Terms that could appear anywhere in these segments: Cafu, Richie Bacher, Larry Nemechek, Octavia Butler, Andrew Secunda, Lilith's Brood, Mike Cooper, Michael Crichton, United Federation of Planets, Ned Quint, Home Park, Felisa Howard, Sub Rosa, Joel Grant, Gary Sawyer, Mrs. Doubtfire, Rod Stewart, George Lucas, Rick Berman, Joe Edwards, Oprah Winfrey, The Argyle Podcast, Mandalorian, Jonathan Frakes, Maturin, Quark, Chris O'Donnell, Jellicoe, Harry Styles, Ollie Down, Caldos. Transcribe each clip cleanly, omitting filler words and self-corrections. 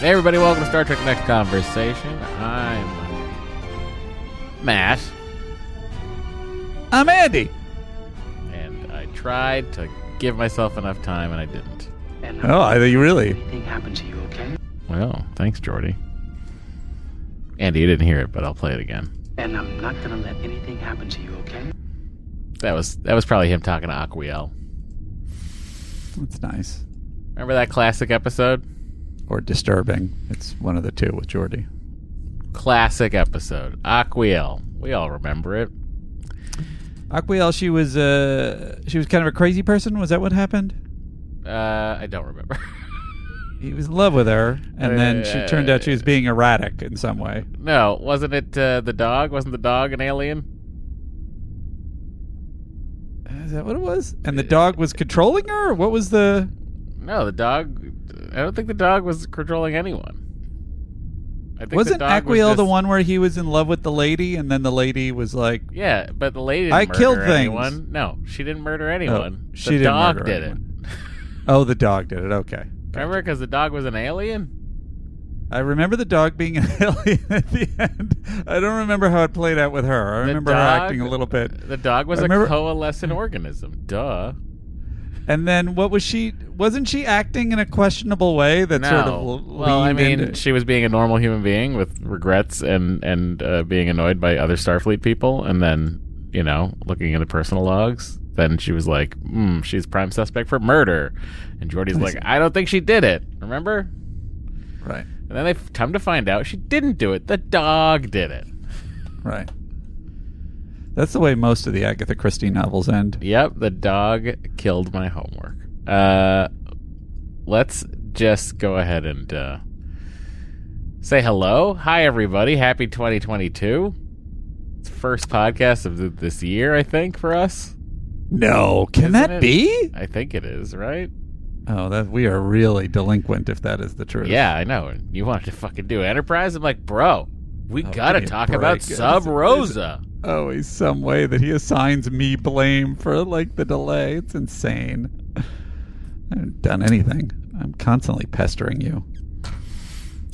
Hey everybody, welcome to Star Trek Next Conversation. I'm Matt. I'm Andy. And I tried to give myself enough time and I didn't. Oh, I think you really. Anything happened to you, okay? Well, thanks, Geordi. Andy, you didn't hear it, but I'll play it again. And I'm not going to let anything happen to you, okay? That was probably him talking to Aquiel. That's nice. Remember that classic episode? Or disturbing. It's one of the two with Geordi. Classic episode. Aquiel. We all remember it. Aquiel, she was kind of a crazy person. Was that what happened? I don't remember. He was in love with her, and then she turned out she was being erratic in some way. No, wasn't it the dog? Wasn't the dog an alien? Is that what it was? And the dog was controlling her? What was the... No, the dog... I don't think the dog was controlling anyone. I think wasn't Aquiel the one where he was in love with the lady, and then the lady was like... Yeah, but the lady didn't murder anyone. Things. No, she didn't murder anyone. The dog did it. Oh, the dog did it. Okay. Gotcha. Remember, because the dog was an alien? I remember the dog being an alien at the end. I don't remember how it played out with her. I remember her acting a little bit. The dog was a coalescent organism. Duh. And then what was she... Wasn't she acting in a questionable way that sort of... Well, I mean, she was being a normal human being with regrets and being annoyed by other Starfleet people. And then, looking into personal logs, then she was like, she's prime suspect for murder. And Geordi's like, I don't think she did it. Remember? Right. And then they come to find out she didn't do it. The dog did it. Right. That's the way most of the Agatha Christie novels end. Yep, the dog killed my homework. Let's just go ahead and say hello. Hi, everybody. Happy 2022. It's the first podcast of this year, I think, for us. No, can that be? I think it is, right? Oh, that we are really delinquent if that is the truth. Yeah, I know. You wanted to fucking do Enterprise? I'm like, bro, we gotta talk about Sub Rosa. Always some way that he assigns me blame for the delay. It's insane. I haven't done anything. I'm constantly pestering you.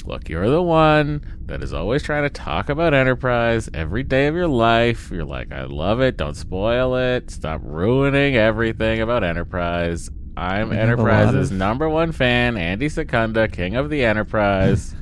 Look, you're the one that is always trying to talk about Enterprise every day of your life. You're like, I love it. Don't spoil it. Stop ruining everything about Enterprise. I'm Enterprise's number one fan, Andy Secunda, king of the Enterprise.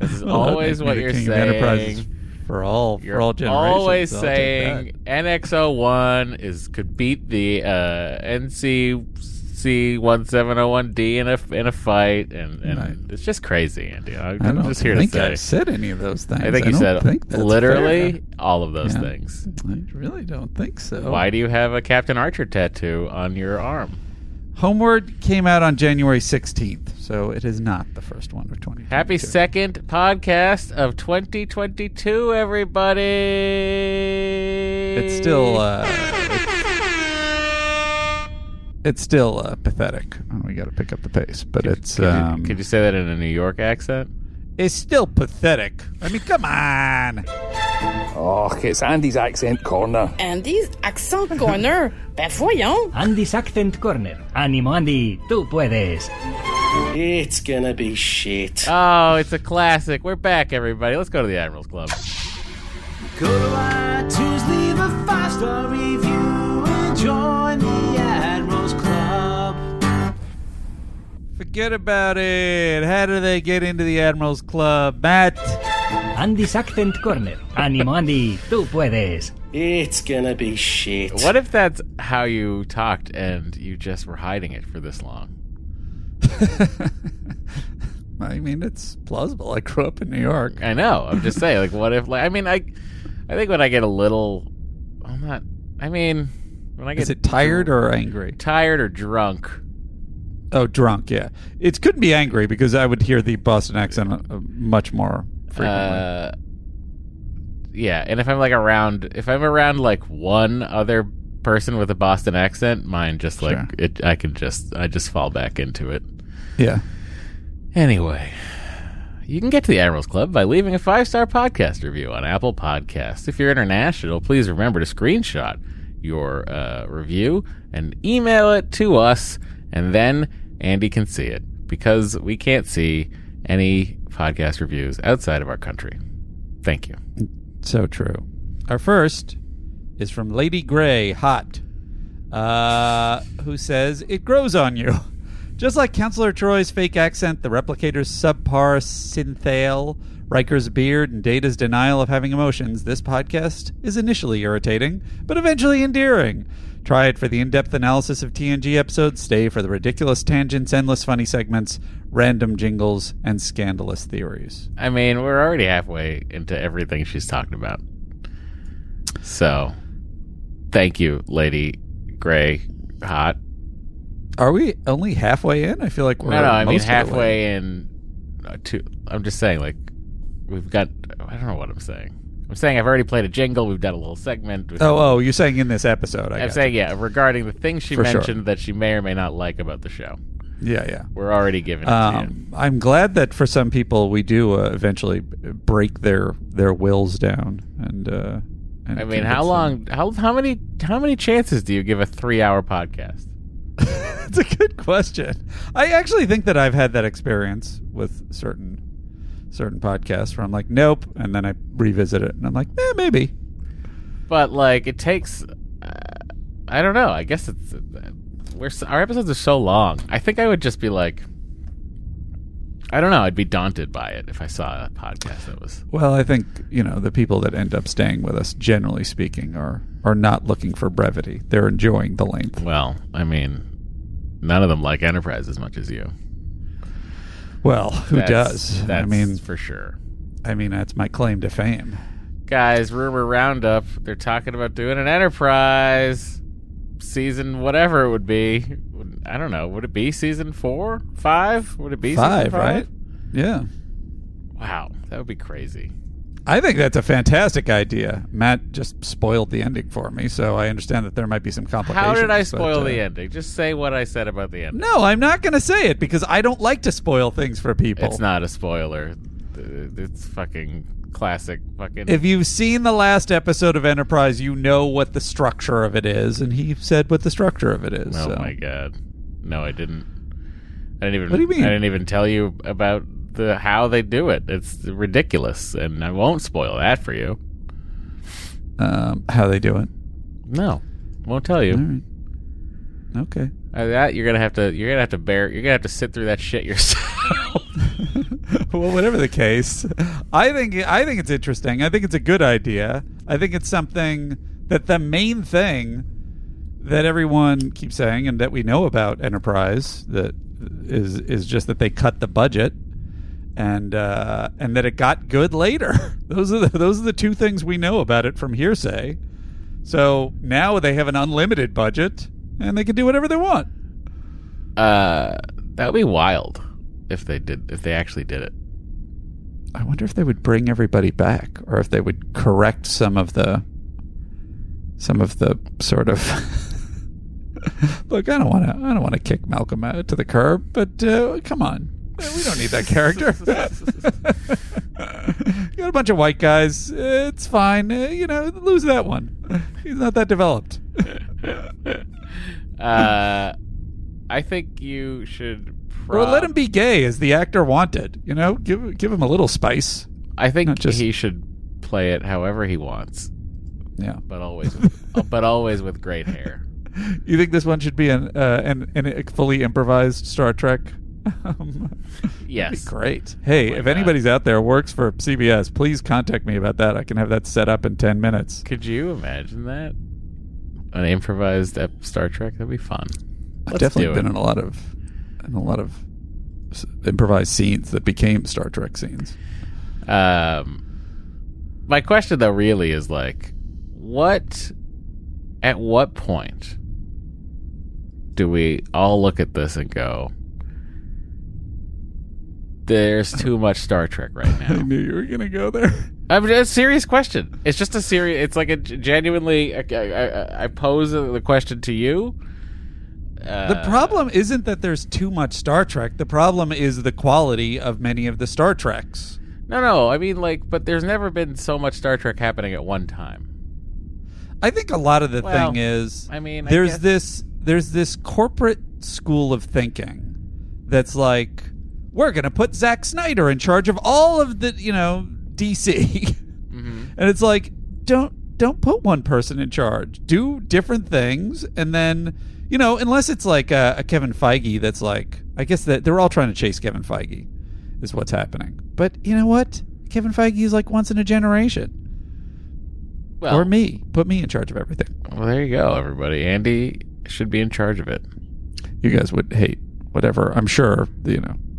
This is always what you're saying. For all generations. Always saying NX-01 could beat the NC-1701D in a fight, and it's just crazy, Andy. I'm just here to say. I don't think I said any of those things. I think you said literally all of those things. I really don't think so. Why do you have a Captain Archer tattoo on your arm? Homeward came out on January 16th, so it is not the first one of 2022. Happy second podcast of 2022, everybody! It's still, pathetic. We got to pick up the pace, but could you say that in a New York accent? It's still pathetic. I mean, come on! Oh, it's Andy's Accent Corner. Andy's Accent Corner. Ben voyons. Andy's Accent Corner. Animo, Andy, tú puedes. It's gonna be shit. Oh, it's a classic. We're back, everybody. Let's go to the Admiral's Club. Go to iTunes, leave a five-star review, and join the Admiral's Club. Forget about it. How do they get into the Admiral's Club, Matt? Andy's Accent Corner. Animo, Andy, tú puedes. It's gonna be shit. What if that's how you talked and you just were hiding it for this long? I mean, it's plausible. I grew up in New York. I know. I'm just saying, what if, I think when I get a little, when I get... Is it tired or angry? Tired or drunk, Oh, drunk, yeah. It couldn't be angry because I would hear the Boston accent much more frequently. Yeah, and if I'm like around, if I'm around like one other person with a Boston accent, mine just like sure. It. I just fall back into it. Yeah. Anyway, you can get to the Admirals Club by leaving a 5-star podcast review on Apple Podcasts. If you're international, please remember to screenshot your review and email it to us, and then Andy can see it because we can't see any podcast reviews outside of our country. Thank you. So true. Our first is from Lady Grey Hot, who says, it grows on you. Just like Counselor Troy's fake accent, the Replicator's subpar synthale, Riker's beard, and Data's denial of having emotions, this podcast is initially irritating, but eventually endearing. Try it for the in-depth analysis of TNG episodes, stay for the ridiculous tangents, endless funny segments, random jingles, and scandalous theories. I mean, we're already halfway into everything she's talking about. So, thank you, Lady Grey Hot. Are we only halfway in? I feel like we're no. I mean halfway in. To I'm just saying, like we've got. I don't know what I'm saying. I'm saying I've already played a jingle. We've done a little segment. Oh, you're saying in this episode? I'm saying yeah, regarding the things she mentioned that she may or may not like about the show. Yeah. We're already giving it to you. I'm glad that for some people we do eventually break their wills down and. I mean, how long? How many chances do you give a 3-hour podcast? That's a good question. I actually think that I've had that experience with certain podcasts where I'm like, nope, and then I revisit it, and I'm like, maybe. But like, it takes. I don't know. I guess it's. Our episodes are so long. I think I would just be like. I don't know. I'd be daunted by it if I saw a podcast that was... Well, I think, the people that end up staying with us, generally speaking, are not looking for brevity. They're enjoying the length. Well, I mean, none of them like Enterprise as much as you. Well, who does? That's for sure. I mean, that's my claim to fame. Guys, Rumor Roundup, they're talking about doing an Enterprise season, whatever it would be. I don't know. Would it be season 4, 5? Would it be season 5? Right? Yeah. Wow, that would be crazy. I think that's a fantastic idea. Matt just spoiled the ending for me, so I understand that there might be some complications. How did I spoil the ending? Just say what I said about the ending. No, I'm not going to say it because I don't like to spoil things for people. It's not a spoiler. It's fucking classic. If you've seen the last episode of Enterprise, you know what the structure of it is, and he said what the structure of it is. Oh my god. No, I didn't. What do you mean? I didn't even tell you about how they do it. It's ridiculous, and I won't spoil that for you. How they do it? No, won't tell you. All right. Okay. That you're gonna have to sit through that shit yourself. Well, whatever the case, I think it's interesting. I think it's a good idea. I think it's something that the main thing. That everyone keeps saying, and that we know about Enterprise, that is just that they cut the budget, and that it got good later. Those are the two things we know about it from hearsay. So now they have an unlimited budget, and they can do whatever they want. That would be wild if they actually did it. I wonder if they would bring everybody back, or if they would correct some of the sort of. Look, I don't want to kick Malcolm out to the curb, but come on, we don't need that character. You got a bunch of white guys. It's fine. Lose that one. He's not that developed. I think you should. Well, let him be gay, as the actor wanted. Give him a little spice. I think he should play it however he wants. Yeah, but always with great hair. You think this one should be a fully improvised Star Trek? Yes. Great. Hey, if anybody's out there works for CBS, please contact me about that. I can have that set up in 10 minutes. Could you imagine that? An improvised Star Trek? That'd be fun. I've definitely been in a lot of improvised scenes that became Star Trek scenes. My question though really is like, at what point do we all look at this and go, there's too much Star Trek right now? I knew you were going to go there. I mean, it's a serious question. It's just a serious... It's like a genuinely... I pose the question to you. The problem isn't that there's too much Star Trek. The problem is the quality of many of the Star Treks. No. I mean, like, but there's never been so much Star Trek happening at one time. I think a lot of the thing is... I mean, there's this corporate school of thinking that's like... We're going to put Zack Snyder in charge of all of the, DC. Mm-hmm. And it's like, don't put one person in charge. Do different things. And then, unless it's like a Kevin Feige that's like, I guess that they're all trying to chase Kevin Feige is what's happening. But you know what? Kevin Feige is like once in a generation. Well, or me. Put me in charge of everything. Well, there you go, everybody. Andy should be in charge of it. You guys would hate whatever. I'm sure,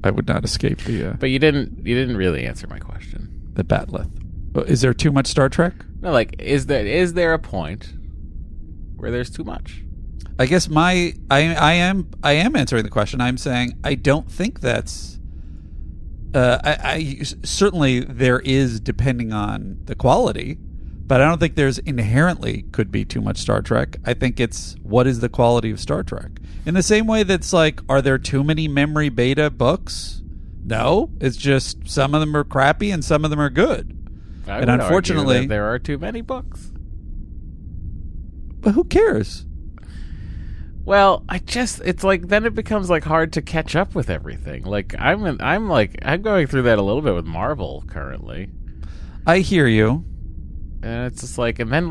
I would not escape the... But you didn't really answer my question. The Batleth. Is there too much Star Trek? No, like, is there a point where there's too much? I guess I am answering the question. I'm saying I don't think that's... I certainly there is, depending on the quality, but I don't think there's inherently could be too much Star Trek. I think it's what is the quality of Star Trek? In the same way that's like, are there too many memory beta books? No. It's just some of them are crappy and some of them are good. And unfortunately... There are too many books. But who cares? Well, it's like, then it becomes like hard to catch up with everything. Like, I'm going through that a little bit with Marvel currently. I hear you. And it's just like, and then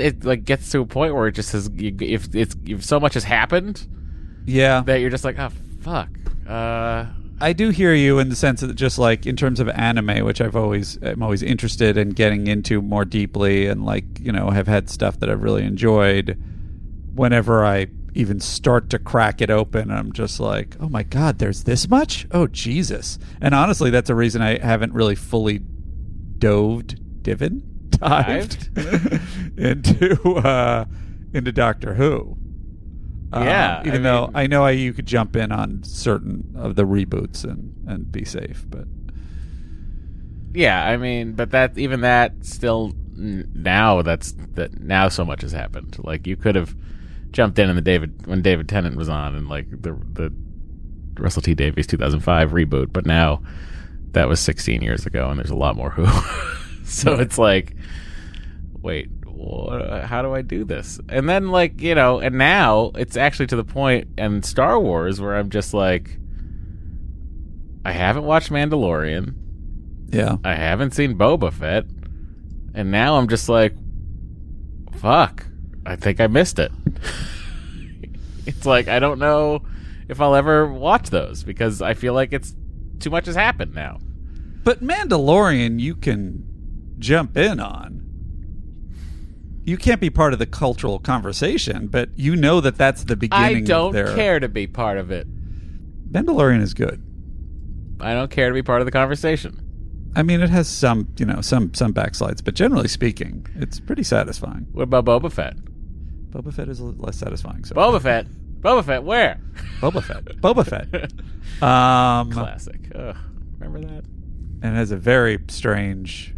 it like gets to a point where it just says, if so much has happened, that you're just like, oh fuck. I do hear you in the sense that just like in terms of anime, which I'm always interested in getting into more deeply, and like have had stuff that I've really enjoyed. Whenever I even start to crack it open, I'm just like, oh my god, there's this much? Oh Jesus! And honestly, that's a reason I haven't really fully dived into Doctor Who. You could jump in on certain of the reboots and be safe, but but now so much has happened. Like you could have jumped in the David Tennant was on, and like the Russell T Davies 2005 reboot, but now that was 16 years ago, and there's a lot more Who. So it's like, wait, how do I do this? And then like, and now it's actually to the point in Star Wars where I'm just like, I haven't watched Mandalorian. Yeah. I haven't seen Boba Fett. And now I'm just like, fuck, I think I missed it. It's like, I don't know if I'll ever watch those because I feel like it's too much has happened now. But Mandalorian, you can... jump in on. You can't be part of the cultural conversation, but that that's the beginning. I don't care to be part of it. Mandalorian is good. I don't care to be part of the conversation. I mean, it has some, some backslides, but generally speaking, it's pretty satisfying. What about Boba Fett? Boba Fett is less satisfying. So Boba Fett, where? Boba Fett. Classic. Remember that? And it has a very strange...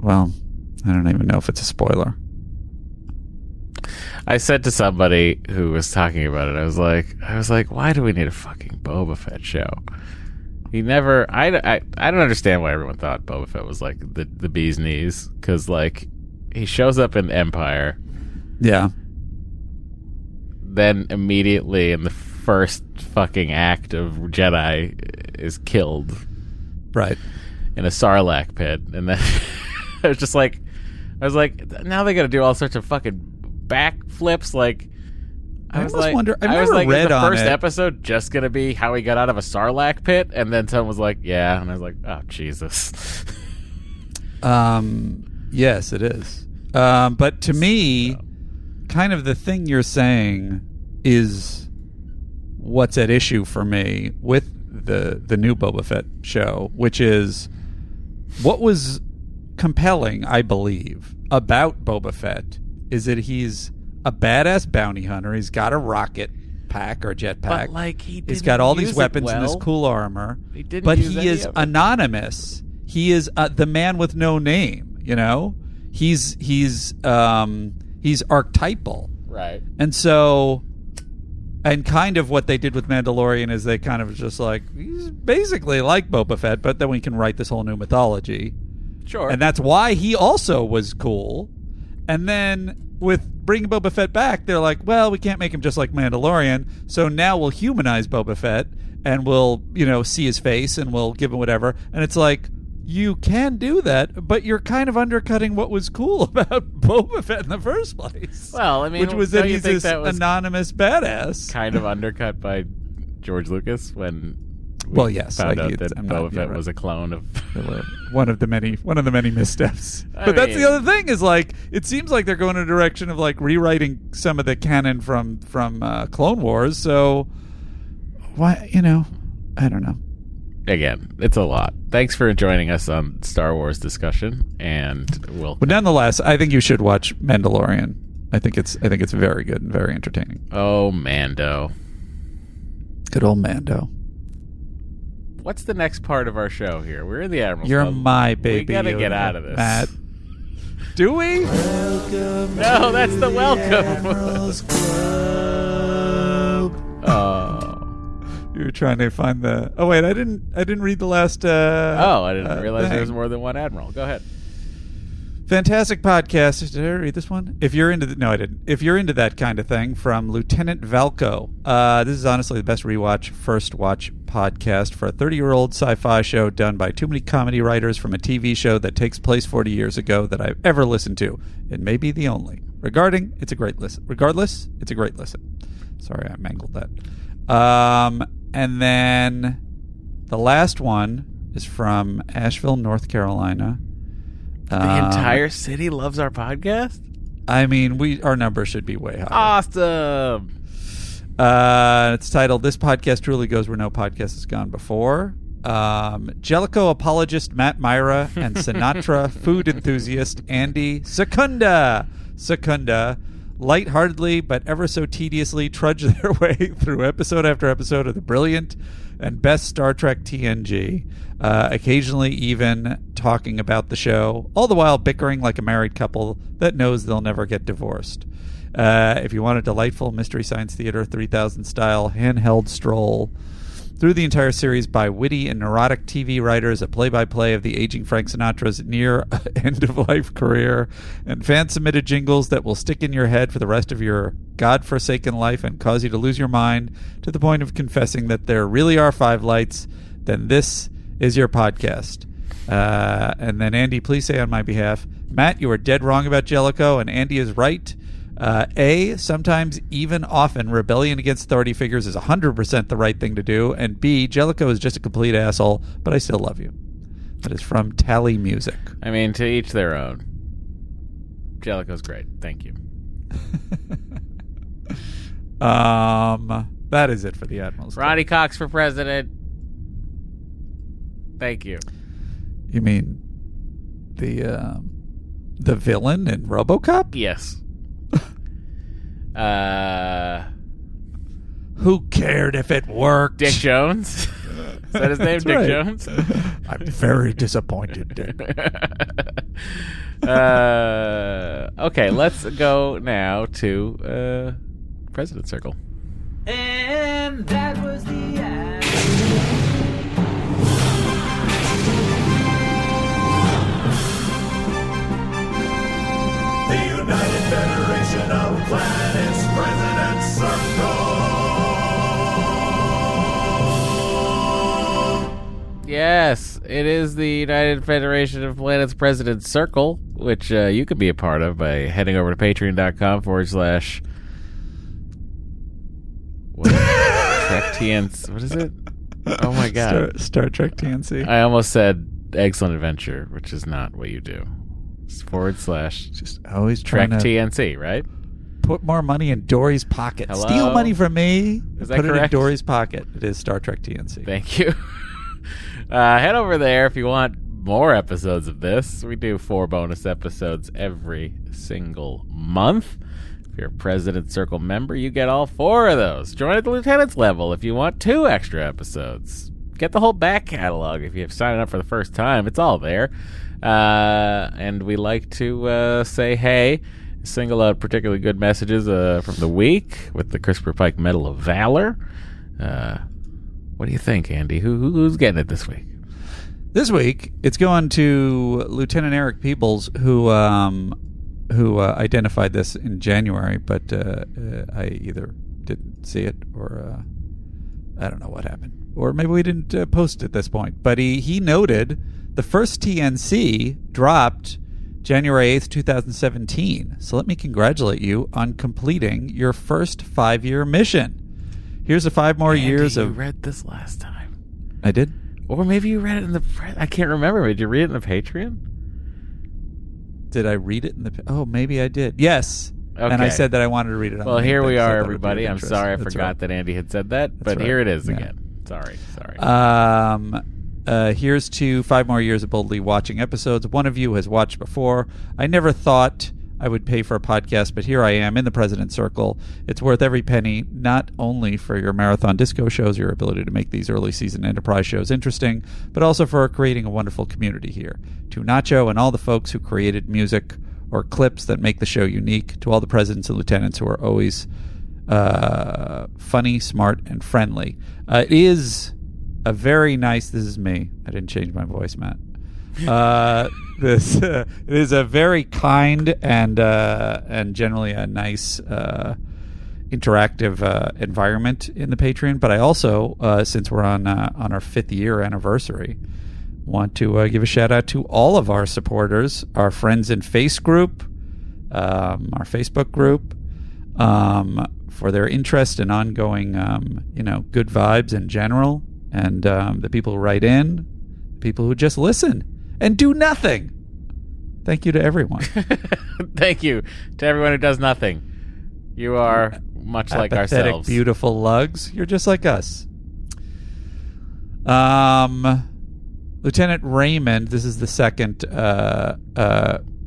Well, I don't even know if it's a spoiler. I said to somebody who was talking about it, I was like, why do we need a fucking Boba Fett show? I don't understand why everyone thought Boba Fett was like the bee's knees, because like he shows up in Empire, then immediately in the first fucking act of Jedi is killed, right, in a Sarlacc pit, and then. I was like, now they got to do all sorts of fucking backflips. Like, I was like, is the first episode just going to be how he got out of a Sarlacc pit? And then someone was like, yeah. And I was like, oh, Jesus. Yes, it is. But to me, kind of the thing you're saying is what's at issue for me with the new Boba Fett show, which is what was... compelling, I believe, about Boba Fett is that he's a badass bounty hunter. He's got a rocket. pack or jetpack. But like he's got all these weapons and this cool armor. He didn't but use he is of it. Anonymous. He is the man with no name. You know, he's archetypal, right? And so. And kind of what they did with Mandalorian is they kind of just like, he's basically like Boba Fett, but then we can write this whole new mythology. Sure. And that's why he also was cool. And then with bringing Boba Fett back, they're like, well, we can't make him just like Mandalorian, so now we'll humanize Boba Fett and we'll, you know, see his face and we'll give him whatever. And it's like, you can do that, but you're kind of undercutting what was cool about Boba Fett in the first place. Well, I mean, which was that he's this anonymous badass. Kind of undercut by George Lucas when we found out that Boba Fett was a clone of one of the many missteps. That's the other thing is like it seems like they're going in a direction of like rewriting some of the canon from Clone Wars. So why, you know, I don't know. Again, it's a lot. Thanks for joining us on Star Wars discussion, and we'll. But nonetheless, I think you should watch Mandalorian. I think it's very good and very entertaining. Oh, Mando! Good old Mando. What's the next part of our show here? We're in the Admiral's Club. You're my baby. We gotta get out of this, Matt. Do we? Welcome no, that's the welcome. You were trying to find the. Oh wait, I didn't read the last. I didn't realize there was more than one admiral. Go ahead. Fantastic podcast. Did I read this one? If you're into no, I didn't. If you're into that kind of thing, from Lieutenant Valco. This is honestly the best rewatch, first watch podcast for a 30-year-old sci-fi show done by too many comedy writers from a TV show that takes place 40 years ago that I've ever listened to. It may be the only. Regardless, it's a great listen. Sorry, I mangled that. And then the last one is from Asheville, North Carolina. The entire city loves our podcast? I mean, our number should be way higher. Awesome! It's titled, This Podcast Truly Goes Where No Podcast Has Gone Before. Jellicoe apologist Matt Myra and Sinatra food enthusiast Andy Secunda. Lightheartedly but ever so tediously trudge their way through episode after episode of the brilliant and best Star Trek TNG, occasionally even talking about the show, all the while bickering like a married couple that knows they'll never get divorced. If you want a delightful Mystery Science Theater 3000 style handheld stroll through the entire series by witty and neurotic TV writers, a play-by-play of the aging Frank Sinatra's near end-of-life career, and fan-submitted jingles that will stick in your head for the rest of your godforsaken life and cause you to lose your mind to the point of confessing that there really are five lights, then this is your podcast. And then, Andy, please say on my behalf, Matt, you are dead wrong about Jellicoe, and Andy is right. Sometimes, even often, rebellion against authority figures is 100% the right thing to do. And B, Jellicoe is just a complete asshole, but I still love you. That is from Tally Music. I mean, to each their own. Jellicoe's great. Thank you. That is it for the Admiral's Club. Ronnie Cox for president. Thank you. You mean the villain in RoboCop? Yes. Who cared if it worked? Dick Jones? Is that his name? Dick right. Jones? I'm very disappointed, Dick. Okay, let's go now to President's Circle. And that was the end. The United Federation of Planets President's Circle. Yes, it is the United Federation of Planets President's Circle, which you can be a part of by heading over to patreon.com/. What? Trek TNC. What is it? Oh my God. Star Trek TNC. I almost said Excellent Adventure, which is not what you do. / just always Trek TNC, right? Put more money in Dory's pocket. Hello? Steal money from me. Is that put correct? It in Dory's pocket. It is Star Trek TNC. Thank you. Head over there if you want more episodes of this. We do 4 bonus episodes every single month. If you're a President Circle member, you get all four of those. Join at the Lieutenant's level if you want 2 extra episodes. Get the whole back catalog if you've signed up for the first time. It's all there. And we like to say hey, single out particularly good messages from the week with the Christopher Pike Medal of Valor. What do you think, Andy? Who's getting it this week? This week, it's going to Lieutenant Eric Peebles, who identified this in January, but I either didn't see it or I don't know what happened. Or maybe we didn't post at this point. But he noted the first TNC dropped January 8th, 2017. So let me congratulate you on completing your first 5-year mission. Here's a 5 more Andy, years of... you read this last time. I did? Or maybe you read it in the... I can't remember. Did you read it in the Patreon? Did I read it in the... Oh, maybe I did. Yes. Okay. And I said that I wanted to read it on the Patreon. Well, here we are, everybody. I'm sorry I forgot that Andy had said that. But here it is again. Sorry. Here's to 5 more years of boldly watching episodes. One of you has watched before. I never thought I would pay for a podcast, but here I am in the President's Circle. It's worth every penny, not only for your marathon disco shows, your ability to make these early season Enterprise shows interesting, but also for creating a wonderful community here. To Nacho and all the folks who created music or clips that make the show unique, to all the presidents and lieutenants who are always funny, smart, and friendly. It is a very nice... This is me. I didn't change my voice, Matt. It is a very kind and generally a nice interactive environment in the Patreon. But I also, since we're on our 5th year anniversary, want to give a shout out to all of our supporters, our friends in Face Group, our Facebook group, for their interest and ongoing, good vibes in general, and the people who write in, people who just listen and do nothing. Thank you to everyone. Thank you to everyone who does nothing. You are much like ourselves. Beautiful lugs. You're just like us. Lieutenant Raymond, this is the second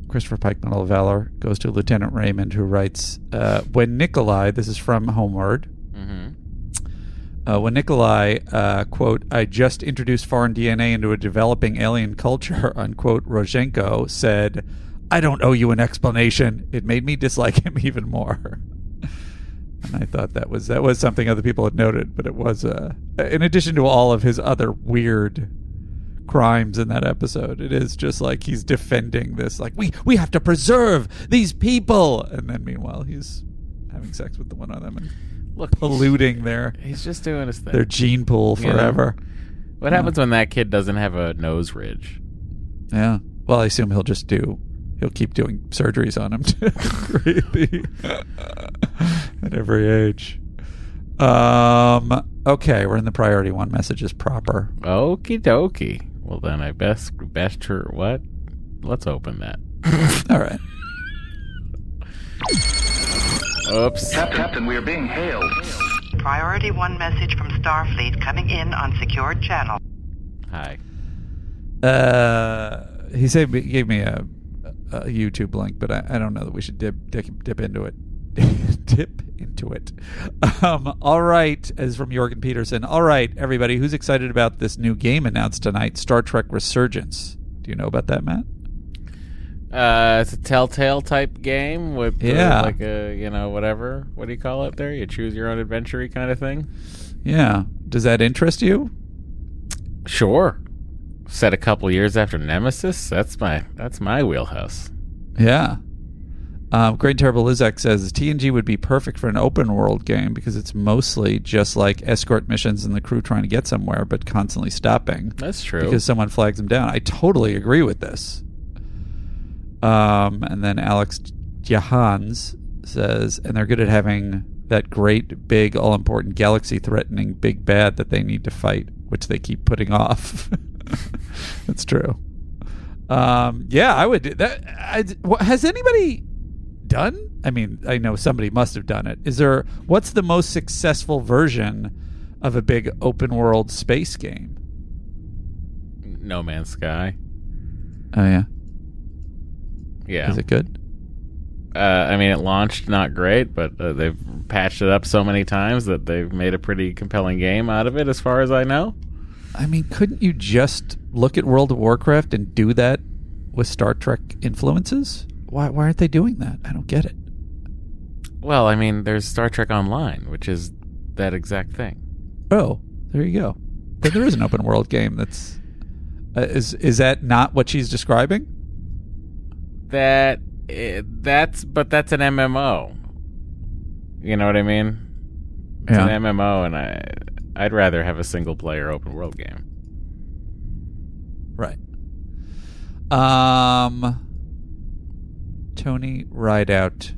Christopher Pike Medal of Valor, goes to Lieutenant Raymond, who writes, when Nikolai, this is from Homeward, when Nikolai, quote, I just introduced foreign DNA into a developing alien culture, unquote, Rozhenko said, I don't owe you an explanation. It made me dislike him even more. And I thought that was something other people had noted, but it was, in addition to all of his other weird crimes in that episode, it is just like he's defending this, like, we have to preserve these people. And then meanwhile, he's having sex with the one on them and... Look, polluting their... He's just doing his thing. Their gene pool forever. Yeah. What happens when that kid doesn't have a nose ridge? Yeah. Well, I assume he'll keep doing surgeries on him at every age. Okay, we're in the priority 1 messages proper. Okie dokie. Well, then I best her... What? Let's open that. All right. Oops. Captain, we are being hailed. Priority 1 message from Starfleet coming in on secured channel. Hi. He gave me a YouTube link, but I don't know that we should dip into it. Dip into it. All right, as from Jorgen Peterson. All right, everybody, who's excited about this new game announced tonight, Star Trek Resurgence? Do you know about that, Matt? It's a Telltale type game with like a whatever. What do you call it there? You choose your own adventure kind of thing. Yeah. Does that interest you? Sure. Set a couple years after Nemesis. That's my wheelhouse. Yeah. Great Terrible Lizak says TNG would be perfect for an open world game because it's mostly just like escort missions and the crew trying to get somewhere but constantly stopping. That's true. Because someone flags them down. I totally agree with this. And then Alex Jahans says, and they're good at having that great, big, all-important galaxy-threatening big bad that they need to fight, which they keep putting off. That's true. I would do that. Has anybody done? I mean, I know somebody must have done it. What's the most successful version of a big open-world space game? No Man's Sky. Oh, yeah. Yeah. Is it good? I mean, it launched not great, but they've patched it up so many times that they've made a pretty compelling game out of it, as far as I know. I mean, couldn't you just look at World of Warcraft and do that with Star Trek influences? Why aren't they doing that? I don't get it. Well, I mean, there's Star Trek Online, which is that exact thing. Oh, there you go. But there is an open world game that's... is that not what she's describing? But that's an MMO. You know what I mean? It's an MMO, and I'd rather have a single player open world game. Right. Tony Rideout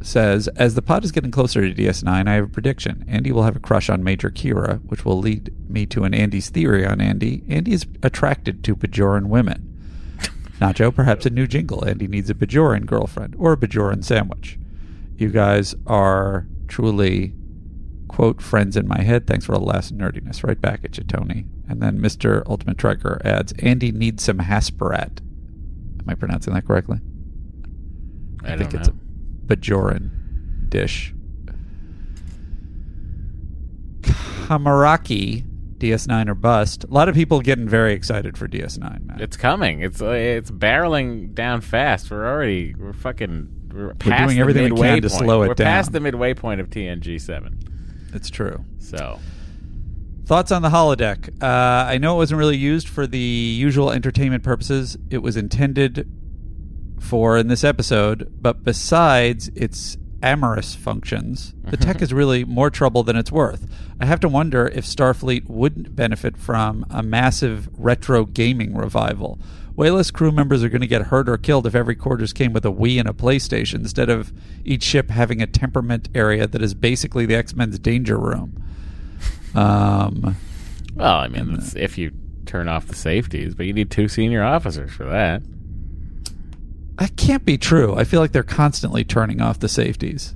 says, as the pod is getting closer to DS9, I have a prediction. Andy will have a crush on Major Kira, which will lead me to an Andy's theory on Andy. Andy is attracted to Bajoran women. Nacho, perhaps a new jingle. Andy needs a Bajoran girlfriend or a Bajoran sandwich. You guys are truly, quote, friends in my head. Thanks for all the last nerdiness. Right back at you, Tony. And then Mr. Ultimate Trekker adds, Andy needs some Hasperat. Am I pronouncing that correctly? I think it's a Bajoran dish. Hamaraki. DS9 or bust. A lot of people getting very excited for DS9, Matt. It's coming. It's barreling down fast. We're past doing everything we can to slow it down. We're past the midway point of TNG7. It's true. So, thoughts on the holodeck? I know it wasn't really used for the usual entertainment purposes it was intended for in this episode, but besides its amorous functions, the tech is really more trouble than it's worth. I have to wonder if Starfleet wouldn't benefit from a massive retro gaming revival. Way less crew members are going to get hurt or killed if every quarters came with a Wii and a PlayStation instead of each ship having a temperament area that is basically the X-Men's danger room. Well, I mean, that's if you turn off the safeties, but you need 2 senior officers for that. That can't be true. I feel like they're constantly turning off the safeties.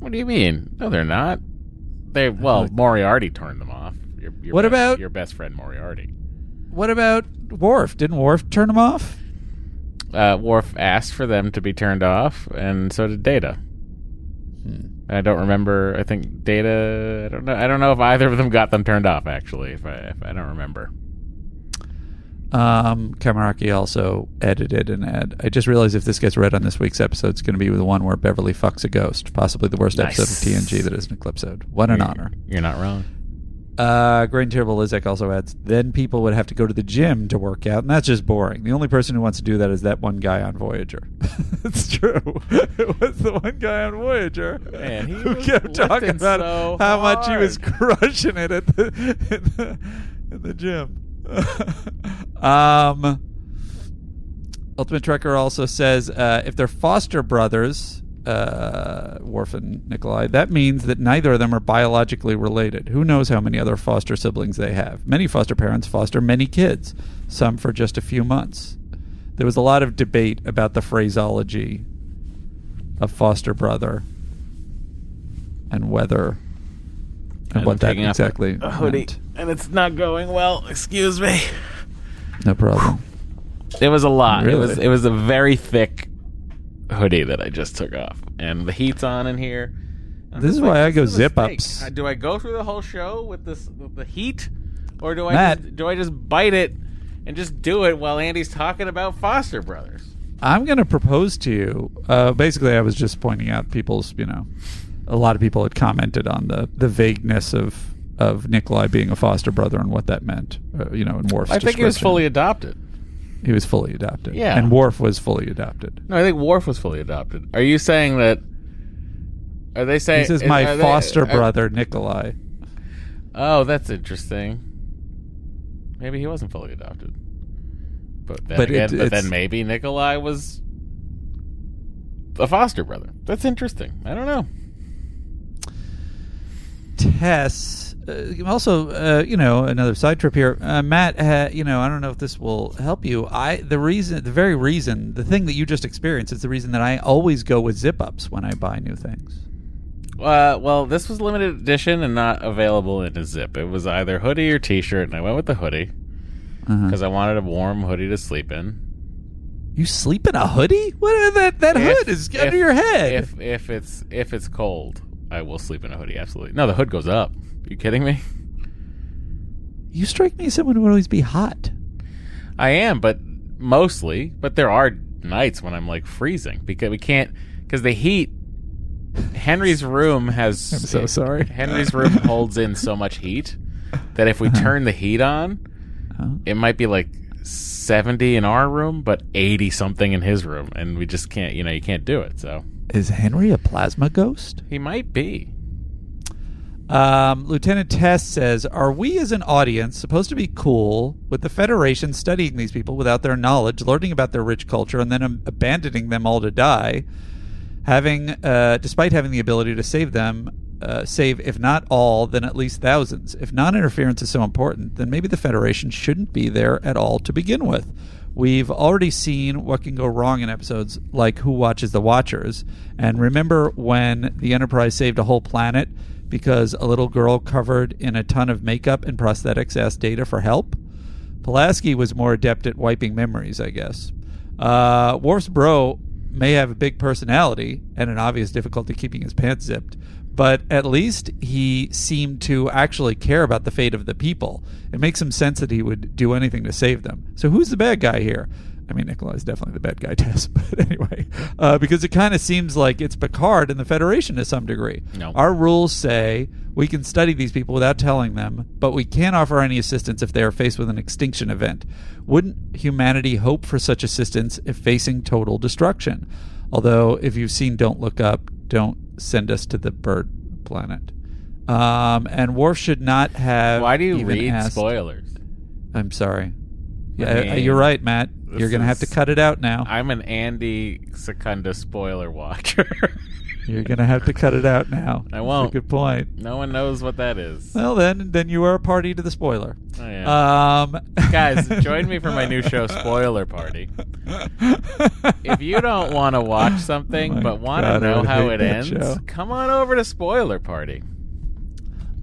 What do you mean? No, they're not. Moriarty turned them off. What about your best friend Moriarty? What about Worf? Didn't Worf turn them off? Worf asked for them to be turned off, and so did Data. I don't remember. I think Data. I don't know if either of them got them turned off. Actually, if I don't remember. Kamaraki also edited an ad. I just realized if this gets read on this week's episode, it's going to be the one where Beverly fucks a ghost, possibly the worst episode of TNG that is an episode. What an honor. You're not wrong. Grain Terrible Lizek also adds, then people would have to go to the gym to work out, and that's just boring. The only person who wants to do that is that one guy on Voyager. It's true. It was the one guy on Voyager, man, who kept talking about so how hard. Much he was crushing it at the gym. Ultimate Trekker also says if they're foster brothers, Worf and Nikolai, that means that neither of them are biologically related. Who knows how many other foster siblings they have? Many foster parents foster many kids, some for just a few months. There was a lot of debate about the phraseology of foster brother and whether and what that exactly meant. And it's not going well. Excuse me. No problem. It was a lot. Really? It was a very thick hoodie that I just took off, and the heat's on in here. This is why I go zip ups. Do I go through the whole show with the heat, or do I just bite it and just do it while Andy's talking about foster brothers? I'm going to propose to you. Basically, I was just pointing out people's. You know, a lot of people had commented on the vagueness of Nikolai being a foster brother and what that meant, in Worf's description. I think he was fully adopted. He was fully adopted. Yeah. And Worf was fully adopted. No, I think Worf was fully adopted. Are you saying that... Are they saying... This is my foster brother, Nikolai. Oh, that's interesting. Maybe he wasn't fully adopted. But then maybe Nikolai was a foster brother. That's interesting. I don't know. Tess... another side trip here. Matt, I don't know if this will help you. The thing that you just experienced is the reason that I always go with zip-ups when I buy new things. Well, this was limited edition and not available in a zip. It was either hoodie or T-shirt, and I went with the hoodie because I wanted a warm hoodie to sleep in. You sleep in a hoodie? What hood is under your head? If it's cold, I will sleep in a hoodie. Absolutely. No, the hood goes up. Are you kidding me? You strike me as someone who would always be hot. I am, but mostly. But there are nights when I'm like freezing because we can't because the heat. Henry's room has. I'm so sorry. Henry's room holds in so much heat that if we turn the heat on, it might be like 70 in our room, but 80 something in his room, and we just can't. You can't do it. So is Henry a plasma ghost? He might be. Lieutenant Tess says, are we as an audience supposed to be cool with the Federation studying these people without their knowledge, learning about their rich culture, and then abandoning them all to die, despite having the ability to save them, save if not all, then at least thousands? If non-interference is so important, then maybe the Federation shouldn't be there at all to begin with. We've already seen what can go wrong in episodes like Who Watches the Watchers, and remember when the Enterprise saved a whole planet because a little girl covered in a ton of makeup and prosthetics asked Data for help? Pulaski was more adept at wiping memories, I guess. Worf's bro may have a big personality and an obvious difficulty keeping his pants zipped, but at least he seemed to actually care about the fate of the people. It makes some sense that he would do anything to save them. So who's the bad guy here? I mean, Nikolai is definitely the bad guy, Tess, but anyway. Because it kind of seems like it's Picard and the Federation to some degree. No. Our rules say we can study these people without telling them, but we can't offer any assistance if they are faced with an extinction event. Wouldn't humanity hope for such assistance if facing total destruction? Although, if you've seen Don't Look Up, don't send us to the bird planet. And Worf should not have. Why do you read spoilers? I'm sorry. I mean, you're right, Matt. You're going to have to cut it out now. I'm an Andy Secunda spoiler watcher. You're going to have to cut it out now. I won't. That's a good point. No one knows what that is. Well, then you are a party to the spoiler. Oh, yeah. Guys, join me for my new show, Spoiler Party. If you don't want to watch something but want to know how it ends, come on over to Spoiler Party.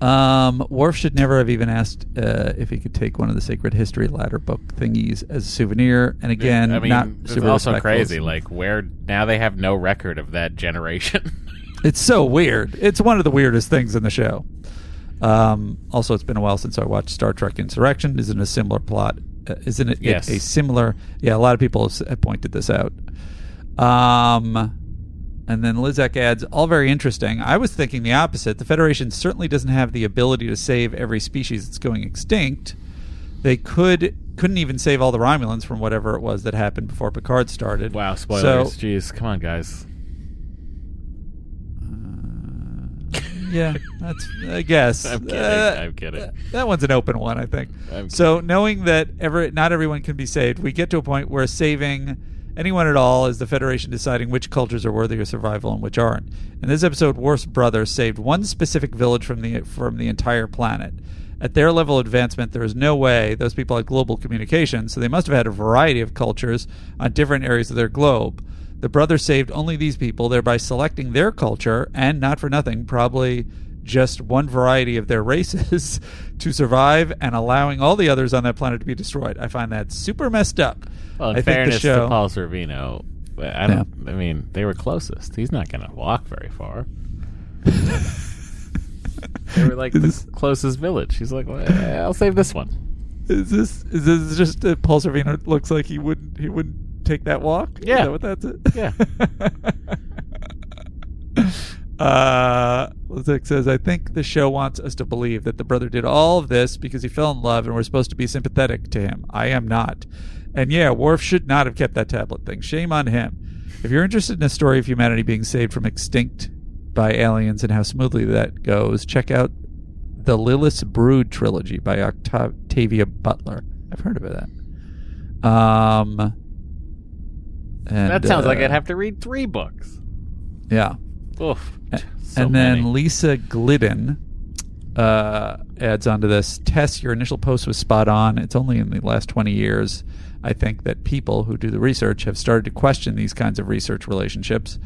Worf should never have even asked if he could take one of the Sacred History Ladder book thingies as a souvenir. And again, I mean, not super also respectful. Crazy. Like, where now they have no record of that generation. It's so weird. It's one of the weirdest things in the show. Also, it's been a while since I watched Star Trek Insurrection. Isn't a similar plot? Isn't it? Yes. A similar. Yeah, a lot of people have pointed this out. And then Lizak adds, all very interesting. I was thinking the opposite. The Federation certainly doesn't have the ability to save every species that's going extinct. They couldn't even save all the Romulans from whatever it was that happened before Picard started. Wow, spoilers. So, jeez, come on, guys. Yeah, that's, I guess. I'm kidding. That one's an open one, I think. So knowing that not everyone can be saved, we get to a point where saving anyone at all is the Federation deciding which cultures are worthy of survival and which aren't. In this episode, Worf's brother saved one specific village from the entire planet. At their level of advancement, there is no way those people had global communication, so they must have had a variety of cultures on different areas of their globe. The brother saved only these people, thereby selecting their culture, and not for nothing, probably just one variety of their races, to survive and allowing all the others on that planet to be destroyed. I find that super messed up. Well, in fairness to Paul Sorvino, I mean, they were closest. He's not going to walk very far. They were like the closest village. He's like, well, I'll save this one. Is this just Paul Sorvino looks like he wouldn't take that walk? Yeah. Is that yeah. Lizak says, I think the show wants us to believe that the brother did all of this because he fell in love and we're supposed to be sympathetic to him. I am not. And yeah, Worf should not have kept that tablet thing. Shame on him. If you're interested in a story of humanity being saved from extinct by aliens and how smoothly that goes, check out the Lilith's Brood trilogy by Octavia Butler. I've heard of that. And that sounds like I'd have to read 3 books. Yeah. Oof. And then Lisa Glidden adds onto this, Tess, your initial post was spot on. It's only in the last 20 years, I think, that people who do the research have started to question these kinds of research relationships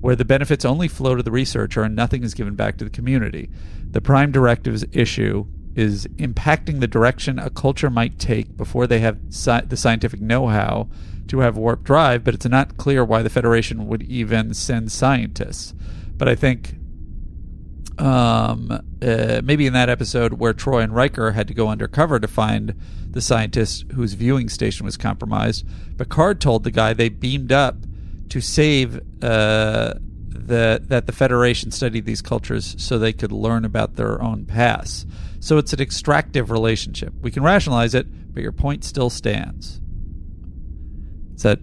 where the benefits only flow to the researcher and nothing is given back to the community. The prime directives issue is impacting the direction a culture might take before they have the scientific know-how to have warp drive, but it's not clear why the Federation would even send scientists. But I think maybe in that episode where Troy and Riker had to go undercover to find the scientist whose viewing station was compromised, Picard told the guy they beamed up to save that the Federation studied these cultures so they could learn about their own past. So it's an extractive relationship. We can rationalize it, but your point still stands. Does that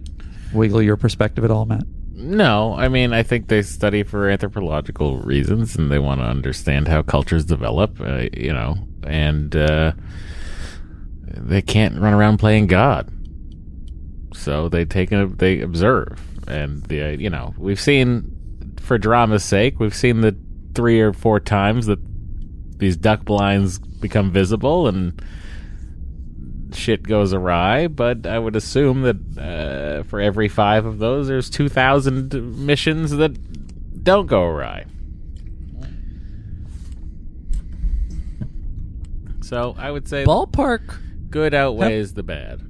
wiggle your perspective at all, Matt? No, I mean, I think they study for anthropological reasons, and they want to understand how cultures develop, and they can't run around playing God. So they observe, and we've seen, for drama's sake, we've seen the 3 or 4 times that these duck blinds become visible and shit goes awry, but I would assume that for every 5 of those, there's 2,000 missions that don't go awry. So I would say ballpark good outweighs the bad.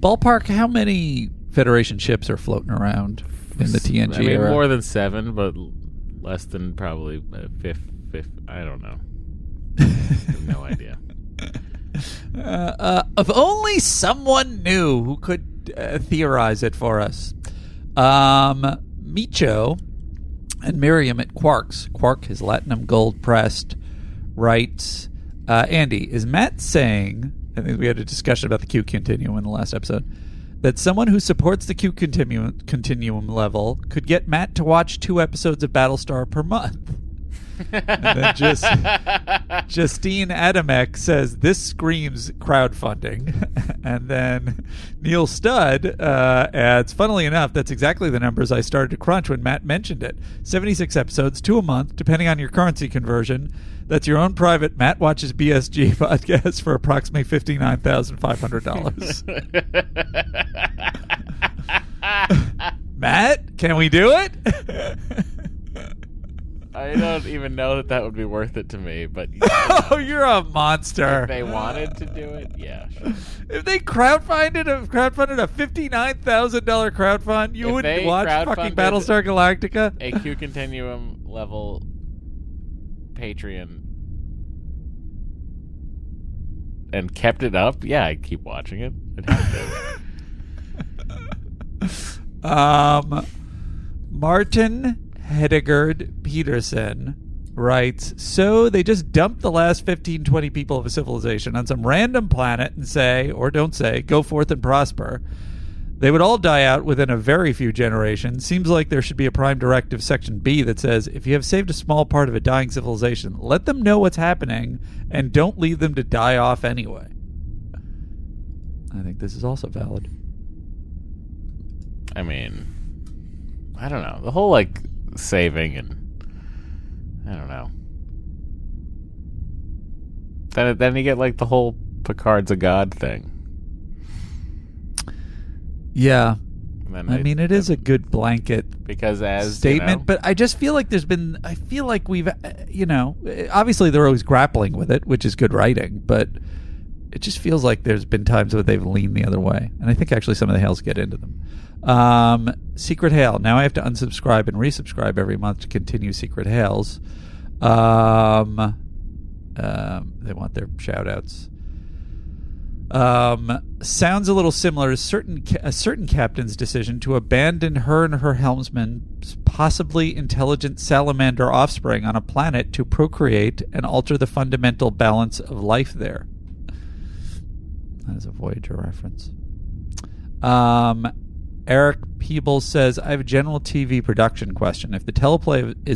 Ballpark, how many Federation ships are floating around in the TNG era? More than 7, but less than probably fifth. I don't know. I have no idea. If only someone knew who could theorize it for us. Micho and Miriam at Quark's. Quark, his Latinum Gold Pressed, writes, Andy, is Matt saying, I think we had a discussion about the Q Continuum in the last episode, that someone who supports the Q Continuum level could get Matt to watch 2 episodes of Battlestar per month? And then Justine Adamek says, this screams crowdfunding. And then Neil Studd adds, funnily enough, that's exactly the numbers I started to crunch when Matt mentioned it. 76 episodes, 2 a month, depending on your currency conversion. That's your own private Matt Watches BSG podcast for approximately $59,500. Matt, can we do it? I don't even know that would be worth it to me, but... Oh, you're a monster. If they wanted to do it, yeah, sure. If they crowdfunded a $59,000 crowdfund, you wouldn't watch fucking Battlestar Galactica? A Q Continuum level Patreon and kept it up? Yeah, I'd keep watching it. I'd have to. Martin Hedegaard Peterson writes, so they just dump the last 15-20 people of a civilization on some random planet and say, or don't say, go forth and prosper. They would all die out within a very few generations. Seems like there should be a prime directive section B that says, if you have saved a small part of a dying civilization, let them know what's happening and don't leave them to die off anyway. I think this is also valid. I mean, I don't know. The whole, saving and I don't know. Then you get the whole Picard's a god thing. Yeah, it is a good blanket because as statement. But I just feel like I feel like we've obviously they're always grappling with it, which is good writing, but it just feels like there's been times where they've leaned the other way, and I think actually some of the Hails get into them. Secret Hail. Now I have to unsubscribe and resubscribe every month to continue Secret Hails. They want their shout-outs. Sounds a little similar to a certain captain's decision to abandon her and her helmsman's possibly intelligent salamander offspring on a planet to procreate and alter the fundamental balance of life there. That is a Voyager reference. Eric Peebles says, I have a general TV production question. If the teleplay is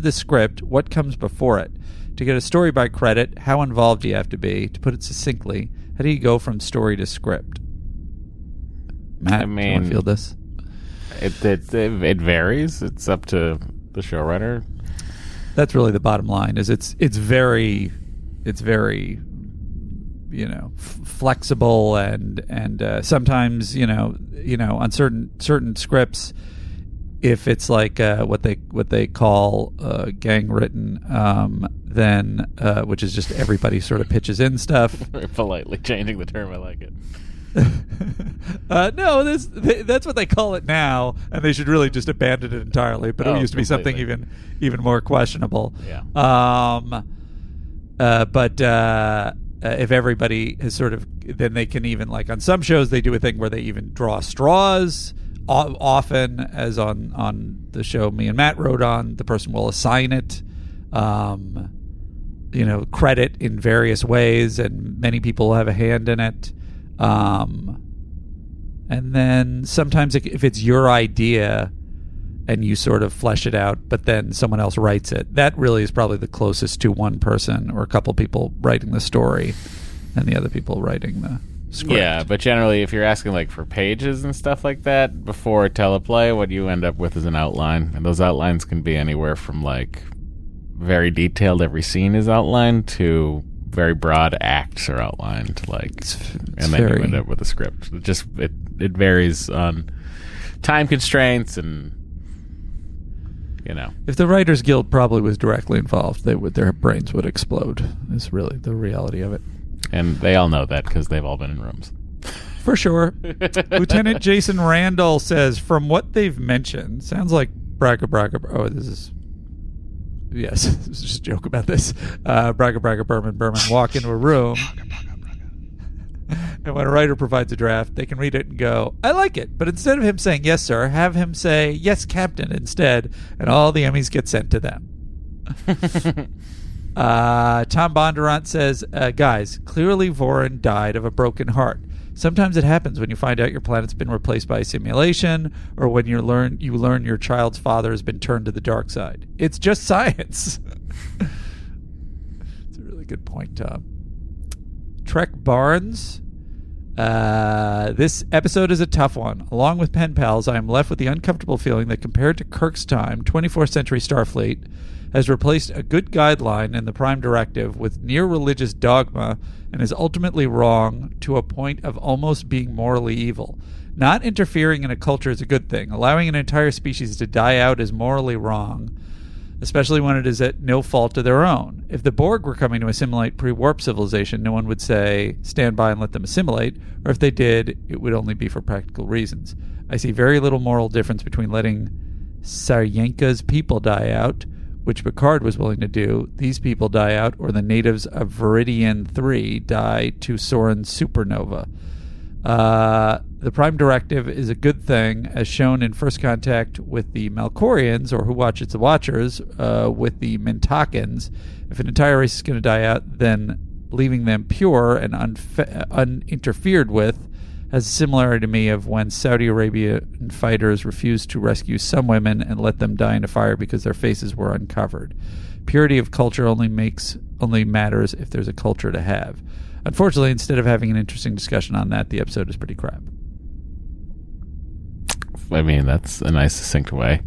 the script, what comes before it? To get a story by credit, how involved do you have to be? To put it succinctly, how do you go from story to script? Matt, do you want to field this? It varies. It's up to the showrunner. That's really the bottom line, is it's very flexible and sometimes on certain scripts, if it's what they call gang written, then which is just everybody sort of pitches in stuff. Very politely changing the term, I like it. No, that's what they call it now, and they should really just abandon it entirely. But it used to be something even more questionable. Yeah. If everybody has sort of, then they can even, like on some shows they do a thing where they even draw straws. Often, as on the show me and Matt wrote on, the person will assign it, credit in various ways, and many people have a hand in it. And then sometimes if it's your idea and you sort of flesh it out, but then someone else writes it, that really is probably the closest to one person or a couple people writing the story and the other people writing the script. Yeah, but generally if you're asking like for pages and stuff like that before a teleplay, what you end up with is an outline, and those outlines can be anywhere from like very detailed, every scene is outlined, to very broad acts are outlined, like you end up with a script. It varies on time constraints, and if the Writers Guild probably was directly involved, their brains would explode is really the reality of it, and they all know that because they've all been in rooms for sure. Lieutenant Jason Randall says, from what they've mentioned, sounds like Braga. Oh, this is, yes, just a joke about this. Braga, Berman walk into a room. And when a writer provides a draft, they can read it and go, I like it. But instead of him saying, yes, sir, have him say, yes, captain, instead. And all the Emmys get sent to them. Tom Bondurant says, guys, clearly Vorin died of a broken heart. Sometimes it happens when you find out your planet's been replaced by a simulation, or when you learn your child's father has been turned to the dark side. It's just science. It's a really good point, Tom. Trek Barnes. This episode is a tough one. Along with Pen Pals, I am left with the uncomfortable feeling that compared to Kirk's time, 24th century Starfleet has replaced a good guideline in the Prime Directive with near-religious dogma and is ultimately wrong to a point of almost being morally evil. Not interfering in a culture is a good thing. Allowing an entire species to die out is morally wrong, especially when it is at no fault of their own. If the Borg were coming to assimilate pre-warp civilization, no one would say, stand by and let them assimilate, or if they did, it would only be for practical reasons. I see very little moral difference between letting Saryanka's people die out, which Picard was willing to do, these people die out, or the natives of Veridian 3 die to Sorin's supernova. The Prime Directive is a good thing, as shown in First Contact with the Malkorians, or Who Watches the Watchers, with the Mentakans. If an entire race is going to die out, then leaving them pure and uninterfered with has a similarity to me of when Saudi Arabian fighters refused to rescue some women and let them die in a fire because their faces were uncovered. Purity of culture only matters if there's a culture to have. Unfortunately, instead of having an interesting discussion on that, the episode is pretty crap. I mean, that's a nice, succinct way.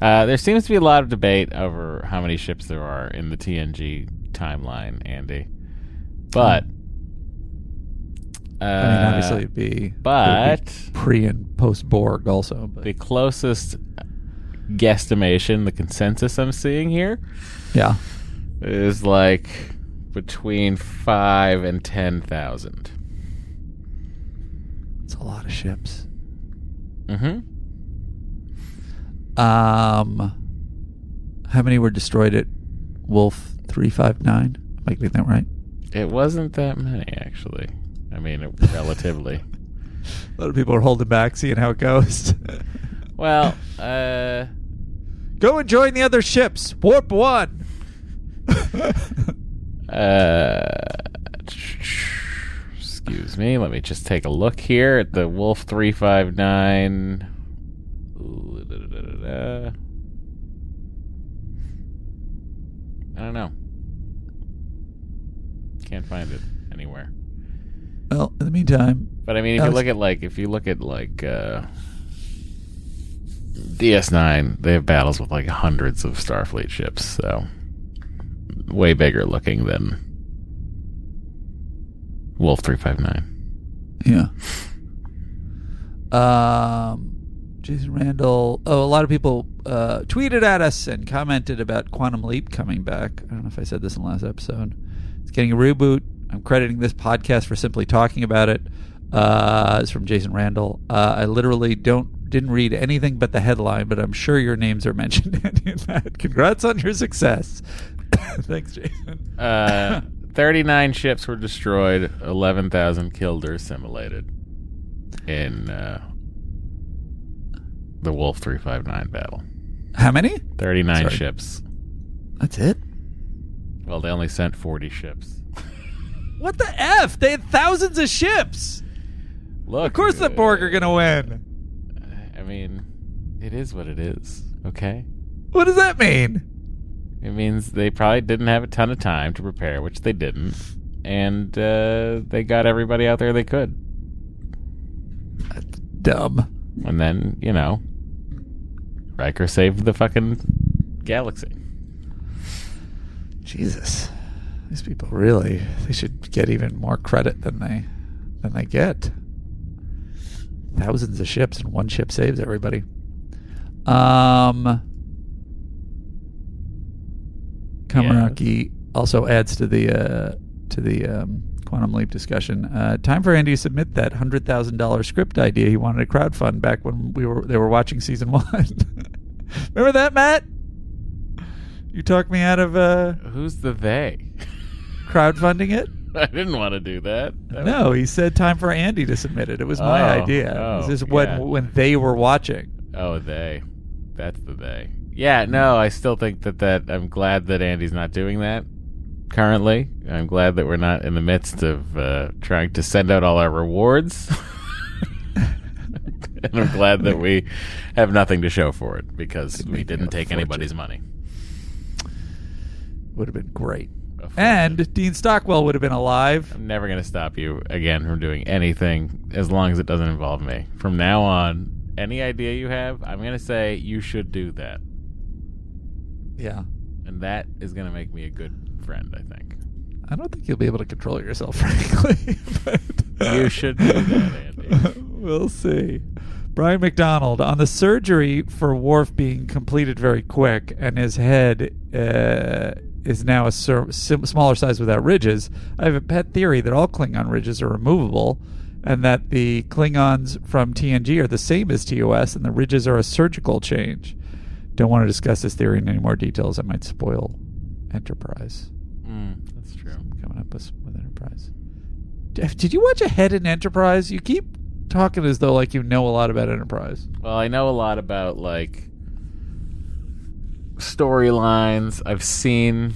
There seems to be a lot of debate over how many ships there are in the TNG timeline, Andy. But... I mean, obviously it'd be pre and post Borg also. But. The closest guesstimation, the consensus I'm seeing here, is like between 5,000 and 10,000. It's a lot of ships. Mm-hmm. How many were destroyed at Wolf 359? Am I getting that right? It wasn't that many, actually. I mean, relatively. A lot of people are holding back, seeing how it goes. Well, go and join the other ships. Warp 1. Excuse me. Let me just take a look here at the Wolf 359. I don't know. Can't find it anywhere. Well, in the meantime, but I mean, if you look at DS9, they have battles with like hundreds of Starfleet ships, so way bigger looking than Wolf 359. Yeah. Jason Randall. Oh, a lot of people tweeted at us and commented about Quantum Leap coming back. I don't know if I said this in the last episode. It's getting a reboot. I'm crediting this podcast for simply talking about it. It's from Jason Randall. I literally didn't read anything but the headline, but I'm sure your names are mentioned in that. Congrats on your success. Thanks, Jason. 39 ships were destroyed, 11,000 killed or assimilated in the Wolf 359 battle. How many? 39 ships. That's it? Well, they only sent 40 ships. What the F? They had thousands of ships. Look, of course the Borg are going to win. I mean, it is what it is, okay? What does that mean? It means they probably didn't have a ton of time to prepare, which they didn't. And they got everybody out there they could. That's dumb. And then, you know, Riker saved the fucking galaxy. Jesus. These people really, they should get even more credit than they get. Thousands of ships and one ship saves everybody. Kamaraki also adds to the Quantum Leap discussion. Time for Andy to submit that $100,000 script idea he wanted to crowdfund back when they were watching season 1. Remember that, Matt? You talked me out of who's the they? Crowdfunding it? I didn't want to do that. No, he said time for Andy to submit it. It was my idea. This is when they were watching. Oh, they. That's the they. Yeah, no, I still think that I'm glad that Andy's not doing that currently. I'm glad that we're not in the midst of trying to send out all our rewards. And I'm glad that we have nothing to show for it because we didn't take anybody's money. Would have been great. And Dean Stockwell would have been alive. I'm never going to stop you again from doing anything as long as it doesn't involve me. From now on, any idea you have, I'm going to say you should do that. Yeah. And that is going to make me a good friend, I think. I don't think you'll be able to control yourself, frankly. But you should do that, Andy. We'll see. Brian McDonald, on the surgery for Worf being completed very quick and his head... is now a smaller size without ridges. I have a pet theory that all Klingon ridges are removable and that the Klingons from TNG are the same as TOS and the ridges are a surgical change. Don't want to discuss this theory in any more details. That might spoil Enterprise. That's true. So I'm coming up with Enterprise. Did you watch Ahead in Enterprise? You keep talking as though like you know a lot about Enterprise. Well, I know a lot about like... storylines. I've seen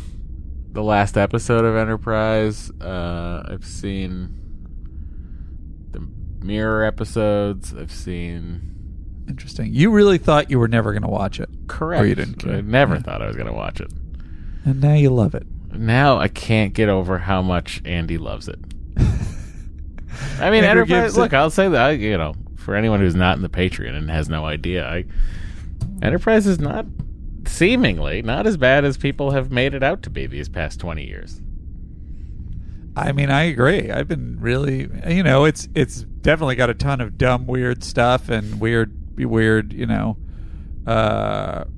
the last episode of Enterprise. I've seen the mirror episodes. I've seen... Interesting. You really thought you were never going to watch it. Correct. Or you didn't care. I never thought I was going to watch it. And now you love it. Now I can't get over how much Andy loves it. I mean, Enterprise... Look, I'll say that, you know, for anyone who's not in the Patreon and has no idea, Enterprise is not... seemingly not as bad as people have made it out to be these past 20 years. I mean, I agree. I've been really, you know, it's definitely got a ton of dumb, weird stuff and weird, you know,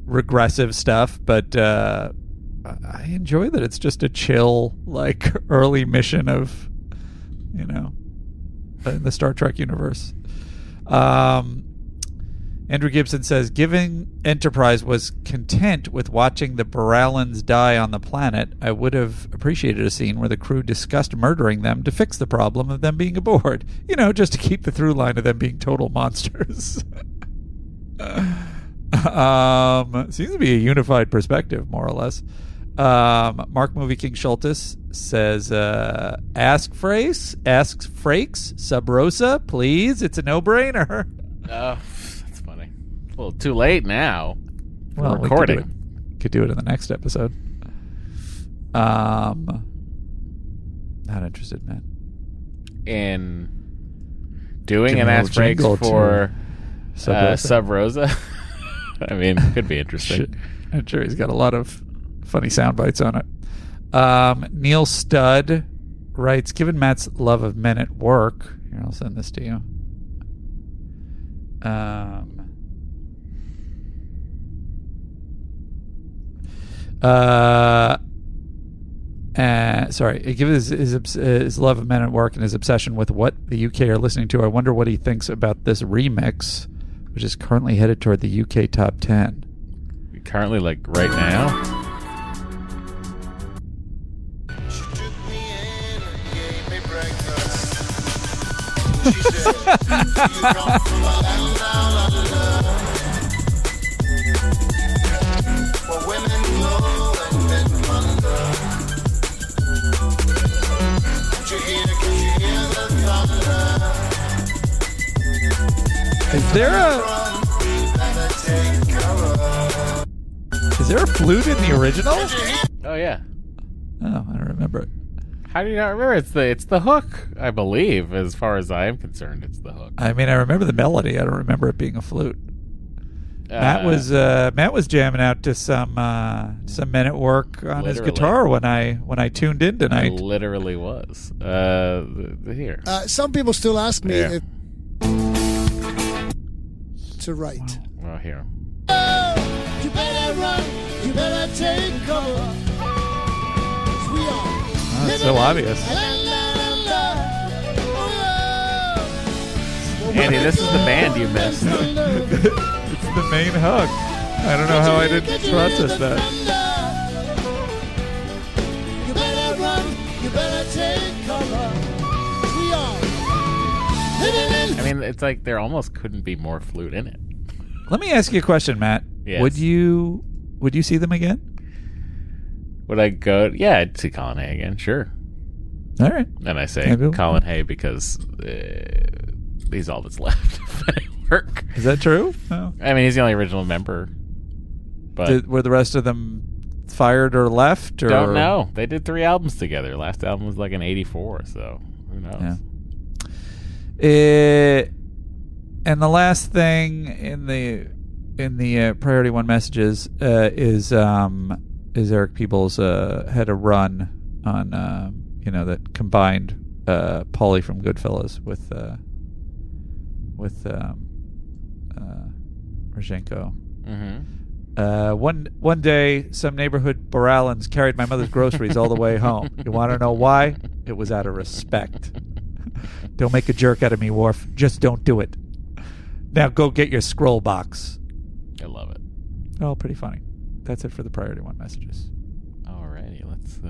regressive stuff. But I enjoy that it's just a chill, like early mission of, you know, in the Star Trek universe. Andrew Gibson says, given Enterprise was content with watching the Borallans die on the planet, I would have appreciated a scene where the crew discussed murdering them to fix the problem of them being aboard. You know, just to keep the through line of them being total monsters. Seems to be a unified perspective, more or less. Mark Movie King Schultes says, ask Frakes, Sub Rosa, please. It's a no-brainer. Oh. Well, too late now. Well, we're recording. We could do it in the next episode. Not interested, man. In doing an ass break for Sub Rosa. I mean, could be interesting. I'm sure he's got a lot of funny sound bites on it. Neil Studd writes, given Matt's love of Men at Work, here, I'll send this to you. Given his love of Men at Work and his obsession with what the UK are listening to, I wonder what he thinks about this remix, which is currently headed toward the UK top 10. Currently, like right now? Is there a flute in the original? Oh yeah. Oh, I don't remember it. How do you not remember? It's the hook, I believe. As far as I am concerned, it's the hook. I mean, I remember the melody. I don't remember it being a flute. Matt was jamming out to some Men at Work on his guitar when I tuned in tonight. I literally was here. Some people still ask me to write. Wow. Well, here. Oh, you better run. You better take cover. We are. It's so obvious. Andy, this is the band you missed. It's the main hook. I don't know how I didn't process that. You better run, you better take cover. I mean, it's like there almost couldn't be more flute in it. Let me ask you a question, Matt. Yes. Would you see them again? Would I go? Yeah, I'd see Colin Hay again, sure. All right. And I say Colin Hay because he's all that's left of that work. Is that true? No. I mean, he's the only original member. But were the rest of them fired or left? Or? Don't know. They did 3 albums together. Last album was like an 1984, so who knows? Yeah. And the last thing in the Priority One messages is Eric Peebles had a run on that combined Paulie from Goodfellas with Rozhenko. Mm-hmm. One day, some neighborhood Borallans carried my mother's groceries all the way home. You want to know why? It was out of respect. Don't make a jerk out of me, Worf. Just don't do it. Now go get your scroll box. I love it. Oh, pretty funny. That's it for the Priority One messages. Alrighty, let's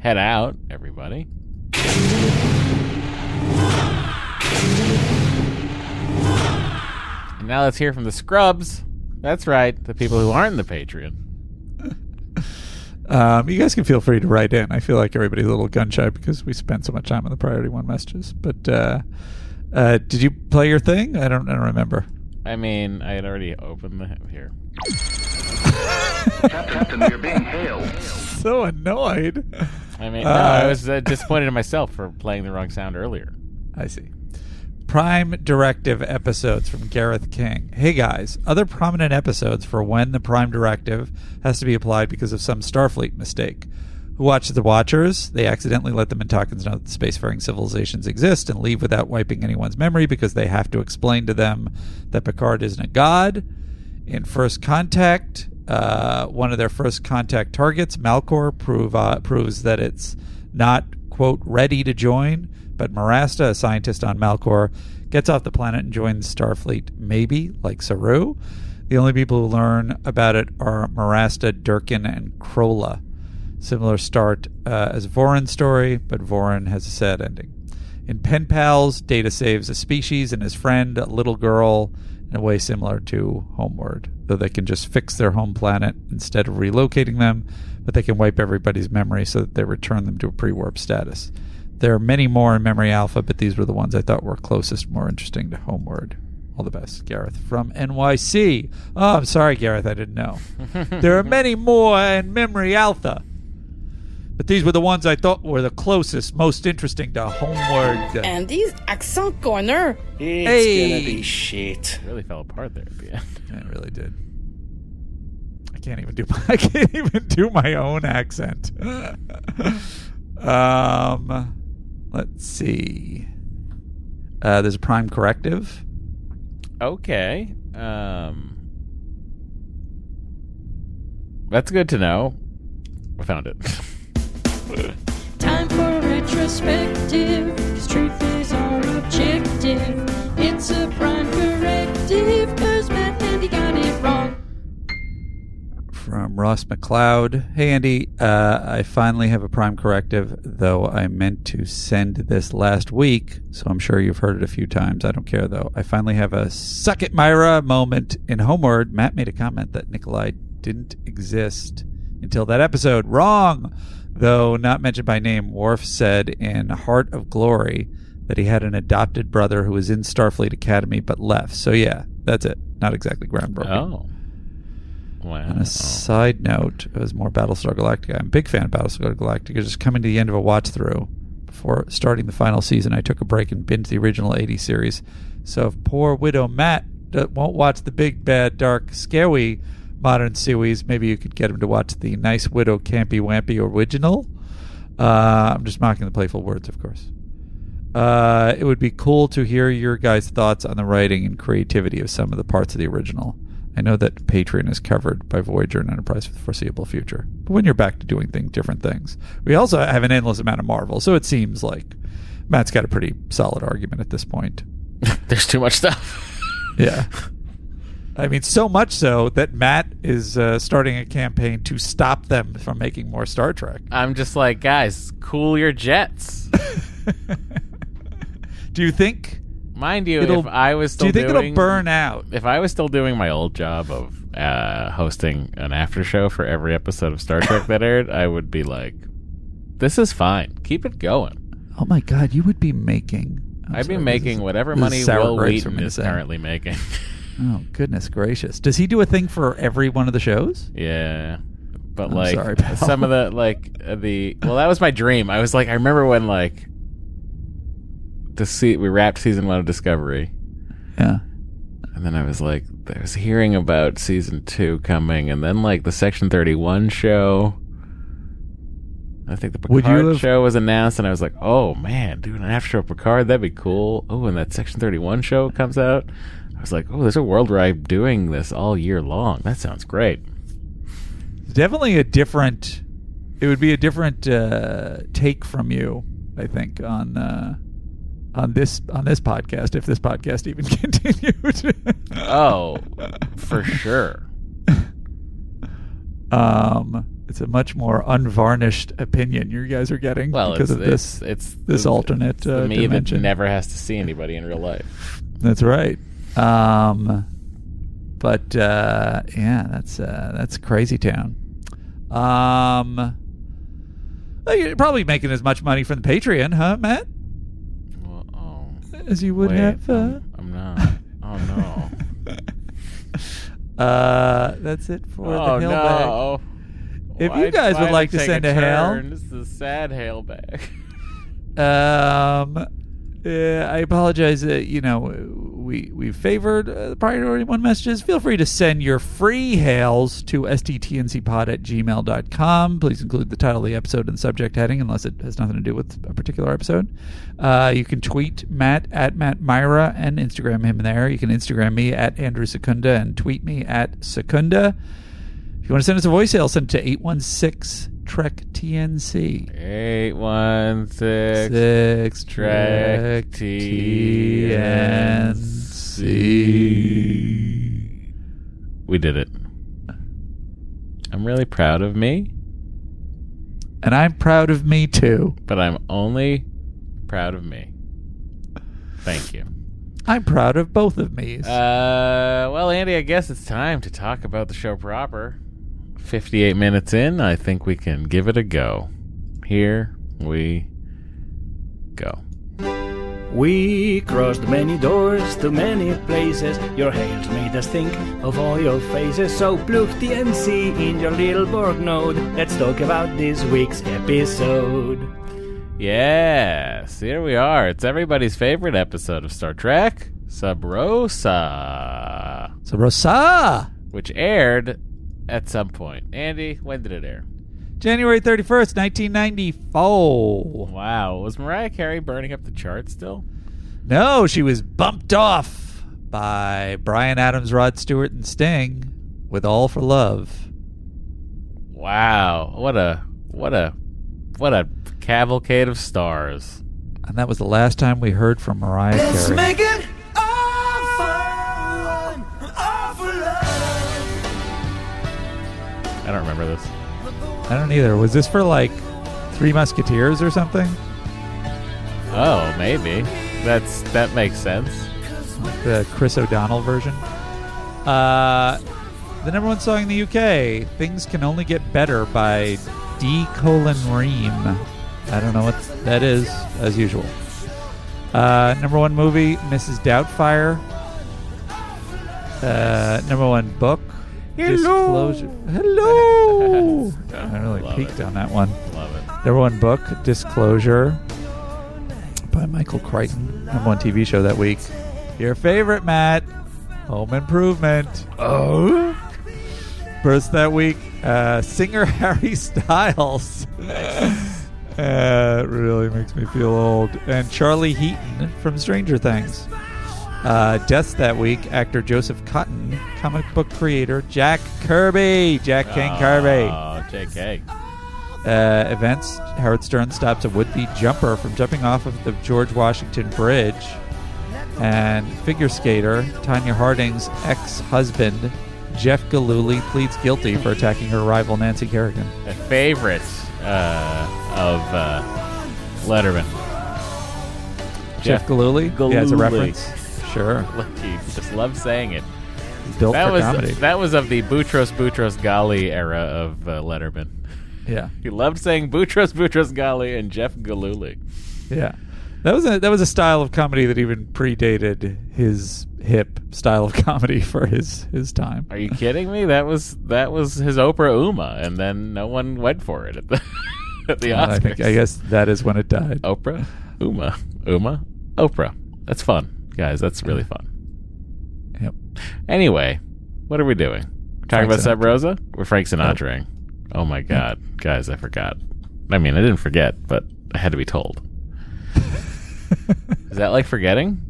head out, everybody. And now let's hear from the Scrubs. That's right, the people who aren't in the Patreon. You guys can feel free to write in. I feel like everybody's a little gun shy because we spend so much time on the Priority One messages. But did you play your thing? I don't remember. I mean, I had already opened the here. Captain, we are being hailed. So annoyed. I mean, I was disappointed in myself for playing the wrong sound earlier. I see. Prime Directive episodes from Gareth King. Hey guys, other prominent episodes for when the Prime Directive has to be applied because of some Starfleet mistake. Who watched the Watchers? They accidentally let the Mintakans know that spacefaring civilizations exist and leave without wiping anyone's memory because they have to explain to them that Picard isn't a god. In First Contact, one of their First Contact targets, Malcor, proves that it's not, quote, ready to join, but Marasta, a scientist on Malcor, gets off the planet and joins Starfleet, maybe, like Saru. The only people who learn about it are Marasta, Durkin, and Krolla. Similar start as Voron's story, but Voron has a sad ending. In Pen Pals, Data saves a species and his friend, a little girl, in a way similar to Homeward, though they can just fix their home planet instead of relocating them, but they can wipe everybody's memory so that they return them to a pre-warp status. There are many more in Memory Alpha, but these were the ones I thought were closest, more interesting to Homeward. All the best, Gareth from NYC. Oh, I'm sorry, Gareth, I didn't know. There are many more in Memory Alpha, but these were the ones I thought were the closest, most interesting to Homeward. And these accent corner. It's gonna be shit. It really fell apart there at the end. Yeah, it really did. I can't even do my own accent. Let's see. There's a prime corrective. Okay. That's good to know. I found it. Time for retrospective, because truth is our objective. It's a prime corrective, because Matt and Andy got it wrong. From Ross McLeod. Hey, Andy, I finally have a prime corrective, though I meant to send this last week, so I'm sure you've heard it a few times. I don't care, though. I finally have a suck it, Myra moment in Homeward. Matt made a comment that Nikolai didn't exist until that episode. Wrong, though not mentioned by name. Worf said in Heart of Glory that he had an adopted brother who was in Starfleet Academy but left. So, yeah, that's it. Not exactly groundbreaking. Oh. Wow. On a side note, it was more Battlestar Galactica. I'm a big fan of Battlestar Galactica. Just coming to the end of a watch-through before starting the final season, I took a break and binged the original 80s series. So if poor widow Matt won't watch the big, bad, dark, scary modern series, maybe you could get him to watch the nice widow campy, wampy original. I'm just mocking the playful words, of course. It would be cool to hear your guys' thoughts on the writing and creativity of some of the parts of the original. I know that Patreon is covered by Voyager and Enterprise for the foreseeable future. But when you're back to doing different things. We also have an endless amount of Marvel, so it seems like Matt's got a pretty solid argument at this point. There's too much stuff. Yeah. I mean, so much so that Matt is starting a campaign to stop them from making more Star Trek. I'm just like, guys, cool your jets. Do you think... Mind you, if I was still doing... Do you think it'll burn out? If I was still doing my old job of hosting an after show for every episode of Star Trek that aired, I would be like, this is fine. Keep it going. Oh, my God. You would be making... I'd be making whatever money Will Wheaton is currently making. Oh, goodness gracious. Does he do a thing for every one of the shows? Yeah. But, some of the, Well, that was my dream. I was like, I remember when, we wrapped season 1 of Discovery. Yeah. And then I was like, I was hearing about season 2 coming, and then the Section 31 show. I think the Picard show was announced, and I was like, oh man, doing an after show of Picard, that'd be cool. Oh, and that Section 31 show comes out. I was like, oh, there's a world where I'm doing this all year long. That sounds great. Definitely it would be a different take from you, I think, on this podcast, if this podcast even continued. Oh, for sure. It's a much more unvarnished opinion you guys are getting because of this alternate dimension. That never has to see anybody in real life. That's right. But yeah, that's crazy town. You're probably making as much money from the Patreon, huh, Matt? As you would have. I'm not. Oh, no. That's it for the hailbag. Oh, no. If you guys would like to send a hail. This is a sad hailbag. I apologize. We favored the priority one messages. Feel free to send your free hails to sttncpod@gmail.com. Please include the title of the episode and subject heading, unless it has nothing to do with a particular episode. You can tweet Matt at Matt Myra and Instagram him there. You can Instagram me at Andrew Secunda and tweet me at Secunda. If you want to send us a voice hail, send it to 816 Trek TNC. 816 Trek TNC. We did it. I'm really proud of me. And I'm proud of me too. But I'm only proud of me. Thank you. I'm proud of both of me's. Well, Andy, I guess it's time to talk about the show proper. 58 minutes in, I think we can give it a go. Here we go. We crossed many doors to many places. Your hails made us think of all your faces. So plug TNC in your little Borg node. Let's talk about this week's episode. Yes, here we are. It's everybody's favorite episode of Star Trek, Sub Rosa. Sub Rosa! Which aired... at some point. Andy, when did it air? January 31st, 1994. Wow. Was Mariah Carey burning up the charts still? No, she was bumped off by Bryan Adams, Rod Stewart, and Sting with All for Love. Wow. What a What a cavalcade of stars. And that was the last time we heard from Mariah Carey. Let's make it I don't remember this. I don't either. Was this for like Three Musketeers or something? Oh, maybe. That makes sense. Like the Chris O'Donnell version. The number one song in the UK, Things Can Only Get Better by D. Colin Ream. I don't know what that is, as usual. Number one movie, Mrs. Doubtfire. Number one book, Hello. Disclosure. Hello. I really peaked on that one. Love it. Number one book, Disclosure by Michael Crichton. Number one TV show that week, your favorite, Matt, Home Improvement. Oh. First that week, singer Harry Styles. It really makes me feel old. And Charlie Heaton from Stranger Things. Deaths that week, actor Joseph Cotton, comic book creator Jack Kirby. Jack King Kirby. JK. Events, Howard Stern stops a would-be jumper from jumping off of the George Washington Bridge. And figure skater, Tanya Harding's ex-husband, Jeff Gillooly, pleads guilty for attacking her rival, Nancy Kerrigan. A favorite of Letterman. Jeff Gillooly? Yeah, it's a reference. Sure. He just loves saying it. Built that for comedy. That was of the Boutros Boutros Ghali era of Letterman. Yeah. He loved saying Boutros Boutros Ghali and Jeff Gillooly. Yeah. That was a style of comedy that even predated his hip style of comedy for his time. Are you kidding me? That was his Oprah Uma, and then no one went for it at the Oscars. I guess that is when it died. Oprah, Uma, Oprah. That's fun, guys. That's really fun. Yep. Anyway, what are we doing? We're talking about Sub Rosa? We're Frank Sinatra-ing. Oh my God, guys! I forgot. I mean, I didn't forget, but I had to be told. Is that like forgetting?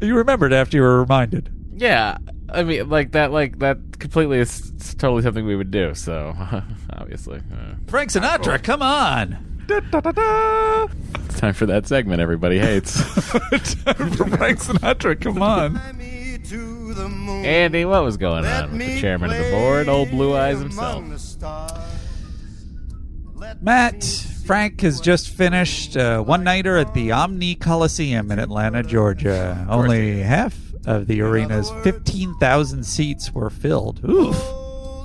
You remembered after you were reminded. Yeah, I mean, like that completely is totally something we would do. So obviously, Frank Sinatra, come on! Da, da, da, da. It's time for that segment everybody hates. Time for Frank Sinatra, come on! Andy, what was going on with the chairman of the board, old Blue Eyes himself? Matt. Frank has just finished a one-nighter at the Omni Coliseum in Atlanta, Georgia. Only half of the arena's 15,000 seats were filled. Oof.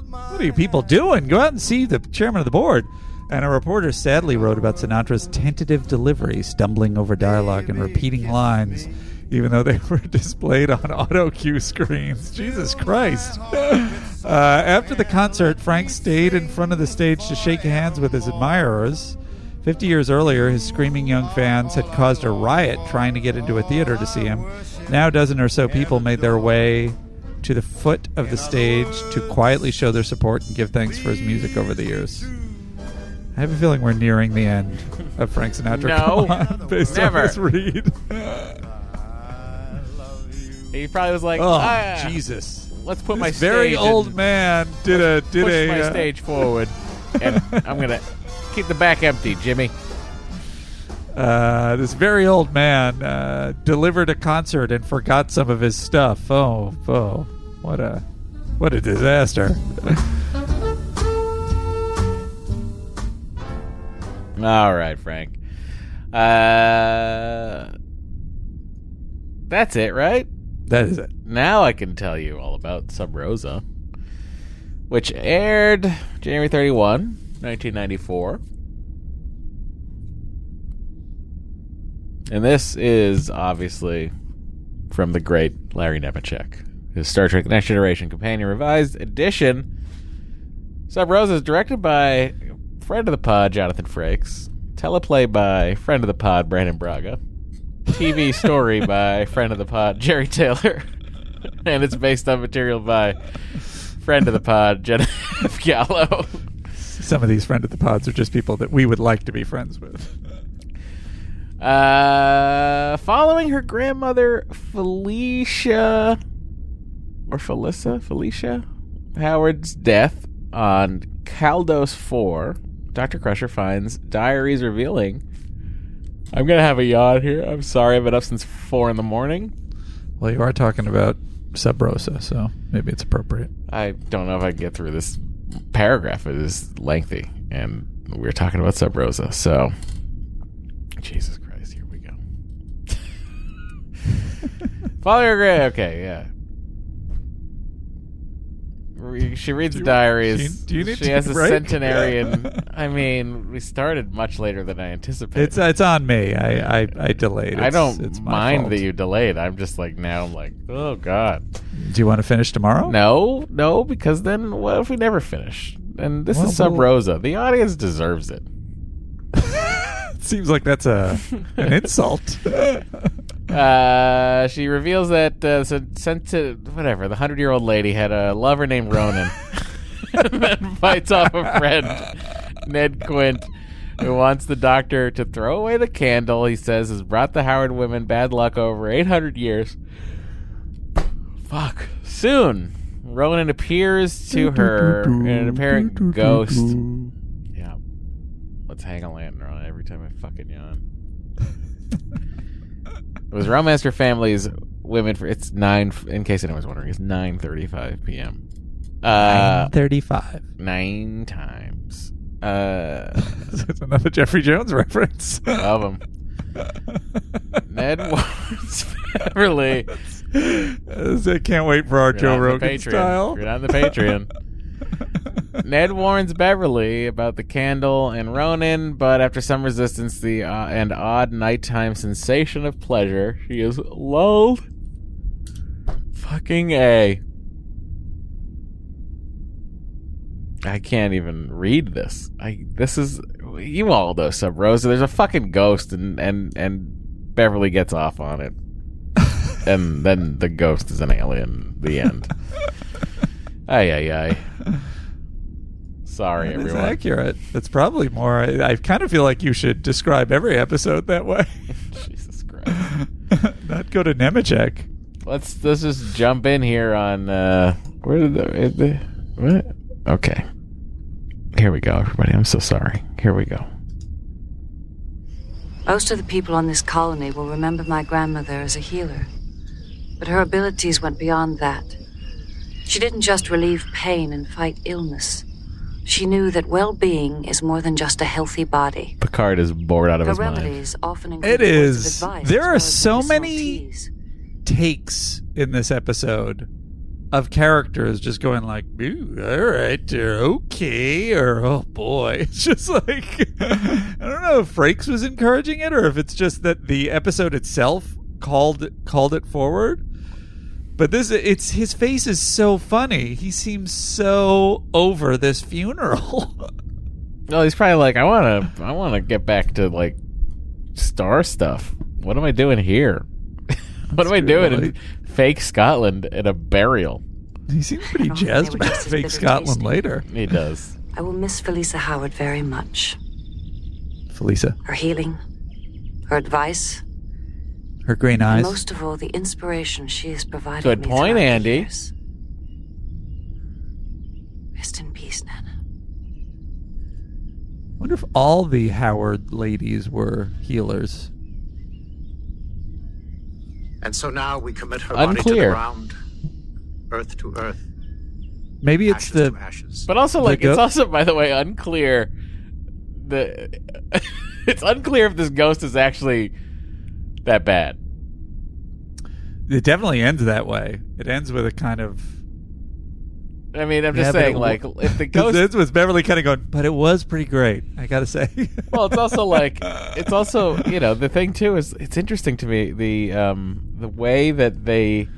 What are you people doing? Go out and see the chairman of the board. And a reporter sadly wrote about Sinatra's tentative delivery, stumbling over dialogue and repeating lines, even though they were displayed on auto-cue screens. Jesus Christ. After the concert, Frank stayed in front of the stage to shake hands with his admirers. 50 years earlier, his screaming young fans had caused a riot trying to get into a theater to see him. Now a dozen or so people made their way to the foot of the stage to quietly show their support and give thanks for his music over the years. I have a feeling we're nearing the end of Frank Sinatra. No, on, based never. On this read. He probably was like, Jesus. Let's put this my stage very old man did a push my stage forward, and I'm gonna keep the back empty, Jimmy. This very old man delivered a concert and forgot some of his stuff. Oh, what a disaster! All right, Frank. That's it, right? That is it. Now I can tell you all about Sub Rosa, which aired January 31, 1994. And this is obviously from the great Larry Nemechek, his Star Trek Next Generation Companion Revised Edition. Sub Rosa is directed by friend of the pod, Jonathan Frakes. Teleplay by friend of the pod, Brannon Braga. TV story by friend of the pod, Jerry Taylor. And it's based on material by friend of the pod, Jennifer Gallo. Some of these friend of the pods are just people that we would like to be friends with. Following her grandmother, Felisa Howard's death on Caldos 4, Dr. Crusher finds diaries revealing. I'm going to have a yawn here. I'm sorry. I've been up since 4 in the morning. Well, you are talking about Sub Rosa, so maybe it's appropriate. I don't know if I can get through this paragraph. It is lengthy, and we're talking about Sub Rosa, so... Jesus Christ, here we go. Follow your gray. Okay, yeah. She reads the diaries. She has a centenarian. Yeah. I mean, we started much later than I anticipated. It's on me. I delayed. I don't mind that you delayed. I'm just like, now I'm like, oh God. Do you want to finish tomorrow? No, because then what if we never finish? And this is Sub Rosa. The audience deserves it. It seems like that's an insult. She reveals that the 100-year-old lady had a lover named Ronin, and then fights off a friend, Ned Quint, who wants the doctor to throw away the candle he says has brought the Howard women bad luck over 800 years. Fuck. Soon, Ronin appears to her in an apparent ghost. Yeah. Let's hang a lantern on every time I fucking yawn. It was Romancer Family's Women for... It's 9... In case anyone's wondering, it's 9:35 p.m. 9:35. 9 times. That's another Jeffrey Jones reference. Love him. Ned warns Beverly. I can't wait for our Joe Rogan style. You're not on the Patreon. Ned warns Beverly about the candle and Ronin, but after some resistance and odd nighttime sensation of pleasure, she is lulled. Fucking A. I can't even read this. This is... You all know Sub Rosa. There's a fucking ghost, and Beverly gets off on it. And then the ghost is an alien. The end. Ay, ay, ay. Sorry, everyone. That's accurate. That's probably more... I kind of feel like you should describe every episode that way. Jesus Christ. Not go to Nemechek. Let's just jump in here on... What? Okay. Here we go, everybody. I'm so sorry. Here we go. Most of the people on this colony will remember my grandmother as a healer. But her abilities went beyond that. She didn't just relieve pain and fight illness. She knew that well-being is more than just a healthy body. Picard is bored out of his mind. Her remedies often include words of advice. There are so many takes in this episode of characters just going like, all right, or okay, or oh boy. It's just like, I don't know if Frakes was encouraging it or if it's just that the episode itself called it forward. But his face is so funny. He seems so over this funeral. No, he's probably like, I wanna get back to like star stuff. What am I doing here? What am I doing in fake Scotland at a burial? He seems pretty jazzed about fake Scotland later. He does. I will miss Felisa Howard very much. Felisa. Her healing, her advice. Her green eyes. And most of all, the inspiration she has provided me. Good point, Andy. Years. Rest in peace, Nana. I wonder if all the Howard ladies were healers. And so now we commit her body to the ground, earth to earth. Maybe it's ashes to ashes. But also, like, it's also, by the way, unclear. It's unclear if this ghost is actually that bad. It definitely ends that way. It ends with a kind of... I mean, I'm just saying, like, if the ghost... It ends with Beverly kind of going, but it was pretty great, I gotta say. Well, it's also like... It's also, you know, the thing, too, is it's interesting to me, the way that they...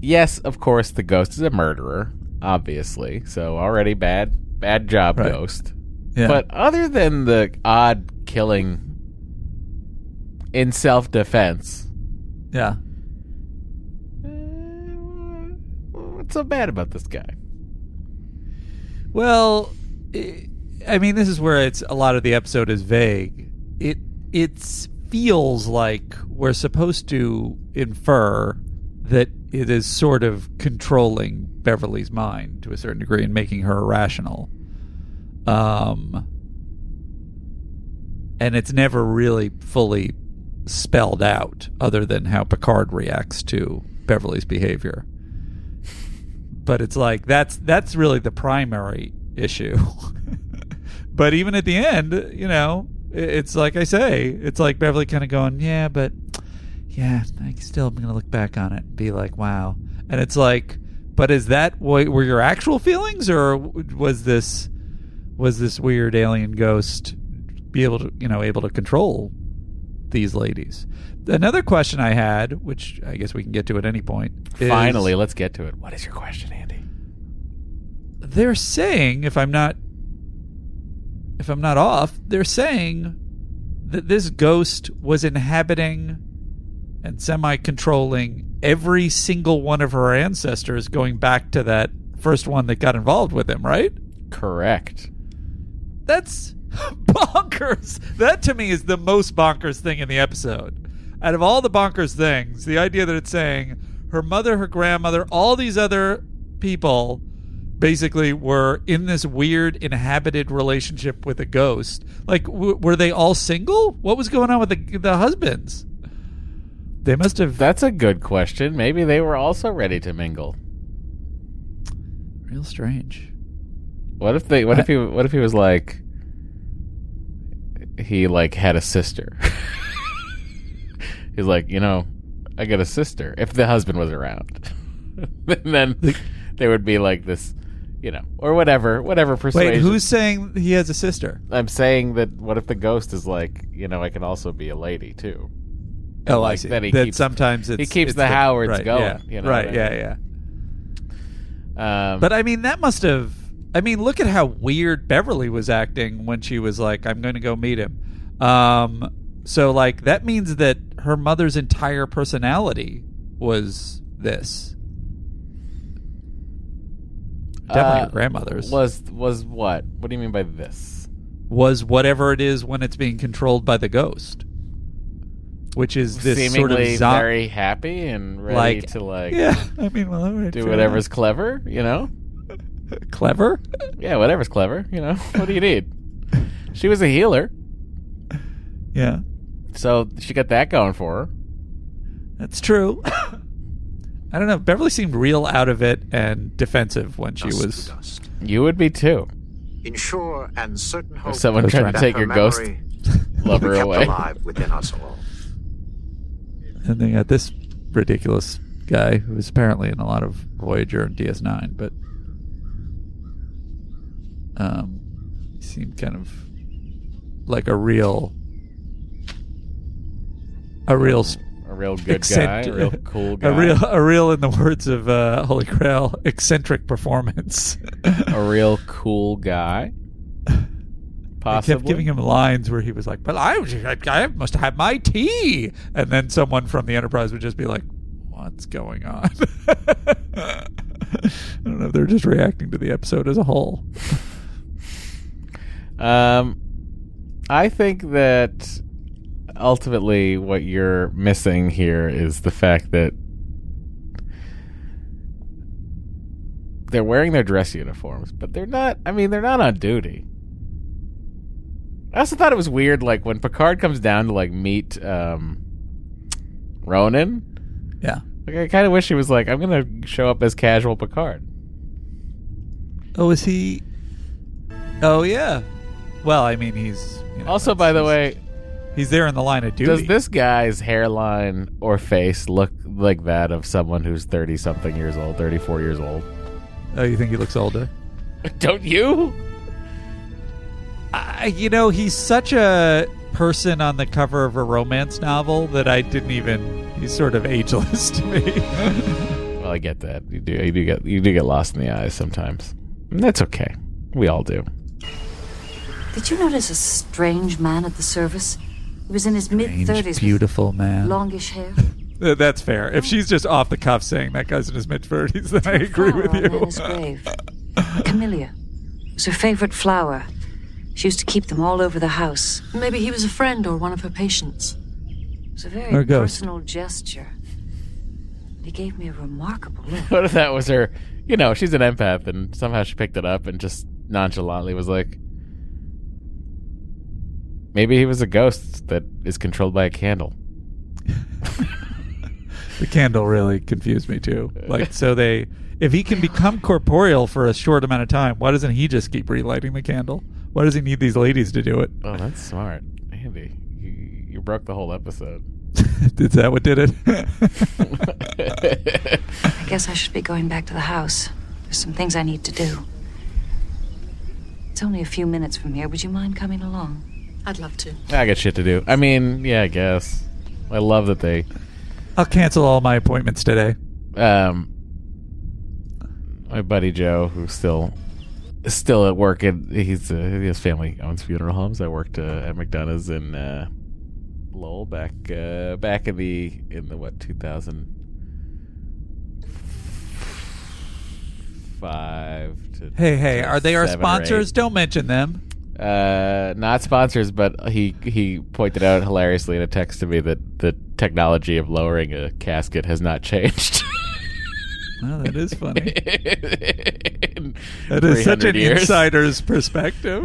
Yes, of course, the ghost is a murderer, obviously. So already bad job, right? Ghost. Yeah. But other than the odd killing... in self-defense. Yeah. What's so bad about this guy? Well, I mean, this is where it's a lot of the episode is vague. It feels like we're supposed to infer that it is sort of controlling Beverly's mind to a certain degree and making her irrational. and it's never really fully spelled out other than how Picard reacts to Beverly's behavior. But it's like that's really the primary issue. But even at the end, you know, it's like I say, it's like Beverly kind of going, yeah, but yeah, I still am going to look back on it and be like, wow. And it's like, but is that what were your actual feelings, or was this weird alien ghost be able to, you know, able to control these ladies? Another question I had, which I guess we can get to at any point. Finally, let's get to it. What is your question, Andy? They're saying, if I'm not off, they're saying that this ghost was inhabiting and semi-controlling every single one of her ancestors going back to that first one that got involved with him, right? Correct. That's bonkers. That to me is the most bonkers thing in the episode. Out of all the bonkers things, the idea that it's saying her mother, her grandmother, all these other people basically were in this weird inhabited relationship with a ghost. Like, were they all single? What was going on with the husbands? They must have... That's a good question. Maybe they were also ready to mingle. Real strange. What if he was like... He, like, had a sister. He's like, you know, I got a sister. If the husband was around. And then there would be, like, this, you know, or whatever persuasion. Wait, who's saying he has a sister? I'm saying that what if the ghost is like, you know, I can also be a lady, too. Oh, like, I see. Then he keeps the Howards right, going. Yeah, you know, right, yeah. But, I mean, that must have... I mean, look at how weird Beverly was acting when she was like, I'm going to go meet him. So, like, that means that her mother's entire personality was this. Definitely her grandmother's. Was what? What do you mean by this? Was whatever it is when it's being controlled by the ghost. Which is this seemingly sort of zombie. Very happy and ready like, to, like, yeah, I mean, well, right, do whatever's that. Clever, you know? Clever? Yeah, whatever's clever, you know. What do you need? She was a healer. Yeah. So she got that going for her. That's true. I don't know. Beverly seemed real out of it and defensive when she was... Dust. You would be too. Ensure and certain hope... If someone tried to take your ghost lover away. Alive within us all. And they got this ridiculous guy who was apparently in a lot of Voyager and DS9, but... He seemed kind of like a real good guy, a real cool guy, a real, in the words of Holy Grail, eccentric performance. A real cool guy. Possibly. They kept giving him lines where he was like, "Well, I must have my tea," and then someone from the Enterprise would just be like, "What's going on?" I don't know if they're just reacting to the episode as a whole. I think that ultimately what you're missing here is the fact that they're wearing their dress uniforms, but they're not, I mean, they're not on duty. I also thought it was weird, like, when Picard comes down to, like, meet Ronin. Yeah. Like, I kind of wish he was like, I'm going to show up as casual Picard. Oh, is he? Oh, yeah. Well, I mean, he's... You know, also, by the way... He's there in the line of duty. Does this guy's hairline or face look like that of someone who's 30-something years old, 34 years old? Oh, you think he looks older? Don't you? You know, he's such a... person on the cover of a romance novel that I didn't even... He's sort of ageless to me. Well, I get that. You do get lost in the eyes sometimes. And that's okay. We all do. Did you notice a strange man at the service? He was in his mid-30s. Beautiful man. Longish hair. That's fair. If she's just off the cuff saying that guy's in his mid-30s, then I agree with you. Camellia was her favorite flower. She used to keep them all over the house. Maybe he was a friend or one of her patients. It was a very personal gesture. He gave me a remarkable look. What if that was her... You know, she's an empath, and somehow she picked it up and just nonchalantly was like, Maybe he was a ghost that is controlled by a candle. The candle really confused me too. Like, so they, if he can become corporeal for a short amount of time, why doesn't he just keep relighting the candle? Why does he need these ladies to do it? Oh, that's smart, Andy. You broke the whole episode. Is that what did it? I guess I should be going back to the house. There's some things I need to do. It's only a few minutes from here. Would you mind coming along? I'd love to. I got shit to do. I mean, yeah, I guess. I love that they... I'll cancel all my appointments today. My buddy Joe, who's still at work, and his family owns funeral homes. I worked at McDonald's in Lowell back in the what, 2005 to... Hey, are they our sponsors? Don't mention them. Not sponsors, but he pointed out hilariously in a text to me that the technology of lowering a casket has not changed. Well, that is funny. That is such an insider's perspective.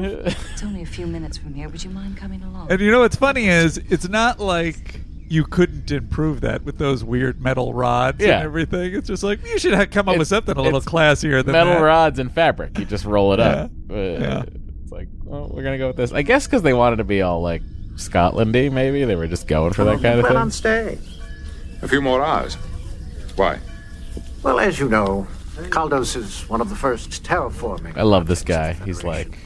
It's only a few minutes from here. Would you mind coming along? And you know what's funny is it's not like you couldn't improve that with those weird metal rods and everything. It's just like you should come up with something a little classier than metal rods and fabric. You just roll it up. Yeah. Like, well, we're going to go with this. I guess because they wanted to be all, like, Scotland-y, maybe. They were just going for that kind of thing. Well, on stage. A few more hours. Why? Well, as you know, Caldos is one of the first terraforming. I love this guy. He's like,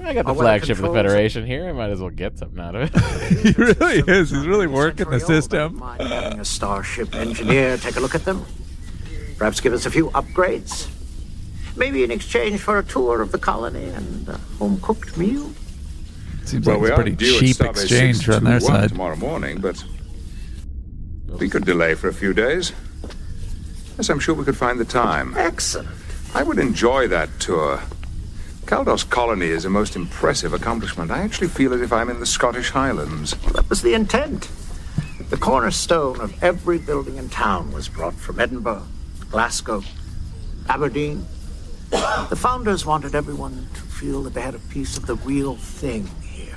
I got the flagship of the Federation here. I might as well get something out of it. He really is. He's really working the system. Mind having a starship engineer take a look at them? Perhaps give us a few upgrades? Maybe in exchange for a tour of the colony and a home-cooked meal. Seems like it's pretty cheap exchange on their side. Tomorrow morning, but we could delay for a few days. Yes, I'm sure we could find the time. Excellent. I would enjoy that tour. Caldos Colony is a most impressive accomplishment. I actually feel as if I'm in the Scottish Highlands. Well, that was the intent. The cornerstone of every building in town was brought from Edinburgh, Glasgow, Aberdeen. The founders wanted everyone to feel that they had a piece of the real thing here.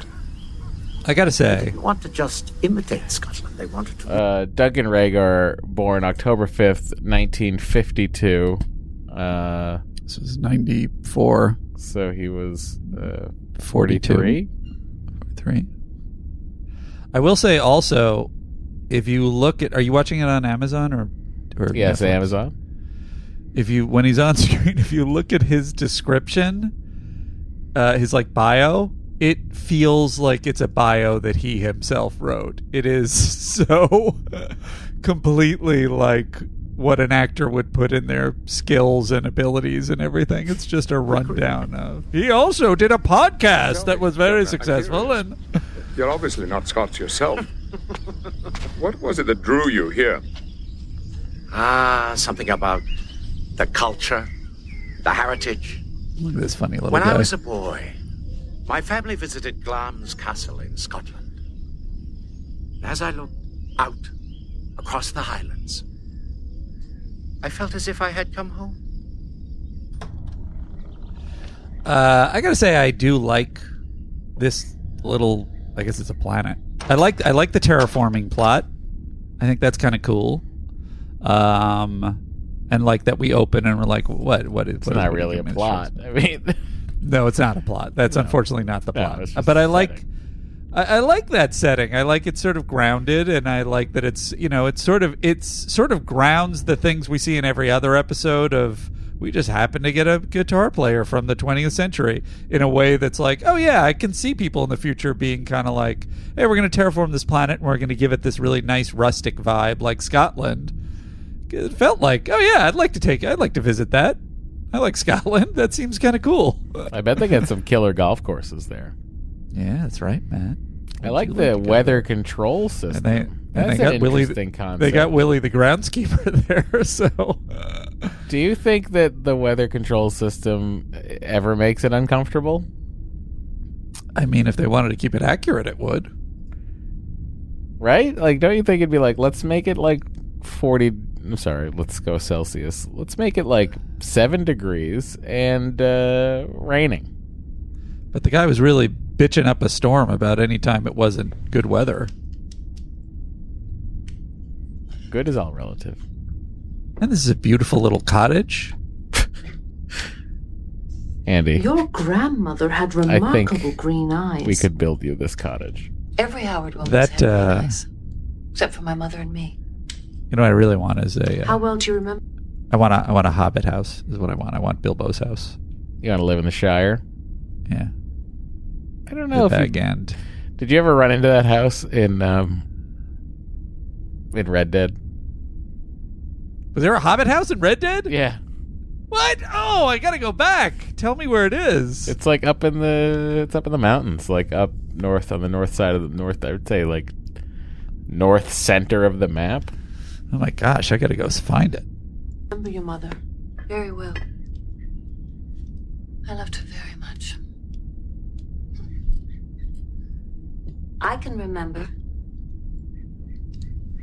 I gotta say, they didn't want to just imitate Scotland. They wanted to... Doug and Rhaegar, born October 5th, 1952. This was 94. So he was 43. I will say also, if you look at... Are you watching it on Amazon or yes, Netflix? Amazon. When he's on screen, if you look at his description, his like bio, it feels like it's a bio that he himself wrote. It is so completely like what an actor would put in their skills and abilities and everything. It's just a rundown of... He also did a podcast that was very successful. And you're obviously not Scots yourself. What was it that drew you here? Something about the culture, the heritage. Look at this funny little guy. When I was a boy, my family visited Glam's Castle in Scotland. As I looked out across the Highlands, I felt as if I had come home. I gotta say, I do like this little... I guess it's a planet. I like the terraforming plot. I think that's kind of cool. And like that we open and we're like, what? What is... It's not really a plot. I mean, no, it's not a plot. That's unfortunately not the plot. But I like that setting. I like it's sort of grounded, and I like that it's, you know, it's sort of grounds the things we see in every other episode of... We just happen to get a guitar player from the 20th century in a way that's like, oh, yeah, I can see people in the future being kind of like, hey, we're going to terraform this planet and we're going to give it this really nice rustic vibe like Scotland. It felt like, oh, yeah, I'd like to visit that. I like Scotland. That seems kind of cool. I bet they got some killer golf courses there. Yeah, that's right, Matt. I like the weather control system. That's an interesting concept. They got Willie the groundskeeper there, so... Do you think that the weather control system ever makes it uncomfortable? I mean, if they wanted to keep it accurate, it would. Right? Like, don't you think it'd be like, let's make it like 40... I'm sorry, let's go Celsius. Let's make it like 7 degrees and raining. But the guy was really bitching up a storm about any time it wasn't good weather. Good is all relative. And this is a beautiful little cottage. Andy. Your grandmother had remarkable green eyes. We could build you this cottage. Every Howard woman's had green eyes. Except for my mother and me. You know what I really want is a... How well do you remember? I want a Hobbit house is what I want. I want Bilbo's house. You want to live in the Shire? Yeah. I don't know if you... End. Did you ever run into that house in Red Dead? Was there a Hobbit house in Red Dead? Yeah. What? Oh, I gotta go back. Tell me where it is. It's like up in the mountains, like up north on the north side of the north. I would say like north center of the map. Oh my gosh, I gotta go find it. Remember your mother very well. I loved her very much. I can remember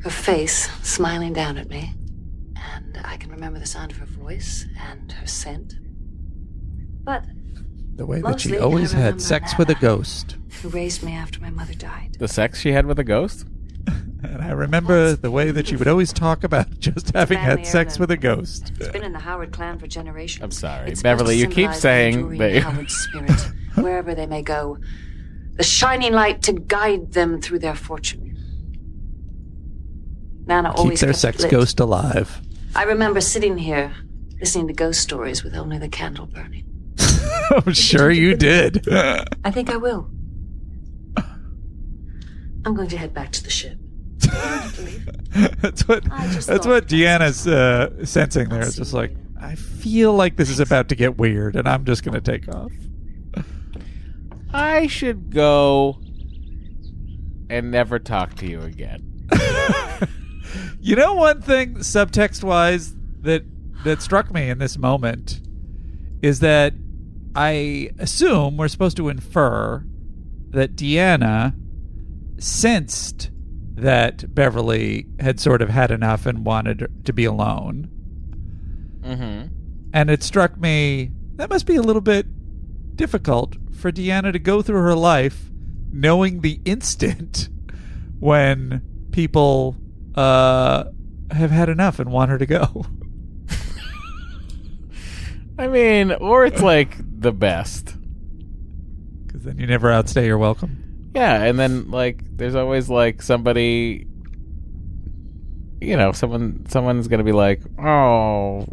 her face smiling down at me, and I can remember the sound of her voice and her scent. But the way that she always had sex with a ghost. Who raised me after my mother died. The sex she had with a ghost? And I remember the way that you would always talk about just having had sex with a ghost. It's been in the Howard clan for generations. I'm sorry, it's Beverly, you keep saying that. Howard's spirit, wherever they may go, the shining light to guide them through their fortune. Nana always keeps their sex lit. Ghost alive. I remember sitting here, listening to ghost stories with only the candle burning. I'm sure you did. I think I will. I'm going to head back to the ship. That's what Deanna's sensing there. It's just like, I feel like this is about to get weird, and I'm just going to take off. I should go and never talk to you again. You know, one thing subtext-wise that struck me in this moment is that I assume we're supposed to infer that Deanna sensed that Beverly had sort of had enough and wanted to be alone. Mm-hmm. And it struck me that must be a little bit difficult for Deanna to go through her life knowing the instant when people have had enough and want her to go. I mean, or it's like the best. Because then you never outstay your welcome. Yeah, and then like there's always like somebody, you know, someone's gonna be like, oh,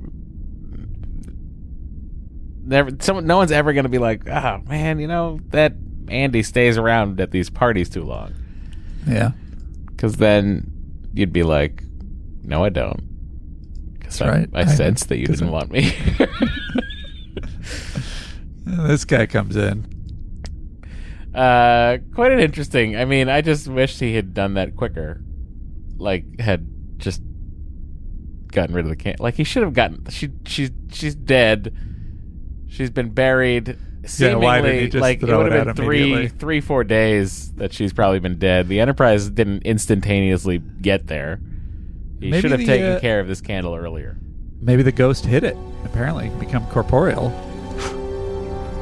no one's ever gonna be like, ah, oh, man, you know that Andy stays around at these parties too long. Yeah, because then you'd be like, no, I don't. Because right. I sense that you didn't want me. This guy comes in. Quite an interesting. I mean, I just wished he had done that quicker. Like, had just gotten rid of the can. Like, he should have gotten. She's dead. She's been buried. Seemingly, yeah, why did he just like throw it would have been three, 4 days that she's probably been dead. The Enterprise didn't instantaneously get there. He should have taken care of this candle earlier. Maybe the ghost hit it. Apparently, become corporeal.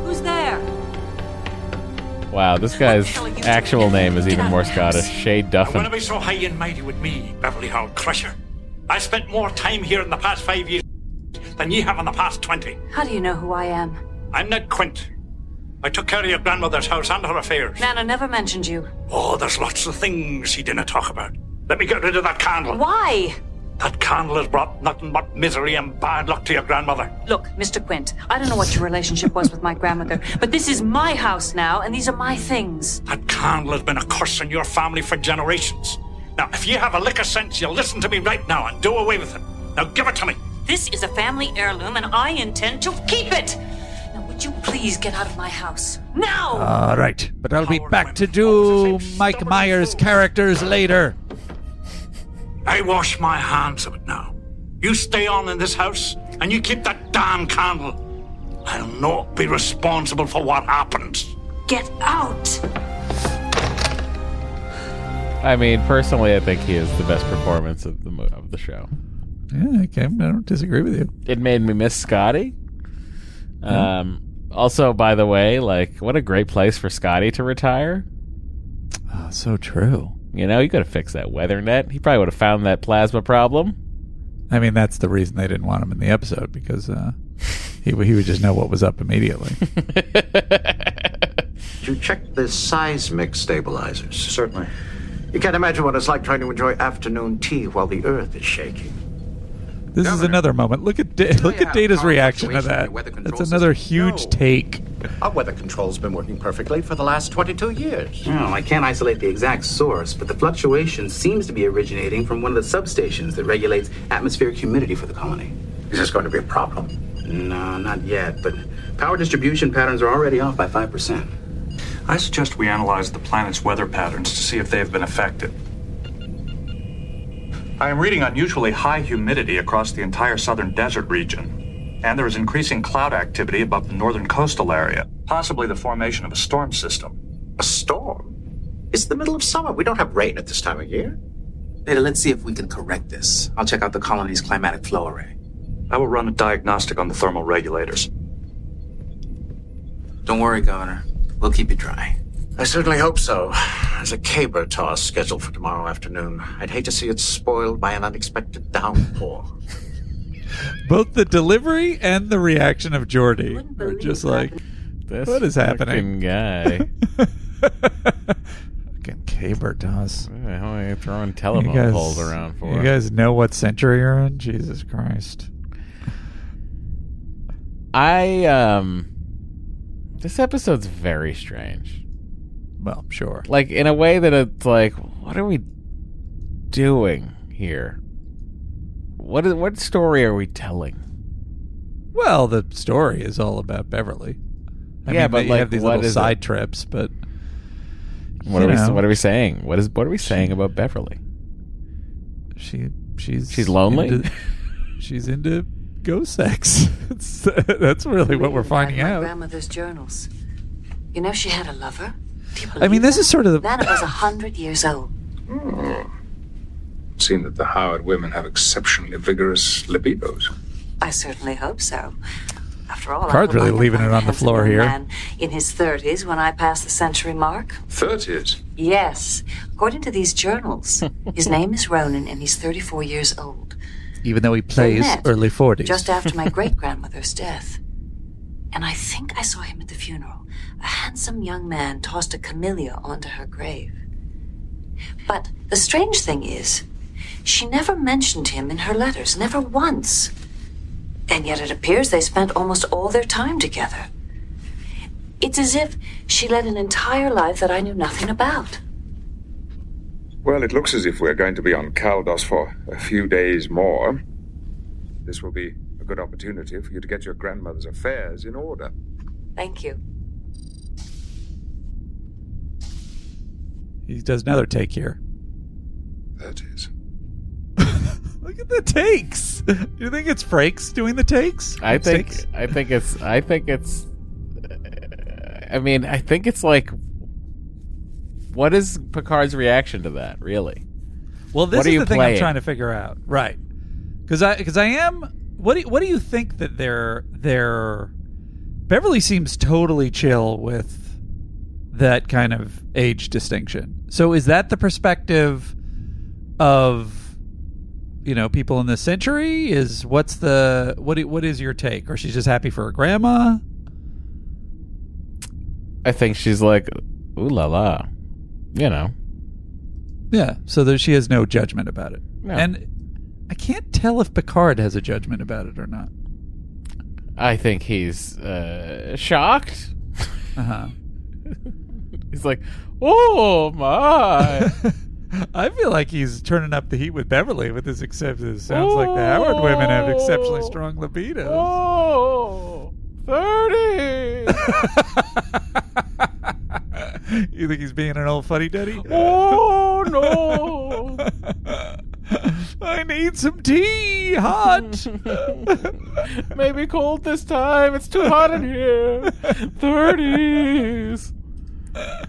Who's there? Wow, this guy's actual name is even more Scottish. Shay Duffin. I want to be so high and mighty with me, Beverly Hall Crusher. I spent more time here in the past 5 years than ye have in the past 20. How do you know who I am? I'm Ned Quint. I took care of your grandmother's house and her affairs. Nana never mentioned you. Oh, there's lots of things he didn't talk about. Let me get rid of that candle. Why? That candle has brought nothing but misery and bad luck to your grandmother. Look, Mr. Quint, I don't know what your relationship was with my grandmother, but this is my house now, and these are my things. That candle has been a curse on your family for generations. Now, if you have a lick of sense, you'll listen to me right now and do away with it. Now, give it to me. This is a family heirloom, and I intend to keep it. Now, would you please get out of my house? Now! All right, but I'll be back to do Mike Myers' characters later. I wash my hands of it now. You stay on in this house, and you keep that damn candle. I'll not be responsible for what happens. Get out! I mean, personally, I think he is the best performance of the show. Yeah, I don't disagree with you. It made me miss Scotty. Mm-hmm. Also, by the way, like, what a great place for Scotty to retire. Oh, so true. You know, you could have fixed that weather net. He probably would have found that plasma problem. I mean, that's the reason they didn't want him in the episode, because he would just know what was up immediately. You checked the seismic stabilizers. Certainly. You can't imagine what it's like trying to enjoy afternoon tea while the Earth is shaking. This Governor, is another moment. Look at Data's reaction to that. That's another huge take. Our weather control's been working perfectly for the last 22 years. Well, I can't isolate the exact source, but the fluctuation seems to be originating from one of the substations that regulates atmospheric humidity for the colony. Is this going to be a problem? No, not yet, but power distribution patterns are already off by 5%. I suggest we analyze the planet's weather patterns to see if they have been affected. I am reading unusually high humidity across the entire southern desert region, and there is increasing cloud activity above the northern coastal area, possibly the formation of a storm system. A storm? It's the middle of summer. We don't have rain at this time of year. Data, let's see if we can correct this. I'll check out the colony's climatic flow array. I will run a diagnostic on the thermal regulators. Don't worry, Governor. We'll keep you dry. I certainly hope so. There's a caber toss scheduled for tomorrow afternoon. I'd hate to see it spoiled by an unexpected downpour. Both the delivery and the reaction of Geordi are just like, what is happening? Guy. Fucking caber toss. How are you throwing telephone poles around for? You guys know what century you're in? Jesus Christ. This episode's very strange. Well, sure. Like, in a way that it's like, what are we doing here? What story are we telling? Well, the story is all about Beverly. I mean, but like, have these little side trips, but what are we saying? What are we saying about Beverly? She's lonely. She's into ghost sex. That's really what we're finding out. My grandmother's journals. You know, she had a lover. I mean, this is sort of the... Nana was 100 years old. Oh. It seems that the Howard women have exceptionally vigorous libidos. I certainly hope so. After all, Card's really leaving it on the floor here. Man in his 30s when I passed the century mark. 30s? Yes. According to these journals, his name is Ronin and he's 34 years old. Even though he plays early 40s. Just after my great-grandmother's death. And I think I saw him at the funeral. A handsome young man tossed a camellia onto her grave. But the strange thing is, she never mentioned him in her letters, never once. And yet it appears they spent almost all their time together. It's as if she led an entire life that I knew nothing about. Well, it looks as if we're going to be on Caldos for a few days more. This will be a good opportunity for you to get your grandmother's affairs in order. Thank you. He does another take here. That is. Look at the takes. Do you think it's Frakes doing the takes? I think it's. I mean, I think it's like, what is Picard's reaction to that? Really? Well, this is the thing I'm trying to figure out, right? Because I am. What do you think that they're Beverly seems totally chill with that kind of age distinction. So is that the perspective of, you know, people in this century? Is what is your take? Or she's just happy for her grandma? I think she's like, ooh la la, you know. Yeah, so that she has no judgment about it. No. And I can't tell if Picard has a judgment about it or not. I think he's shocked. Uh-huh. He's like, oh my! I feel like he's turning up the heat with Beverly with his exceptions. Sounds like the Howard women have exceptionally strong libidos. Oh, 30! You think he's being an old fuddy-duddy? Oh no! I need some tea, hot. Maybe cold this time. It's too hot in here. 30s. I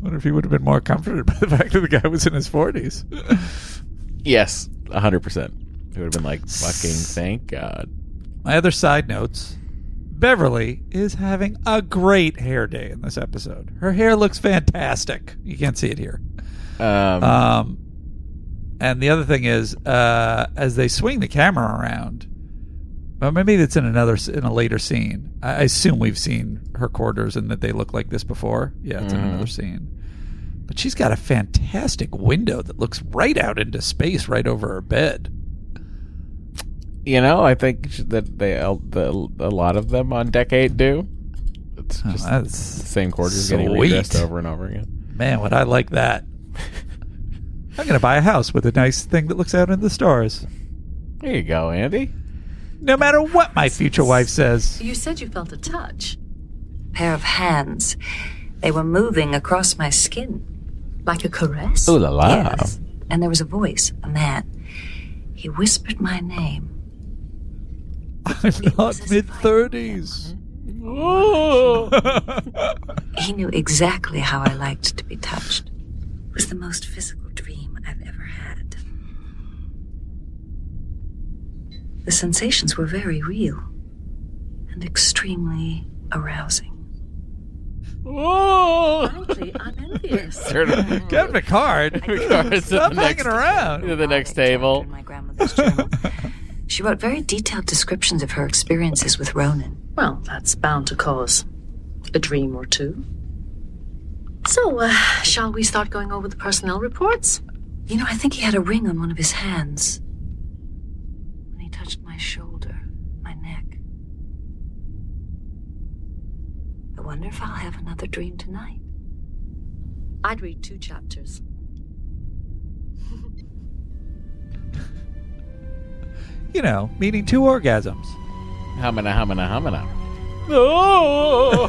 wonder if he would have been more comforted by the fact that the guy was in his 40s. Yes, 100%. He would have been like, fucking thank God. My other side notes. Beverly is having a great hair day in this episode. Her hair looks fantastic. You can't see it here. And the other thing is, as they swing the camera around, well, maybe that's in a later scene. I assume we've seen her quarters and that they look like this before. Yeah, it's in another scene. But she's got a fantastic window that looks right out into space, right over her bed. You know, I think that a lot of them on Deck 8 do. It's just the same quarters getting redressed over and over again. Man, would I like that. I'm going to buy a house with a nice thing that looks out into the stars. There you go, Andy. No matter what my future wife says. You said you felt a touch. A pair of hands. They were moving across my skin. Like a caress. Ooh la la. Yes. And there was a voice, a man. He whispered my name. I'm not mid-30s. He knew exactly how I liked to be touched. It was the most physical dream I've ever had. The sensations were very real and extremely arousing. Whoa! Frankly, I'm envious. Get Picard. Stop hanging around. To the next table. My grandmother's journal. She wrote very detailed descriptions of her experiences with Ronin. Well, that's bound to cause a dream or two. So, shall we start going over the personnel reports? You know, I think he had a ring on one of his hands. When he touched my shoulder, my neck. I wonder if I'll have another dream tonight. I'd read 2 chapters. You know, meeting 2 orgasms. Hamina, hamina, hamina. Oh!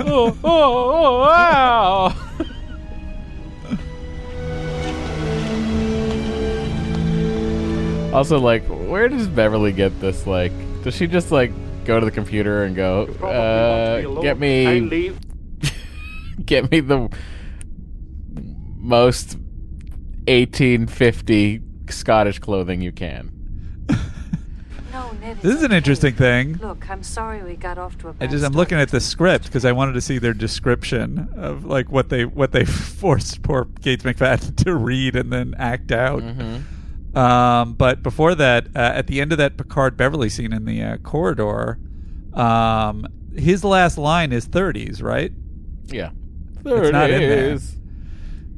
Oh, wow. Also, like, where does Beverly get this? Like, does she just, like, go to the computer and go, get me the most 1850 Scottish clothing you can? This is an interesting thing. Look, I'm sorry we got off to a bad start. I'm looking at the script because I wanted to see their description of like what they forced poor Gates McFadden to read and then act out. Mm-hmm. But before that, at the end of that Picard Beverly scene in the corridor, his last line is 30s, right? Yeah, 30s. It's not in there.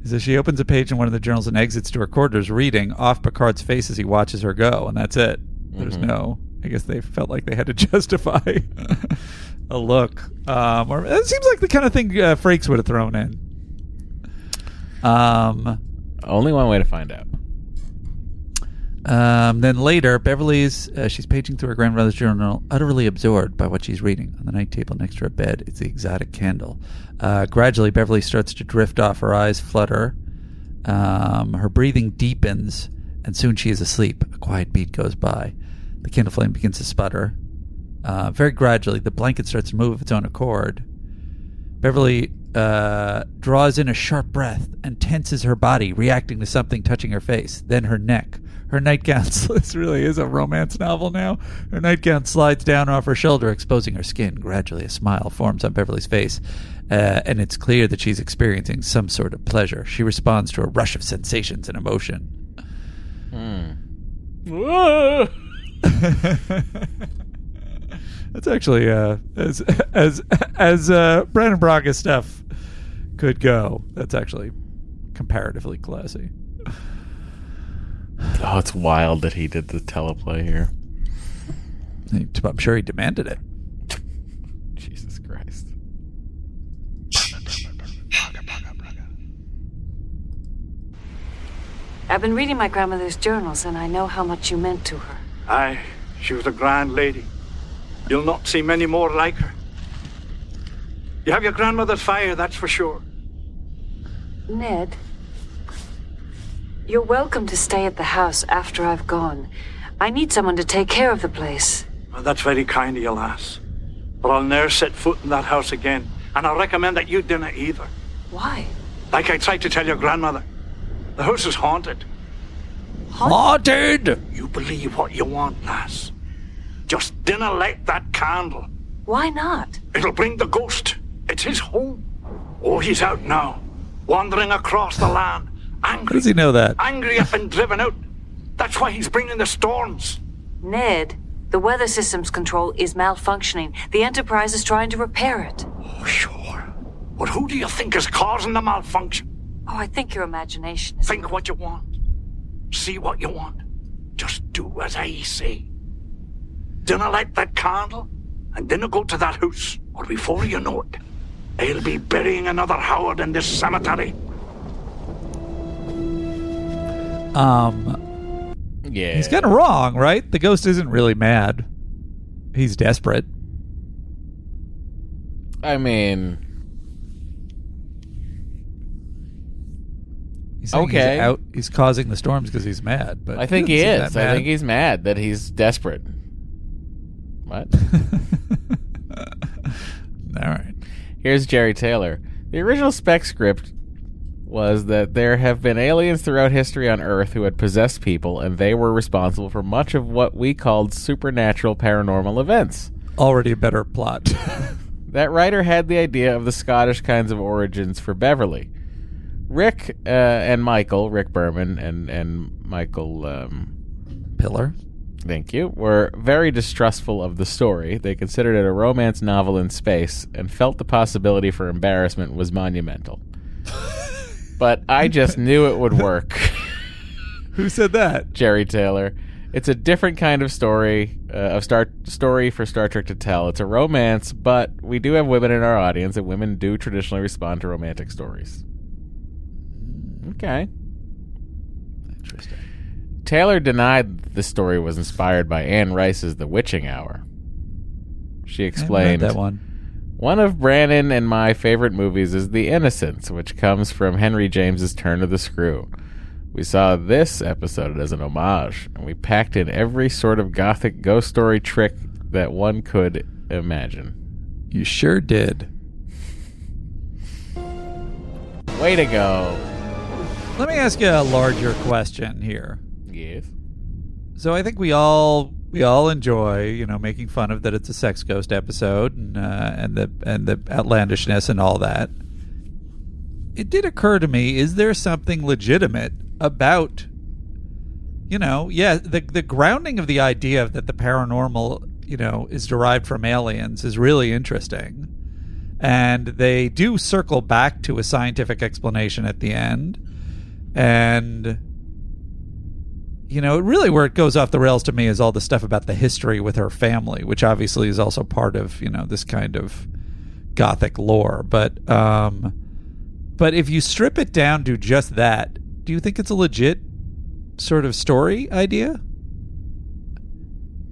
So she opens a page in one of the journals and exits to her quarters, reading off Picard's face as he watches her go, and that's it. There's no... I guess they felt like they had to justify a look. Or it seems like the kind of thing Frakes would have thrown in. Only one way to find out. Then later, Beverly's... she's paging through her grandmother's journal, utterly absorbed by what she's reading. On the night table next to her bed, it's the exotic candle. Gradually, Beverly starts to drift off. Her eyes flutter. Her breathing deepens, and soon she is asleep. A quiet beat goes by. The candle flame begins to sputter. Very gradually, the blanket starts to move of its own accord. Beverly draws in a sharp breath and tenses her body, reacting to something touching her face, then her neck. Her nightgown this really is a romance novel now. Her nightgown slides down off her shoulder, exposing her skin. Gradually, a smile forms on Beverly's face, and it's clear that she's experiencing some sort of pleasure. She responds to a rush of sensations and emotion. Whoa! That's actually as Brannon Braga stuff could go. That's actually comparatively classy. Oh, it's wild that he did the teleplay here. I'm sure he demanded it. Jesus Christ! I've been reading my grandmother's journals, and I know how much you meant to her. Aye, she was a grand lady. You'll not see many more like her. You have your grandmother's fire, that's for sure. Ned, you're welcome to stay at the house after I've gone. I need someone to take care of the place. Well, that's very kind of you, lass. But I'll ne'er set foot in that house again, and I recommend that you dinna either. Why? Like I tried to tell your grandmother. The house is haunted. Haunted! You believe what you want, lass. Just dinna light that candle. Why not? It'll bring the ghost. It's his home. Oh, he's out now, wandering across the land. Angry. How does he know that? Angry up and driven out. That's why he's bringing the storms. Ned, the weather system's control is malfunctioning. The Enterprise is trying to repair it. Oh, sure. But who do you think is causing the malfunction? Oh, I think your imagination is... Think what you want. See what you want. Just do as I say. Dinna light that candle, and dinna go to that house, or before you know it, I'll be burying another Howard in this cemetery. Yeah. He's kind of wrong, right? The ghost isn't really mad. He's desperate. I mean... He's okay. He's out. He's causing the storms because he's mad. But I think he is. I think he's mad that he's desperate. What? All right. Here's Jerry Taylor. The original spec script was that there have been aliens throughout history on Earth who had possessed people, and they were responsible for much of what we called supernatural paranormal events. Already a better plot. That writer had the idea of the Scottish kinds of origins for Beverly. Rick and Michael, Rick Berman and Michael Pillar, thank you, were very distrustful of the story. They considered it a romance novel in space and felt the possibility for embarrassment was monumental. But I just knew it would work. Who said that? Jerry Taylor. It's a different kind of story, story for Star Trek to tell. It's a romance, but we do have women in our audience, and women do traditionally respond to romantic stories. Okay. Interesting. Taylor denied the story was inspired by Anne Rice's The Witching Hour. She explained, that one of Brannon and my favorite movies is The Innocents, which comes from Henry James's Turn of the Screw. We saw this episode as an homage, and we packed in every sort of gothic ghost story trick that one could imagine. You sure did. Way to go. Let me ask you a larger question here. Yes. So I think we all enjoy, making fun of that it's a sex ghost episode and the outlandishness and all that. It did occur to me: is there something legitimate about, the grounding of the idea that the paranormal, is derived from aliens is really interesting, and they do circle back to a scientific explanation at the end. And, really where it goes off the rails to me is all the stuff about the history with her family, which obviously is also part of, this kind of gothic lore. But if you strip it down to just that, do you think it's a legit sort of story idea?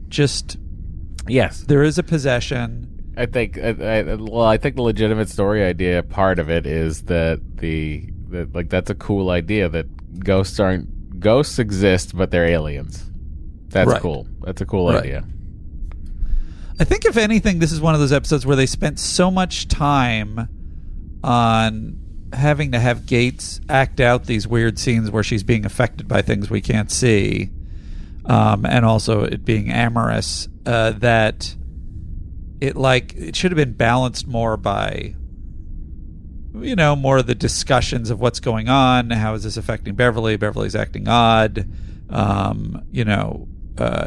Just... Yes. There is a possession. I think the legitimate story idea part of it is that that's a cool idea that ghosts exist, but they're aliens. That's right. Cool. That's a cool idea. I think if anything, this is one of those episodes where they spent so much time on having to have Gates act out these weird scenes where she's being affected by things we can't see, and also it being amorous, that it should have been balanced more by... more of the discussions of what's going on. How is this affecting Beverly? Beverly's acting odd.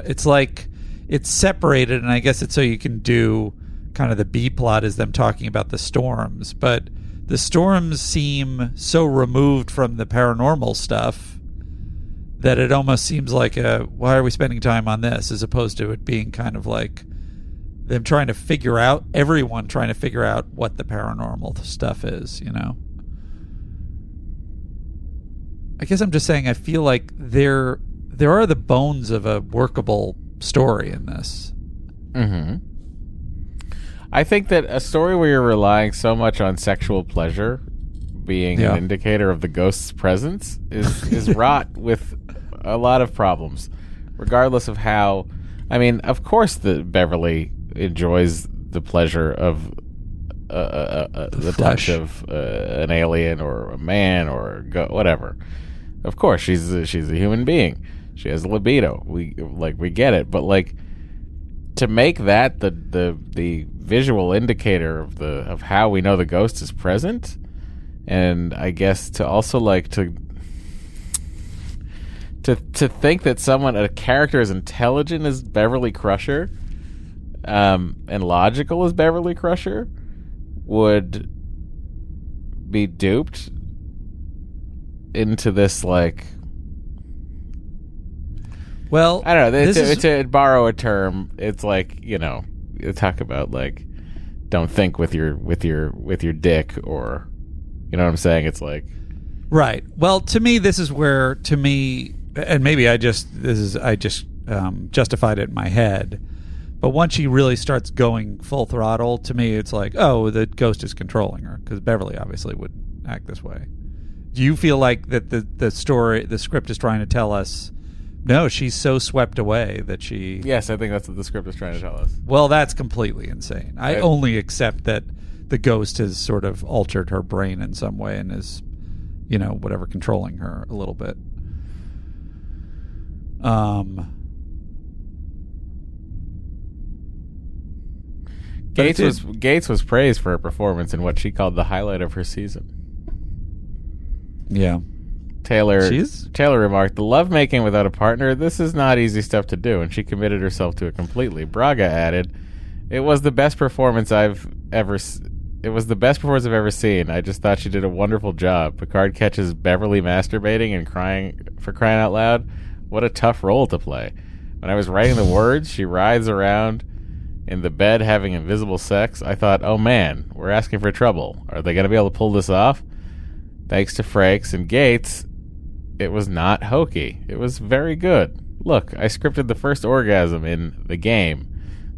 It's like it's separated, and I guess it's so you can do kind of the B plot is them talking about the storms, but the storms seem so removed from the paranormal stuff that it almost seems like why are we spending time on this, as opposed to it being kind of like them trying to figure out, everyone trying to figure out what the paranormal stuff is, I guess I'm just saying I feel like there are the bones of a workable story in this. Mm-hmm. I think that a story where you're relying so much on sexual pleasure being an indicator of the ghost's presence is wrought with a lot of problems, regardless of how... I mean, of course the Beverly... enjoys the pleasure of the touch of an alien or a man or whatever. Of course, she's a human being. She has a libido. We get it, but like to make that the visual indicator of how we know the ghost is present, and I guess to also like to think that a character as intelligent as Beverly Crusher, and logical as Beverly Crusher, would be duped into this like. Well, I don't know. To borrow a term, it's like, you know, talk about like, don't think with your dick, or, you know what I'm saying? It's like, right. Well, to me, this is where, and maybe I just justified it in my head. But once she really starts going full throttle, to me, it's like, oh, the ghost is controlling her, because Beverly obviously wouldn't act this way. Do you feel like that the script is trying to tell us, no, she's so swept away that she... Yes, I think that's what the script is trying to tell us. Well, that's completely insane. I only accept that the ghost has sort of altered her brain in some way and is, you know, whatever, controlling her a little bit. Gates was praised for her performance in what she called the highlight of her season. Yeah. Taylor remarked, "The lovemaking without a partner, this is not easy stuff to do," and she committed herself to it completely. Braga added, "It was the best performance I've ever seen. I just thought she did a wonderful job." Picard catches Beverly masturbating and crying out loud. What a tough role to play. When I was writing the words, she writhes around in the bed having invisible sex. I thought, oh man, we're asking for trouble. Are they going to be able to pull this off? Thanks to Frakes and Gates, it was not hokey. It was very good. Look, I scripted the first orgasm in the game.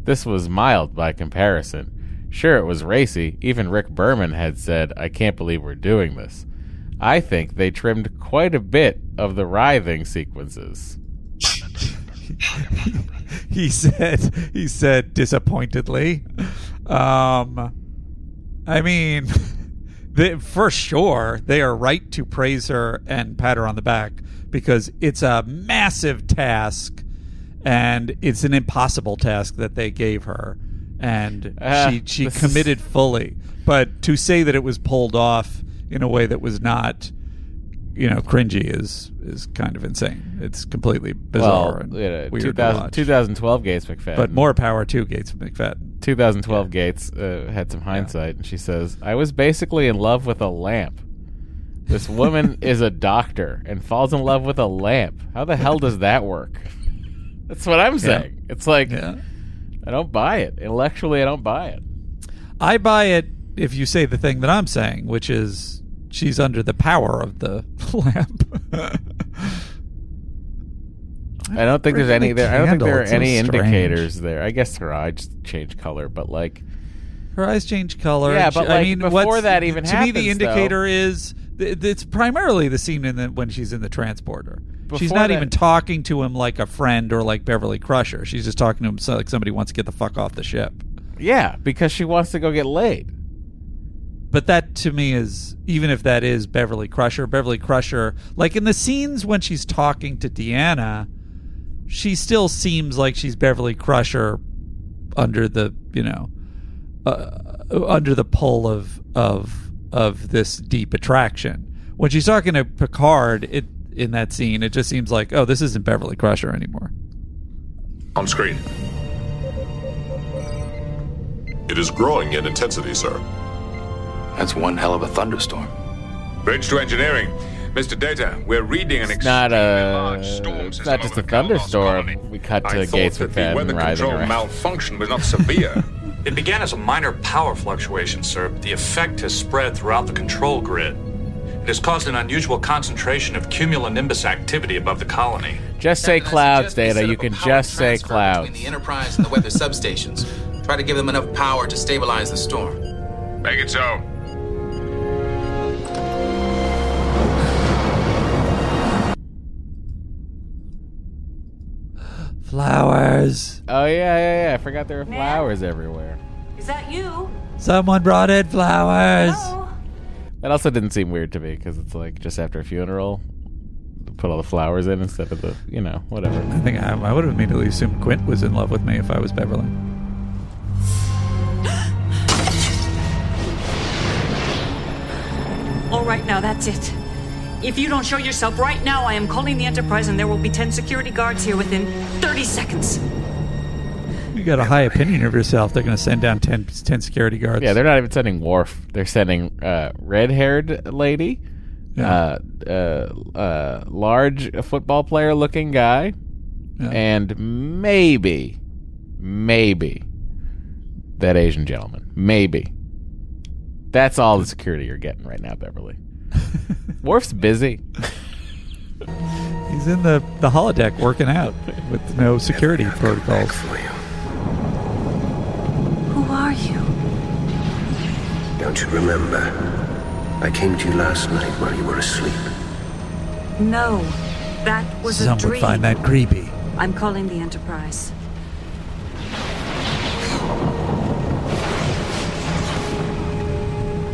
This was mild by comparison. Sure, it was racy. Even Rick Berman had said, I can't believe we're doing this. I think they trimmed quite a bit of the writhing sequences. He said disappointedly. I mean, for sure they are right to praise her and pat her on the back, because it's a massive task and it's an impossible task that they gave her, and she committed fully. But to say that it was pulled off in a way that was not, you know, cringy is kind of insane. It's completely bizarre and weird. 2012 Gates McFadden. But more power to Gates McFadden. 2012 Gates had some hindsight, and she says, I was basically in love with a lamp. This woman is a doctor and falls in love with a lamp. How the hell does that work? That's what I'm saying. Yeah. It's like, I don't buy it. Intellectually, I don't buy it. I buy it if you say the thing that I'm saying, which is, she's under the power of the lamp. I don't think there's any there. I don't think there are any indicators there. I guess her eyes change color, but like her eyes change color. Yeah, but like, I mean, before that even happens, to me the indicator is it's primarily the scene when she's in the transporter. She's not even talking to him like a friend or like Beverly Crusher. She's just talking to him like somebody wants to get the fuck off the ship. Yeah, because she wants to go get laid. But that to me is, even if that is Beverly Crusher, like in the scenes when she's talking to Deanna, she still seems like she's Beverly Crusher under the, you know, under the pull of this deep attraction. When she's talking to Picard in that scene, it just seems like, oh, this isn't Beverly Crusher anymore. On screen. It is growing in intensity, sir. That's one hell of a thunderstorm. Bridge to engineering. Mr. Data, we're reading an extremely large storm. It's not just a thunderstorm. We cut to Gates with that and writhing around. Malfunction was not severe. It began as a minor power fluctuation, sir, but the effect has spread throughout the control grid. It has caused an unusual concentration of cumulonimbus activity above the colony. Just say clouds, Data. You can just say clouds. Between the Enterprise and the weather substations. Try to give them enough power to stabilize the storm. Make it so. Flowers. Oh, yeah. I forgot there were flowers everywhere. Is that you? Someone brought in flowers. Hello? That also didn't seem weird to me, because it's like just after a funeral, put all the flowers in instead of the, you know, whatever. I think I would have immediately assumed Quint was in love with me if I was Beverly. All right, now that's it. If you don't show yourself right now, I am calling the Enterprise, and there will be 10 security guards here within 30 seconds. You got a high opinion of yourself. They're going to send down 10 security guards. Yeah, they're not even sending Worf. They're sending red-haired lady, yeah. Large football player-looking guy, yeah. And maybe that Asian gentleman. Maybe. That's all the security you're getting right now, Beverly. Worf's busy. He's in the holodeck working out with no security protocols. Who are you? Don't you remember? I came to you last night while you were asleep. No, that was a dream. Some would find that creepy. I'm calling the Enterprise.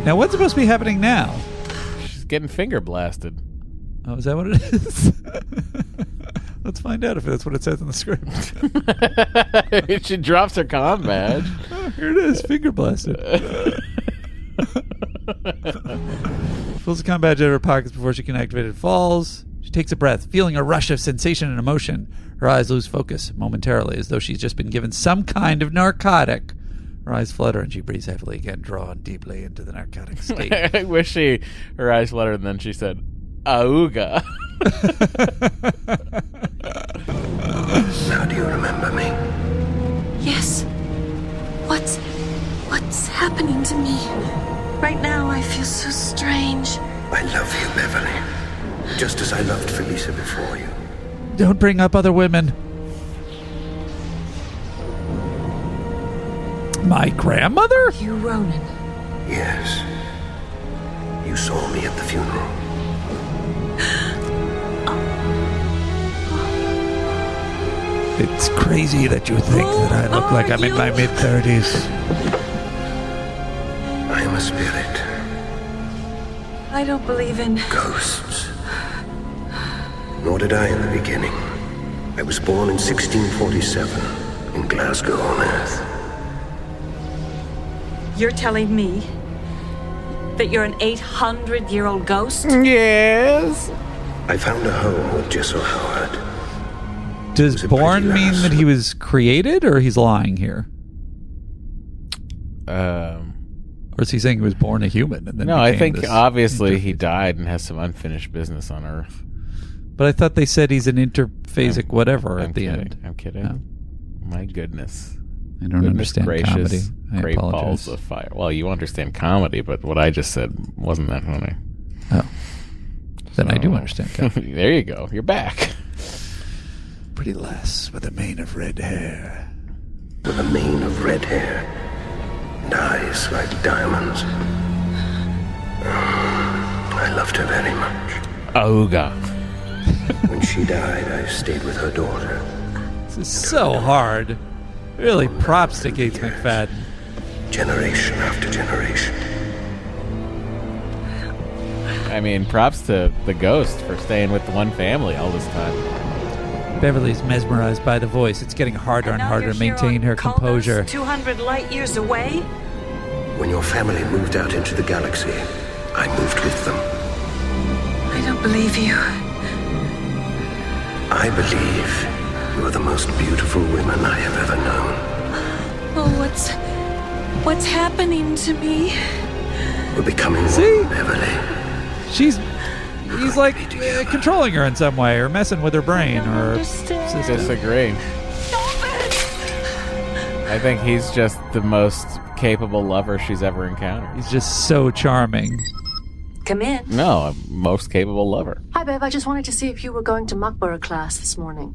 Now, what's supposed to be happening now? She's getting finger blasted. Oh, is that what it is? Let's find out if that's what it says in the script. She drops her comm badge. Oh, here it is, finger blasted. Pulls the comm badge out of her pockets before she can activate it. Falls. She takes a breath, feeling a rush of sensation and emotion. Her eyes lose focus momentarily, as though she's just been given some kind of narcotic. Her eyes flutter, and she breathes heavily again, drawn deeply into the narcotic state. I wish her eyes fluttered, and then she said, "Auga." Now do you remember me? Yes. What's happening to me? Right now I feel so strange. I love you, Beverly. Just as I loved Felisa before you. Don't bring up other women. My grandmother? You, Ronin? Yes. You saw me at the funeral. It's crazy that you think that I look like I'm in my mid-30s. I am a spirit. I don't believe in ghosts. Nor did I in the beginning. I was born in 1647 in Glasgow on Earth. You're telling me that you're an 800-year-old ghost? Yes. I found a home with Jess Howard. Does born mean that he was created, or he's lying here? Or is he saying he was born a human? And then no, I think obviously he died and has some unfinished business on Earth. But I thought they said he's an interphasic whatever at the end. I'm kidding. No. My goodness. I don't understand comedy. Great balls of fire. Well, you understand comedy, but what I just said wasn't that funny. Oh. Then I do understand comedy. There you go. You're back. Pretty lass with a mane of red hair. With a mane of red hair. And eyes like diamonds. I loved her very much. Oh, God. When she died, I stayed with her daughter. This is so hard. Really, props to Gates McFadden. Generation after generation. I mean, props to the ghost for staying with one family all this time. Beverly's mesmerized by the voice. It's getting harder and harder to maintain her composure. 200 light years away? When your family moved out into the galaxy, I moved with them. I don't believe you. I believe you are the most beautiful women I have ever known. Oh, what's happening to me? We're becoming one, Beverly. He's like controlling her in some way, or messing with her brain, or disagreeing. Stop it! I think he's just the most capable lover she's ever encountered. He's just so charming. Come in. No, most capable lover. Hi, Bev. I just wanted to see if you were going to Muckborough class this morning.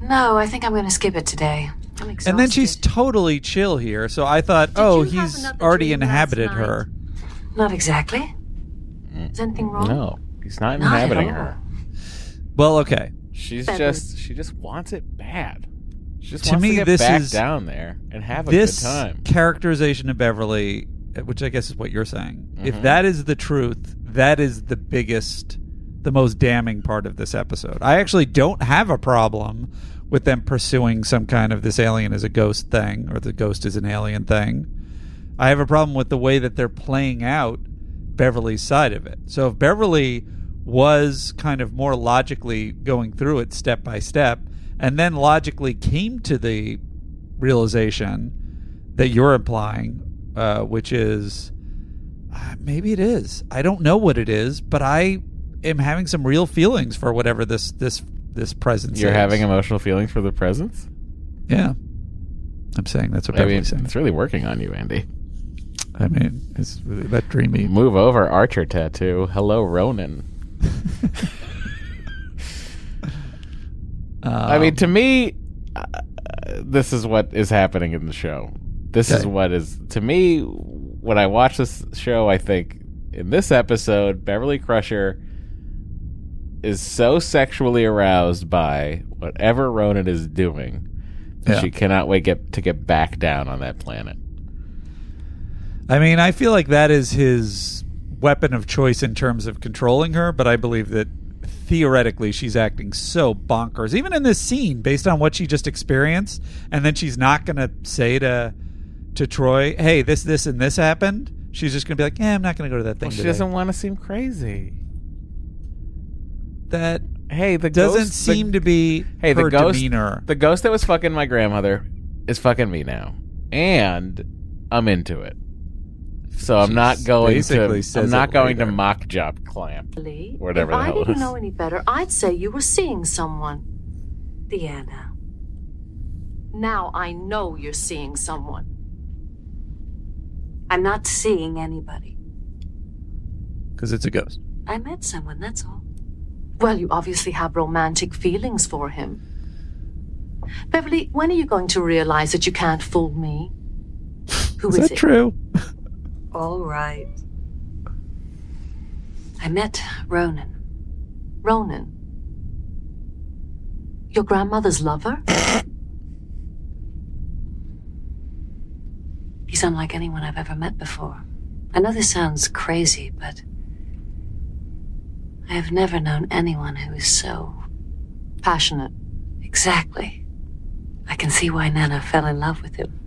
No, I think I'm going to skip it today. I'm exhausted. And then she's totally chill here, so I thought, he's already inhabited her. Not exactly. Is anything wrong? No, he's not inhabiting her. Well, okay. She just wants it bad. She just wants to get back down there and have a good time. This characterization of Beverly, which I guess is what you're saying, if that is the truth, that is the biggest... the most damning part of this episode. I actually don't have a problem with them pursuing some kind of this alien is a ghost thing or the ghost is an alien thing. I have a problem with the way that they're playing out Beverly's side of it. So if Beverly was kind of more logically going through it step by step and then logically came to the realization that you're implying, which is maybe it is. I don't know what it is, but I am having some real feelings for whatever this presence you're is. You're having emotional feelings for the presence? Yeah. I'm saying that's what Beverly's saying. It's really working on you, Andy. I mean, it's really that dreamy. Move over, Archer tattoo. Hello, Ronin. I mean, to me, this is what is happening in the show. This is what is, to me, when I watch this show, I think in this episode, Beverly Crusher is so sexually aroused by whatever Ronin is doing that she cannot wait to get back down on that planet. I mean, I feel like that is his weapon of choice in terms of controlling her, but I believe that theoretically she's acting so bonkers, even in this scene, based on what she just experienced, and then she's not going to say to Troy, hey, this, and this happened. She's just going to be like, yeah, I'm not going to go to that thing today. She doesn't want to seem crazy. That hey, the doesn't ghost, seem the, to be hey, her the ghost, demeanor. The ghost that was fucking my grandmother is fucking me now, and I'm into it. So I'm not going to mock job clamp. Whatever that was. If I didn't know any better, I'd say you were seeing someone. Deanna. Now I know you're seeing someone. I'm not seeing anybody. Because it's a ghost. I met someone, that's all. Well, you obviously have romantic feelings for him. Beverly, when are you going to realize that you can't fool me? Who is it? Is that true? All right. I met Ronan. Ronan. Your grandmother's lover? He's unlike anyone I've ever met before. I know this sounds crazy, but I have never known anyone who is so passionate. Exactly. I can see why Nana fell in love with him.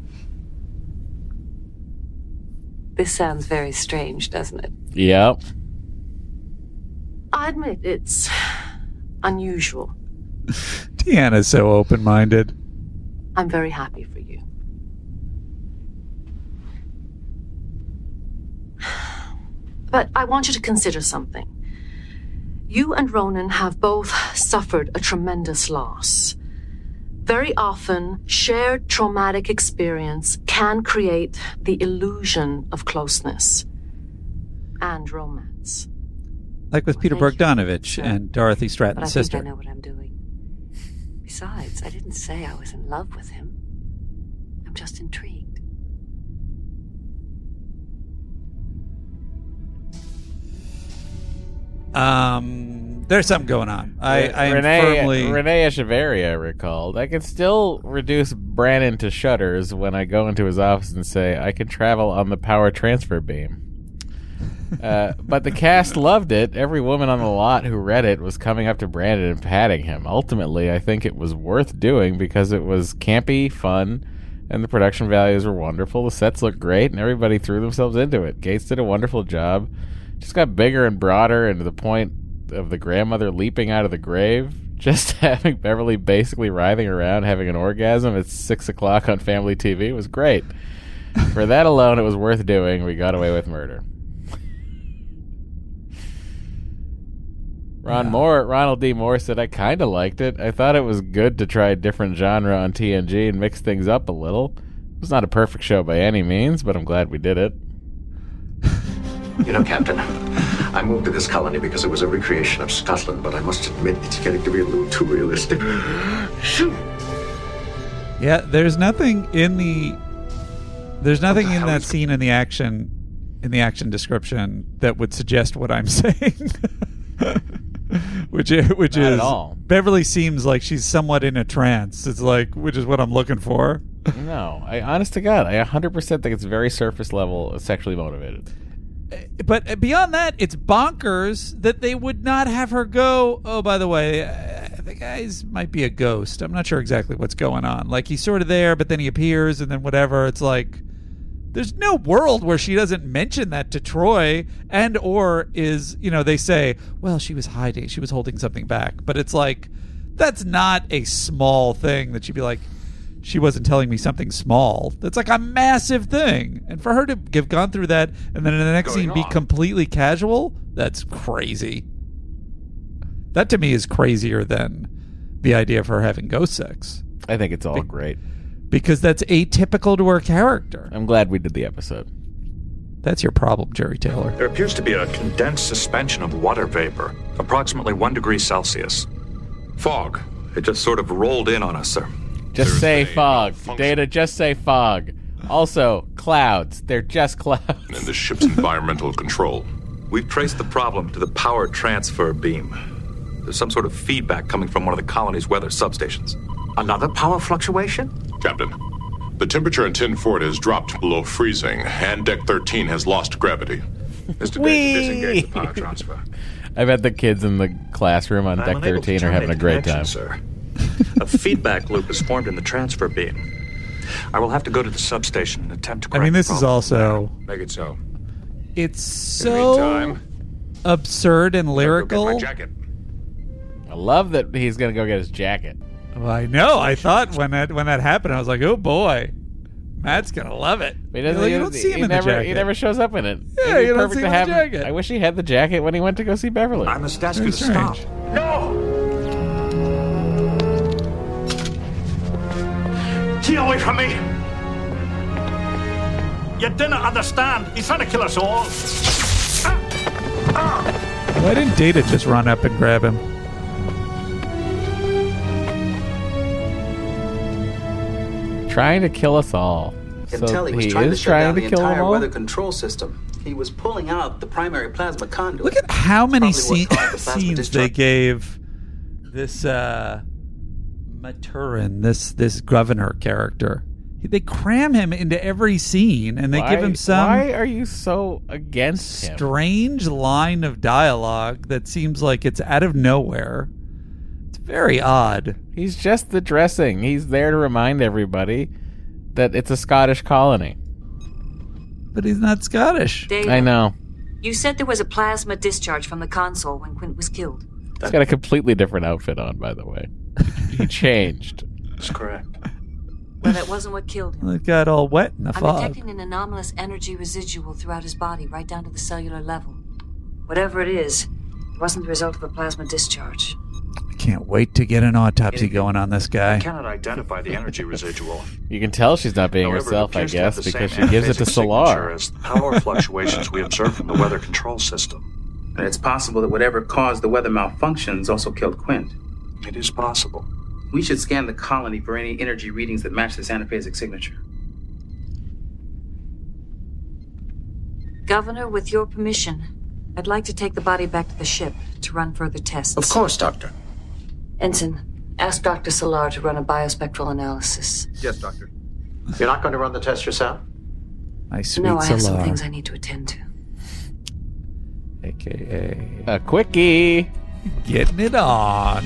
This sounds very strange, doesn't it? Yep. I admit it's unusual. Deanna's so open-minded. I'm very happy for you. But I want you to consider something. You and Ronan have both suffered a tremendous loss. Very often, shared traumatic experience can create the illusion of closeness and romance. Like with Peter Bogdanovich and Dorothy Stratton's sister. I think I know what I'm doing. Besides, I didn't say I was in love with him. I'm just intrigued. There's something going on. Renee Echeverria recalled, I can still reduce Brannon to shudders when I go into his office and say, I can travel on the power transfer beam. But the cast loved it. Every woman on the lot who read it was coming up to Brannon and patting him. Ultimately, I think it was worth doing because it was campy, fun, and the production values were wonderful. The sets looked great, and everybody threw themselves into it. Gates did a wonderful job. Just got bigger and broader, and to the point of the grandmother leaping out of the grave, just having Beverly basically writhing around, having an orgasm at 6:00 on family TV was great. For that alone, it was worth doing. We got away with murder. Ronald D. Moore said, I kind of liked it. I thought it was good to try a different genre on TNG and mix things up a little. It was not a perfect show by any means, but I'm glad we did it. You know, Captain, I moved to this colony because it was a recreation of Scotland, but I must admit it's getting to be a little too realistic. Yeah, there's nothing in that scene in the action description that would suggest what I'm saying. which not is at all. Beverly seems like she's somewhat in a trance. It's like, which is what I'm looking for. No, honest to God, I 100% think it's very surface level, sexually motivated. But beyond that, it's bonkers that they would not have her go, oh, by the way, the guy's might be a ghost. I'm not sure exactly what's going on. Like, he's sort of there, but then he appears, and then whatever. It's like, there's no world where she doesn't mention that to Troy, and or is, you know, they say, well, she was hiding, she was holding something back. But it's like, that's not a small thing that she'd be like, she wasn't telling me something small. That's like a massive thing. And for her to have gone through that and then in the next scene be completely casual, that's crazy. That to me is crazier than the idea of her having ghost sex. I think it's all great. Because that's atypical to her character. I'm glad we did the episode. That's your problem, Jerry Taylor. There appears to be a condensed suspension of water vapor, approximately 1 degree Celsius. Fog. It just sort of rolled in on us, sir. Just say fog. Data, just say fog. Also, clouds. They're just clouds. And the ship's environmental control. We've traced the problem to the power transfer beam. There's some sort of feedback coming from one of the colony's weather substations. Another power fluctuation? Captain, the temperature in 10-Fort has dropped below freezing, and Deck 13 has lost gravity. Mr. Day to disengage the power transfer. I bet the kids in the classroom on Deck 13 are having a great time. Sir. A feedback loop is formed in the transfer beam. I will have to go to the substation and attempt to correct this is also... Make it so. It's so absurd and lyrical. Go get my jacket. I love that he's going to go get his jacket. Well, I know. I thought when that happened, I was like, oh, boy. Matt's going to love it. You don't see him in the jacket. He never shows up in it. Yeah, you don't see him in the jacket. I wish he had the jacket when he went to go see Beverly. I must ask you to stop. No! Away from me! You didn't understand. He's trying to kill us all. Why didn't Data just run up and grab him? Trying to kill us all. So he was trying to shut down the entire weather control system. He was pulling out the primary plasma conduit. Look at how many scenes they gave this. Maturin, this governor character. They cram him into every scene, and they give him some... Why are you so against him? Strange line of dialogue that seems like it's out of nowhere. It's very odd. He's just the dressing. He's there to remind everybody that it's a Scottish colony. But he's not Scottish. Dave, I know. You said there was a plasma discharge from the console when Quint was killed. He's got a completely different outfit on, by the way. He changed. That's correct. Well, that wasn't what killed him. It got all wet in the fog. I'm detecting an anomalous energy residual throughout his body, right down to the cellular level. Whatever it is, it wasn't the result of a plasma discharge. I can't wait to get an autopsy going on this guy. I cannot identify the energy residual. You can tell she's not being herself, I guess, because she gives it to Salar. As the power fluctuations we observe from the weather control system. And it's possible that whatever caused the weather malfunctions also killed Quint. It is possible. We should scan the colony for any energy readings that match this anaphasic signature. Governor, with your permission, I'd like to take the body back to the ship to run further tests. Of course, Doctor. Ensign, ask Dr. Salar to run a biospectral analysis. Yes, Doctor. You're not going to run the test yourself? My sweet Salar. No, I have some things I need to attend to. AKA a quickie. Getting it on.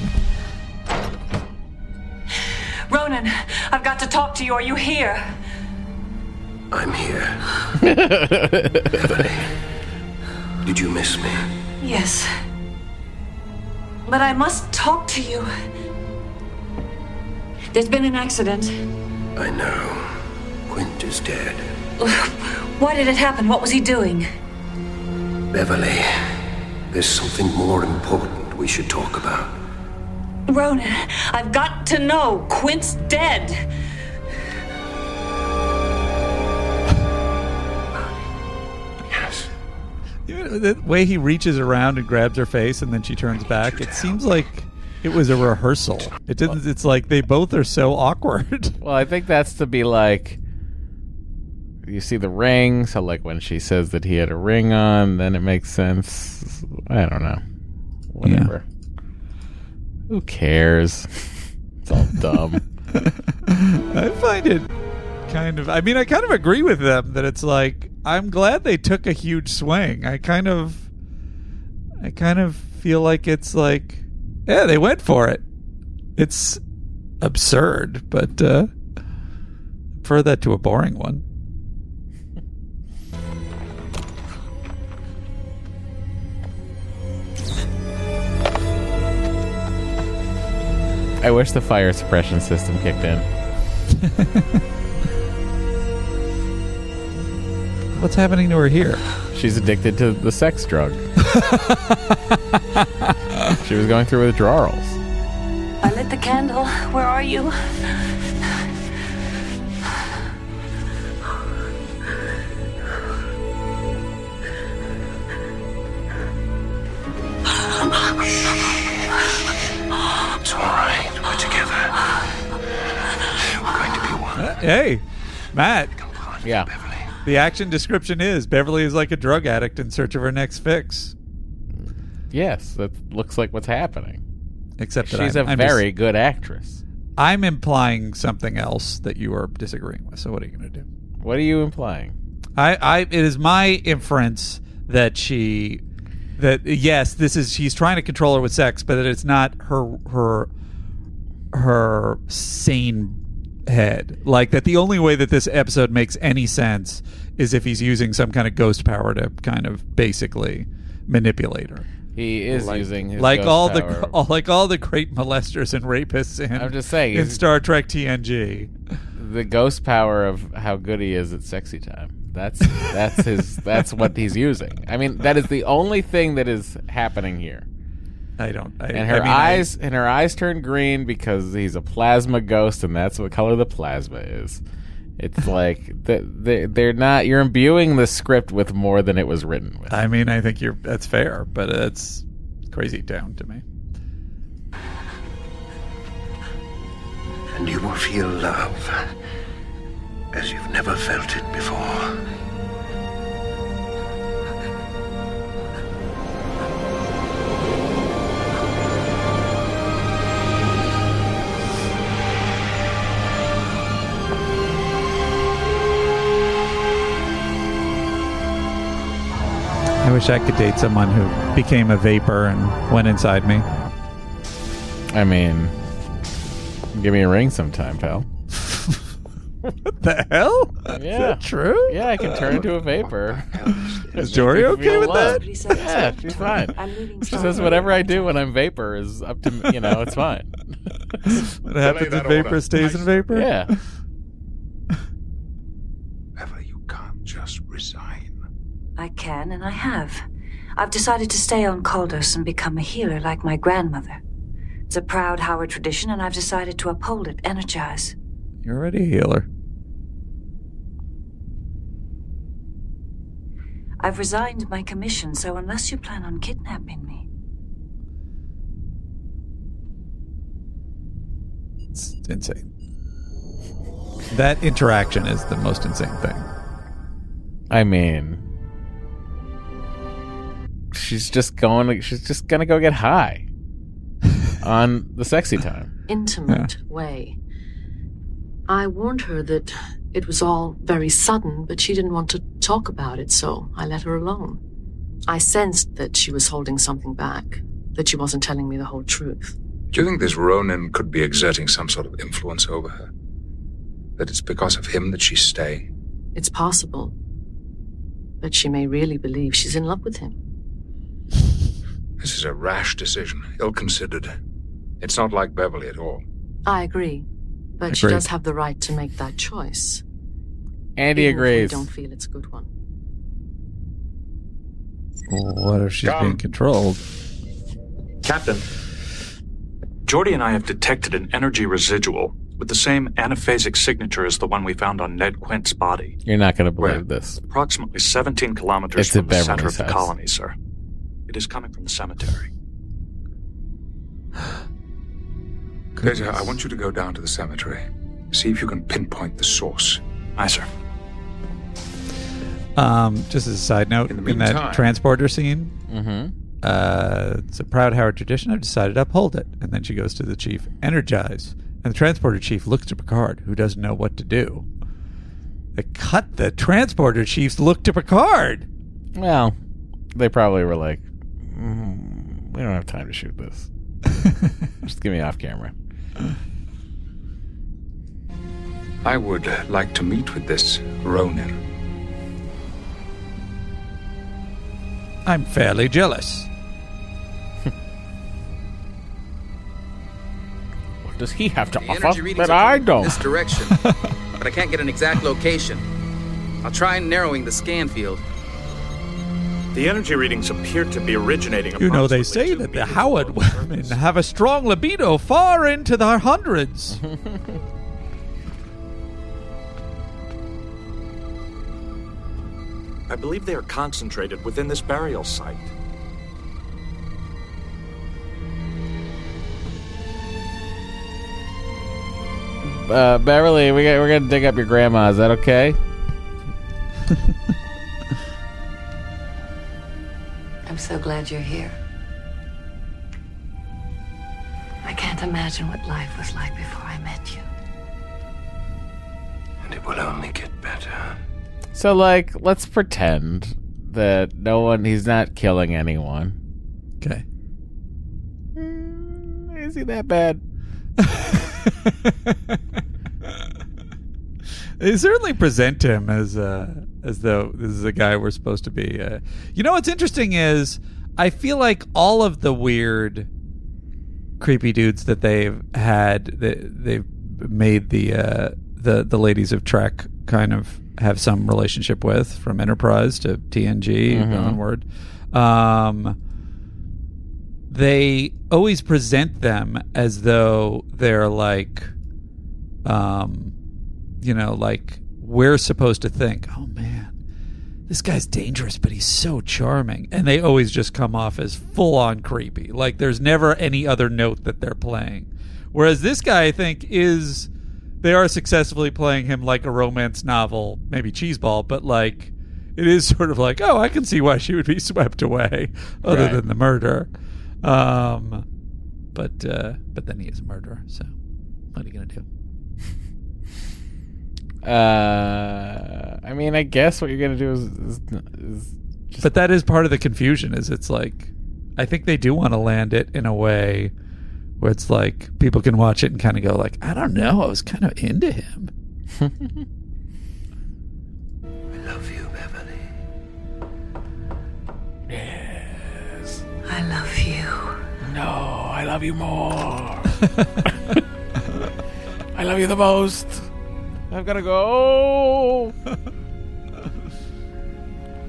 Ronan, I've got to talk to you. Are you here? I'm here. Beverly, did you miss me? Yes. But I must talk to you. There's been an accident. I know. Quint is dead. Why did it happen? What was he doing? Beverly, there's something more important we should talk about. Ronan, I've got to know. Quint's dead. Yes. The way he reaches around and grabs her face and then she turns back, it seems like it was a rehearsal. It didn't. It's like they both are so awkward. Well, I think that's to be like... You see the ring, so like when she says that he had a ring on, then it makes sense. I don't know. Whatever. Yeah. Who cares? It's all dumb. I find it kind of... I mean, I kind of agree with them that it's like, I'm glad they took a huge swing. I kind of feel like it's like, yeah, they went for it. It's absurd, but prefer that to a boring one. I wish the fire suppression system kicked in. What's happening to her here? She's addicted to the sex drug. She was going through withdrawals. I lit the candle. Where are you? It's all right. We're together. We're going to be one. Hey, Matt. Yeah. The action description is Beverly is like a drug addict in search of her next fix. Yes, that looks like what's happening. Except that she's a very good actress. I'm implying something else that you are disagreeing with. So what are you going to do? What are you implying? It is my inference that she's trying to control her with sex, but that it's not her sane head. Like that the only way that this episode makes any sense is if he's using some kind of ghost power to kind of basically manipulate her. He is using his like ghost power. Like all the great molesters and rapists in Star Trek TNG. The ghost power of how good he is at sexy time. That's his. That's what he's using. I mean, that is the only thing that is happening here. Her eyes turn green because he's a plasma ghost, and that's what color the plasma is. It's like they're not. You're imbuing the script with more than it was written with. I mean, I think that's fair, but it's crazy down to me. And you will feel love as you've never felt it before. I wish I could date someone who became a vapor and went inside me. I mean, give me a ring sometime, pal. What the hell? Yeah. Is that true? Yeah, I can turn into a vapor. Is Jory okay with that? Yeah, she's fine. She says whatever I do when I'm vapor is up to me. You know, it's fine. What happens in vapor stays in vapor? Yeah. Ever, you can't just resign. I can, and I have. I've decided to stay on Caldos and become a healer like my grandmother. It's a proud Howard tradition, and I've decided to uphold it, energize. You're already a healer. I've resigned my commission, so unless you plan on kidnapping me... It's insane. That interaction is the most insane thing. I mean... She's just gonna go get high. On the sexy time. Intimate way. I warned her that it was all very sudden, but she didn't want to talk about it, so I let her alone. I sensed that she was holding something back, that she wasn't telling me the whole truth. Do you think this Ronin could be exerting some sort of influence over her? That it's because of him that she's staying? It's possible. But she may really believe she's in love with him. This is a rash decision, ill-considered. It's not like Beverly at all. I agree. But she does have the right to make that choice. Andy agrees. I don't feel it's a good one. What if she's being controlled? Captain, Geordi and I have detected an energy residual with the same anaphasic signature as the one we found on Ned Quint's body. You're not going to believe this. Approximately 17 kilometers from the center of the colony, sir. It is coming from the cemetery. Data, I want you to go down to the cemetery. See if you can pinpoint the source. Aye, sir. Just as a side note, in that transporter scene, it's a proud Howard tradition. I've decided to uphold it. And then she goes to the chief, energize. And the transporter chief looks to Picard, who doesn't know what to do. that cut the transporter chief's look to Picard. Well, they probably were like, we don't have time to shoot this. Just give me off camera. I would like to meet with this Ronin. I'm fairly jealous. What does he have to offer that I don't? This direction, but I can't get an exact location. I'll try narrowing the scan field. The energy readings appear to be originating. You know, they say that the Howard women have a strong libido far into their hundreds. I believe they are concentrated within this burial site. Beverly, we're going to dig up your grandma. Is that okay? I'm so glad you're here. I can't imagine what life was like before I met you. And it will only get better. So, like, let's pretend that he's not killing anyone. Okay. Is he that bad? They certainly present him as though this is a guy we're supposed to be. You know what's interesting is I feel like all of the weird, creepy dudes that they've had, they've made the ladies of Trek kind of have some relationship with, from Enterprise to TNG and onward. They always present them as though they're like, you know, like we're supposed to think, oh man, this guy's dangerous, but he's so charming. And they always just come off as full on creepy. Like there's never any other note that they're playing. Whereas this guy, I think, is... They are successfully playing him like a romance novel, maybe cheeseball, but like it is sort of like, oh, I can see why she would be swept away, other than the murder. But then he is a murderer, so what are you gonna do? I mean, I guess what you're gonna do is just... But that is part of the confusion. Is it's like, I think they do want to land it in a way where it's like people can watch it and kind of go like, I don't know, I was kind of into him. I love you, Beverly. Yes. I love you. No, I love you more. I love you the most. I've got to go.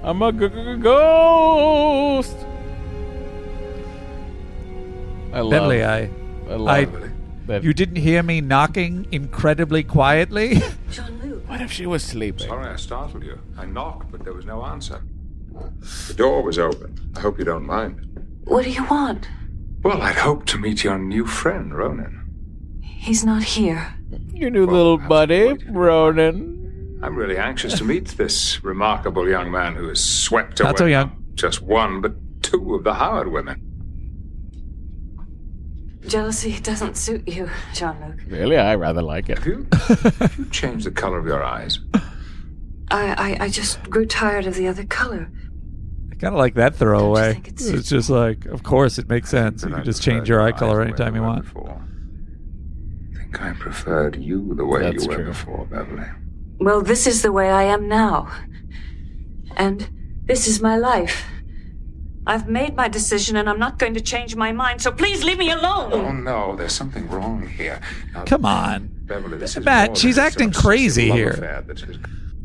I'm a ghost. Beverly, I you didn't hear me knocking incredibly quietly? What if she was sleeping? Sorry I startled you. I knocked, but there was no answer. The door was open. I hope you don't mind. What do you want? Well, I'd hoped to meet your new friend, Ronin. He's not here. Your new little buddy, Ronin. I'm really anxious to meet this remarkable young man who has swept away. Not so young. Just one, but two of the Howard women. Jealousy doesn't suit you, Jean-Luc. Really? I rather like it. Have you changed the color of your eyes? I just grew tired of the other color. I kind of like that throwaway. It's just like, of course, it makes sense. You can just change your eye color anytime you want. Before. I think I preferred you the way you were before, Beverly. Well, this is the way I am now. And this is my life. I've made my decision, and I'm not going to change my mind, so please leave me alone. Oh, no, there's something wrong here. Now, come on. Beverly, this is Matt, she's acting crazy here.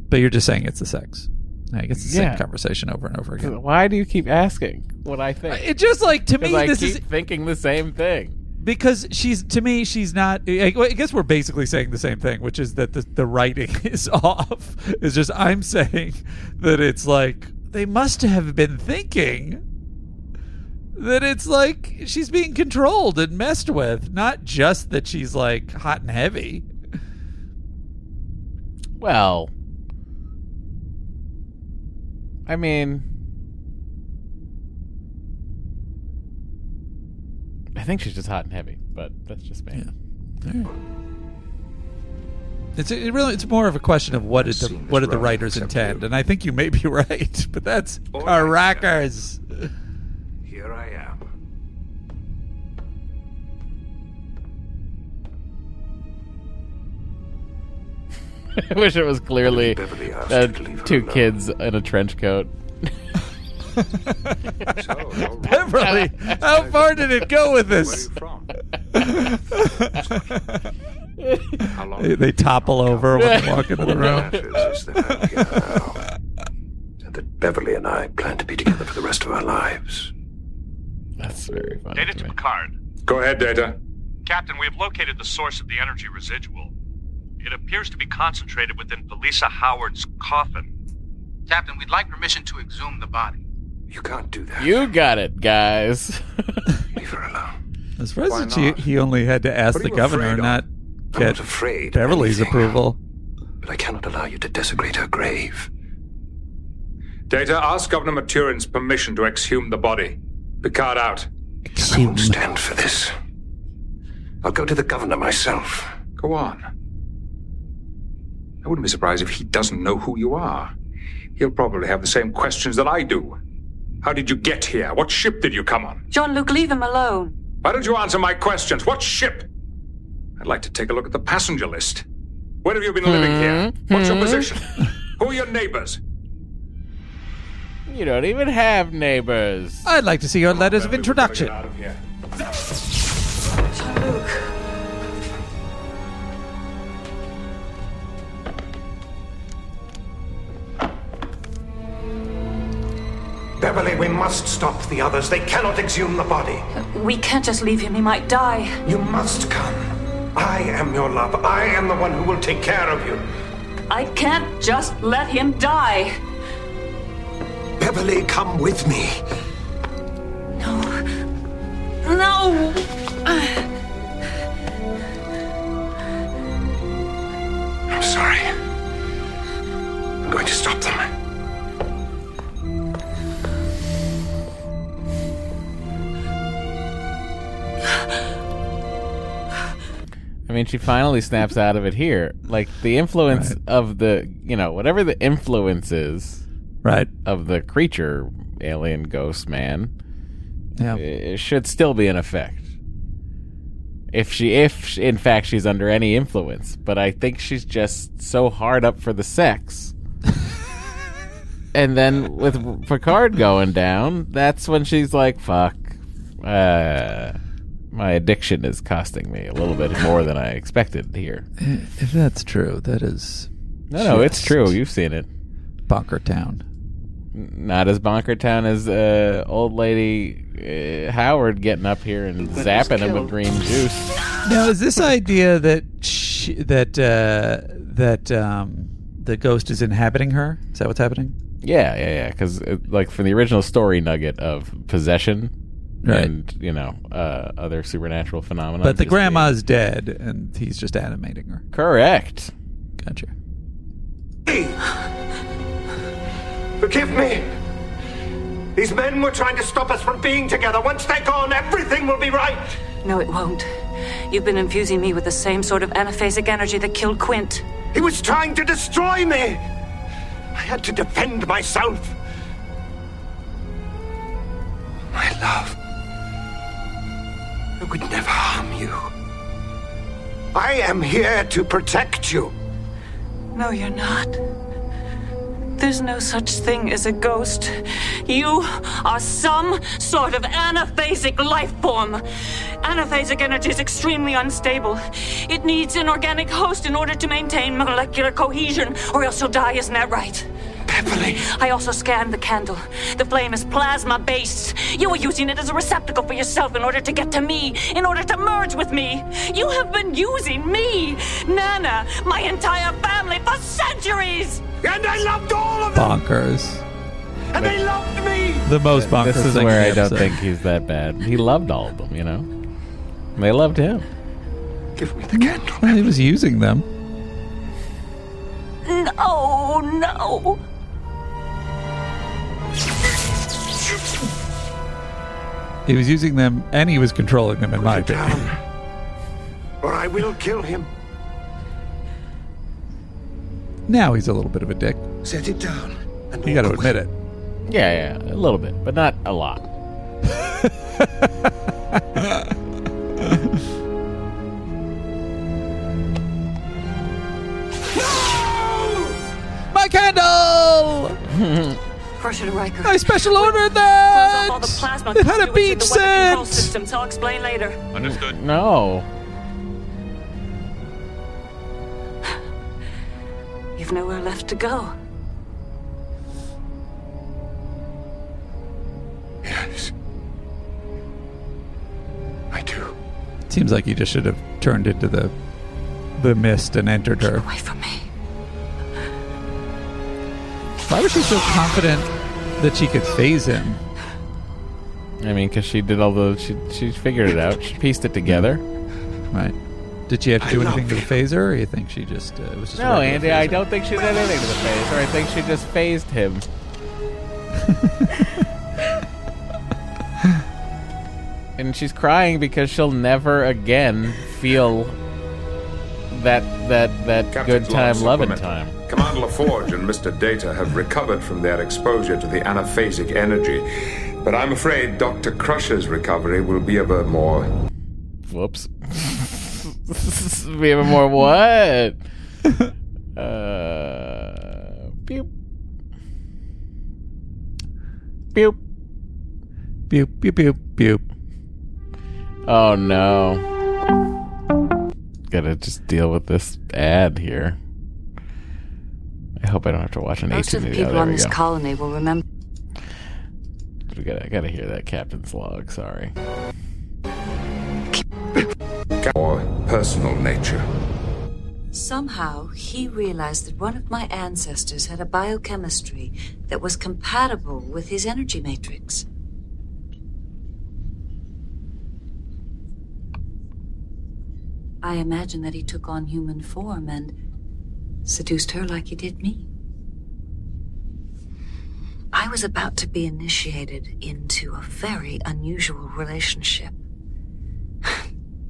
But you're just saying it's the sex. I guess it's the same conversation over and over again. Why do you keep asking what I think? It's just like, to me, this is... I keep thinking the same thing. Because she's not... I guess we're basically saying the same thing, which is that the writing is off. It's just, I'm saying that it's like... They must have been thinking that it's like she's being controlled and messed with, not just that she's like hot and heavy. Well, I mean, I think she's just hot and heavy, but that's just me. Yeah. It's more of a question of what did the writers intend, and I think you may be right. But that's our rockers. Here I am. I wish it was clearly two kids in a trench coat. Beverly, how far did it go with this? They topple over when they walk into the room. That Beverly and I plan to be together for the rest of our lives. That's very funny. Data to Picard. Go ahead, Data. Captain, we have located the source of the energy residual. It appears to be concentrated within Felisa Howard's coffin. Captain, we'd like permission to exhume the body. You can't do that. You got it, guys. Leave her alone. I'm surprised that he only had to ask the governor, not get Beverly's approval. But I cannot allow you to desecrate her grave. Data, ask Governor Maturin's permission to exhume the body. Picard out. I won't stand for this. I'll go to the governor myself. Go on. I wouldn't be surprised if he doesn't know who you are. He'll probably have the same questions that I do. How did you get here? What ship did you come on? Jean-Luc, leave him alone. Why don't you answer my questions? What ship? I'd like to take a look at the passenger list. Where have you been living here? What's your position? Who are your neighbors? You don't even have neighbors. I'd like to see your letters of introduction. Jean-Luc. Beverly, we must stop the others. They cannot exhume the body. We can't just leave him. He might die. You must come. I am your love. I am the one who will take care of you. I can't just let him die. Beverly, come with me. No. No! I'm sorry. I'm going to stop them. I mean, she finally snaps out of it here. Like, the influence of the, whatever the influence is of the creature, alien ghost man, it should still be in effect. If in fact she's under any influence. But I think she's just so hard up for the sex. And then with Picard going down, that's when she's like, fuck. My addiction is costing me a little bit more than I expected here. If that's true, that is... No, it's true. You've seen it. Bonker Town. Not as Bonker Town as old lady Howard getting up here and zapping him with green juice. Now, is this idea that the ghost is inhabiting her? Is that what's happening? Yeah. Because, like, from the original story nugget of possession... Right. And, other supernatural phenomena. But the grandma's dead, and he's just animating her. Correct. Gotcha. Forgive me. These men were trying to stop us from being together. Once they're gone, everything will be right. No, it won't. You've been infusing me with the same sort of anaphasic energy that killed Quint. He was trying to destroy me. I had to defend myself. My love. I could never harm you. I am here to protect you. No, you're not. There's no such thing as a ghost. You are some sort of anaphasic life form. Anaphasic energy is extremely unstable. It needs an organic host in order to maintain molecular cohesion, or else you'll die, isn't that right? Beverly. I also scanned the candle. The flame is plasma-based. You were using it as a receptacle for yourself in order to get to me, in order to merge with me. You have been using me, Nana, my entire family, for centuries. And I loved all of them. Bonkers. And they loved me. The most bonkers. This is where I don't think he's that bad. He loved all of them, And they loved him. Give me the candle. Well, he was using them. No. He was using them, and he was controlling them, in my opinion. Or I will kill him. Now he's a little bit of a dick. Set it down. And you got to admit it. Yeah, a little bit, but not a lot. No! My candle! Riker. I special ordered that! It had a beach set! I'll explain later. Understood. No. You've nowhere left to go. Yes. I do. Seems like you just should have turned into the mist and entered her. Keep away from me. Why was she so confident that she could phase him? I mean, because she did all the... She figured it out. She pieced it together. Right. Did she have to do anything to the phaser, or you think she just... it was just no, Andy, I don't think she did anything to the phaser. I think she just phased him. And she's crying because she'll never again feel that Captain good time, loving time. Commander LaForge and Mr. Data have recovered from their exposure to the anaphasic energy, but I'm afraid Dr. Crusher's recovery will be of a more... Whoops. Be of a more what? Pew. Pew. Pew, pew, pew, pew. Oh, no. Gotta just deal with this ad here. I hope I don't have to watch an 18 Most of the people on this colony will remember. I gotta hear that captain's log. Sorry. Or personal nature. Somehow he realized that one of my ancestors had a biochemistry that was compatible with his energy matrix. I imagine that he took on human form and seduced her like he did me. I was about to be initiated into a very unusual relationship.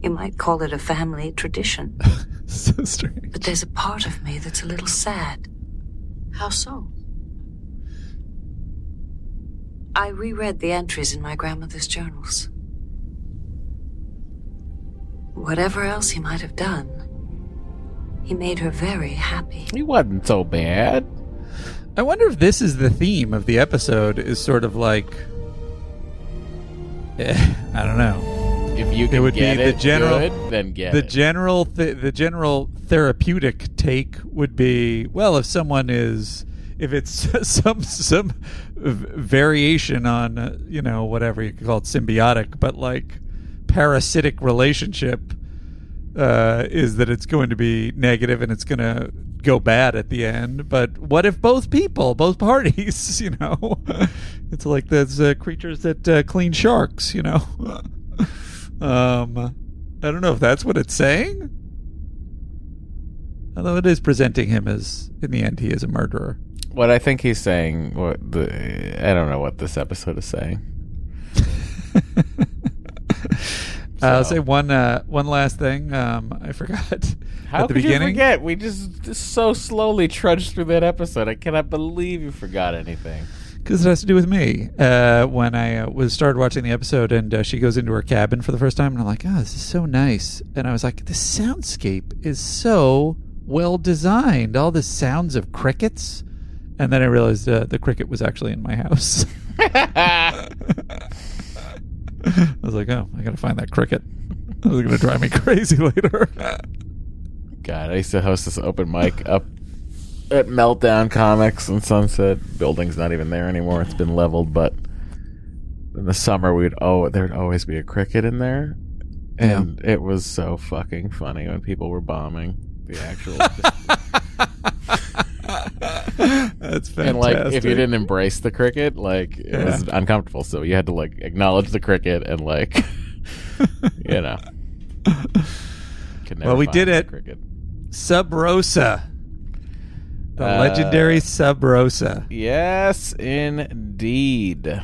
You might call it a family tradition. So strange. But there's a part of me that's a little sad. How so? I reread the entries in my grandmother's journals. Whatever else he might have done, he made her very happy. He wasn't so bad. I wonder if this is the theme of the episode, is sort of like... I don't know. If you can get it good, then get it. The general therapeutic take would be, well, if someone is... If it's some variation on, whatever you could call it, symbiotic, but like parasitic relationship... is that it's going to be negative and it's going to go bad at the end. But what if both parties, It's like those creatures that clean sharks, I don't know if that's what it's saying. Although it is presenting him as, in the end, he is a murderer. What I think he's saying, I don't know what this episode is saying. So. I'll say one last thing. I forgot. How at the could beginning. You forget? We just so slowly trudged through that episode. I cannot believe you forgot anything. Because it has to do with me. When I started watching the episode and she goes into her cabin for the first time, and I'm like, oh, this is so nice. And I was like, the soundscape is so well designed. All the sounds of crickets. And then I realized the cricket was actually in my house. I was like, oh, I gotta find that cricket. It was gonna drive me crazy later. God, I used to host this open mic up at Meltdown Comics in Sunset. Building's not even there anymore. It's been leveled, but in the summer there'd always be a cricket in there. And It was so fucking funny when people were bombing the actual That's fantastic. And if you didn't embrace the cricket, it was uncomfortable. So you had to acknowledge the cricket and Well, we did it. Sub Rosa, the legendary Sub Rosa. Yes, indeed.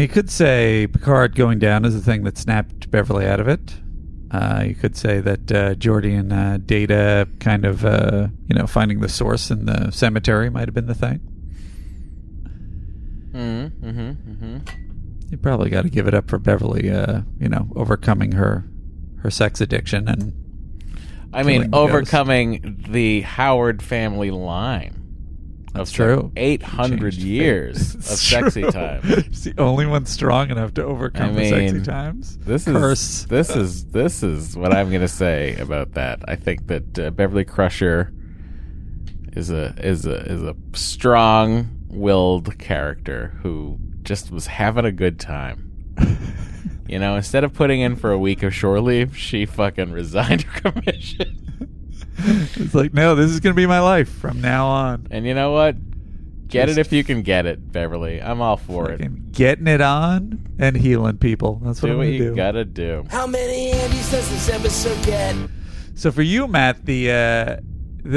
You could say Picard going down is the thing that snapped Beverly out of it. You could say that Geordi and Data kind of, finding the source in the cemetery might have been the thing. You probably got to give it up for Beverly, overcoming her sex addiction and... I mean, overcoming the Howard family line. That's true. 800 years of sexy time. It's the only one strong enough to overcome the sexy times. This is what I'm going to say about that. I think that Beverly Crusher is a strong-willed character who just was having a good time. Instead of putting in for a week of shore leave, she fucking resigned her commission. It's like, no, this is going to be my life from now on. And you know what? Get it if you can get it, Beverly. I'm all for it. Getting it on and healing people. That's what I'm going to do. Do what you got to do. How many Andys does this episode get? So for you, Matt, the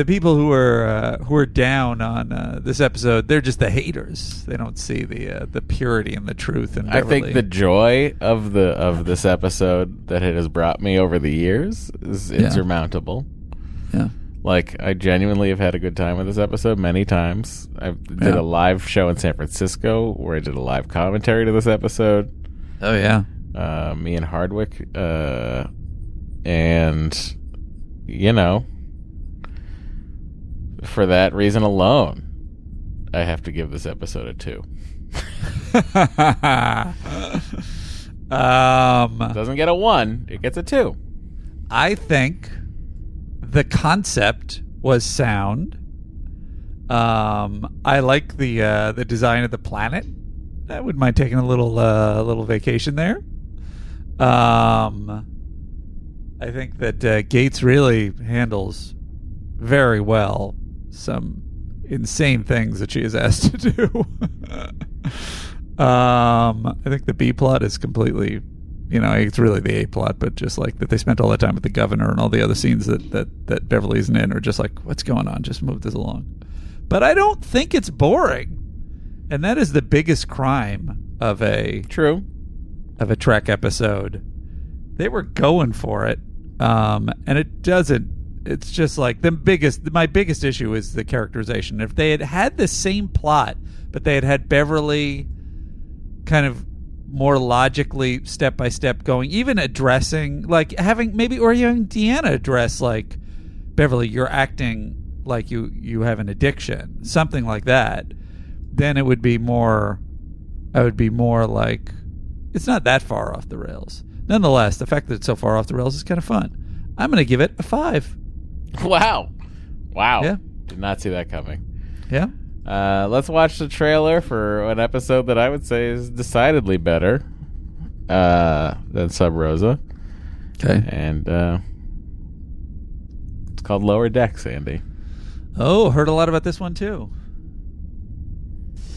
people who are down on this episode, they're just the haters. They don't see the purity and the truth in Beverly. I think the joy of this episode that it has brought me over the years is insurmountable. Yeah. Like, I genuinely have had a good time with this episode many times. I did a live show in San Francisco where I did a live commentary to this episode. Oh, yeah. Me and Hardwick. And, for that reason alone, I have to give this episode a 2. It doesn't get a 1. It gets a 2. I think... the concept was sound. I like the design of the planet. I wouldn't mind taking a little vacation there. I think that Gates really handles very well some insane things that she is asked to do. I think the B plot is completely... it's really the A-plot, but just like that they spent all that time with the governor and all the other scenes that Beverly isn't in are just like, what's going on? Just move this along. But I don't think it's boring. And that is the biggest crime of a Trek episode. They were going for it. And it doesn't, it's just like my biggest issue is the characterization. If they had had the same plot, but they had Beverly kind of more logically, step by step, going, even addressing, like having Deanna address, like, Beverly, you're acting like you have an addiction, something like that. Then it would be more like, it's not that far off the rails. Nonetheless, the fact that it's so far off the rails is kind of fun. I'm going to give it a 5. Wow. Yeah. Did not see that coming. Yeah. Let's watch the trailer for an episode that I would say is decidedly better than Sub Rosa. Okay. And it's called Lower Decks, Andy. Oh, heard a lot about this one, too.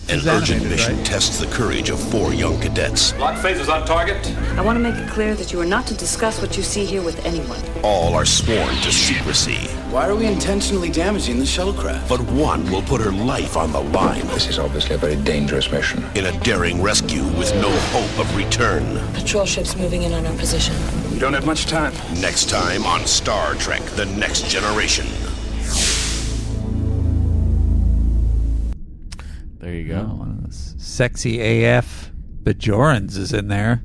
An urgent mission tests the courage of 4 young cadets. Lock phasers on target. I want to make it clear that you are not to discuss what you see here with anyone. All are sworn to secrecy. Why are we intentionally damaging the shuttlecraft? But one will put her life on the line. This is obviously a very dangerous mission. In a daring rescue with no hope of return. Patrol ships moving in on our position. We don't have much time. Next time on Star Trek: The Next Generation. There you go. Oh, one of those sexy AF Bajorans is in there.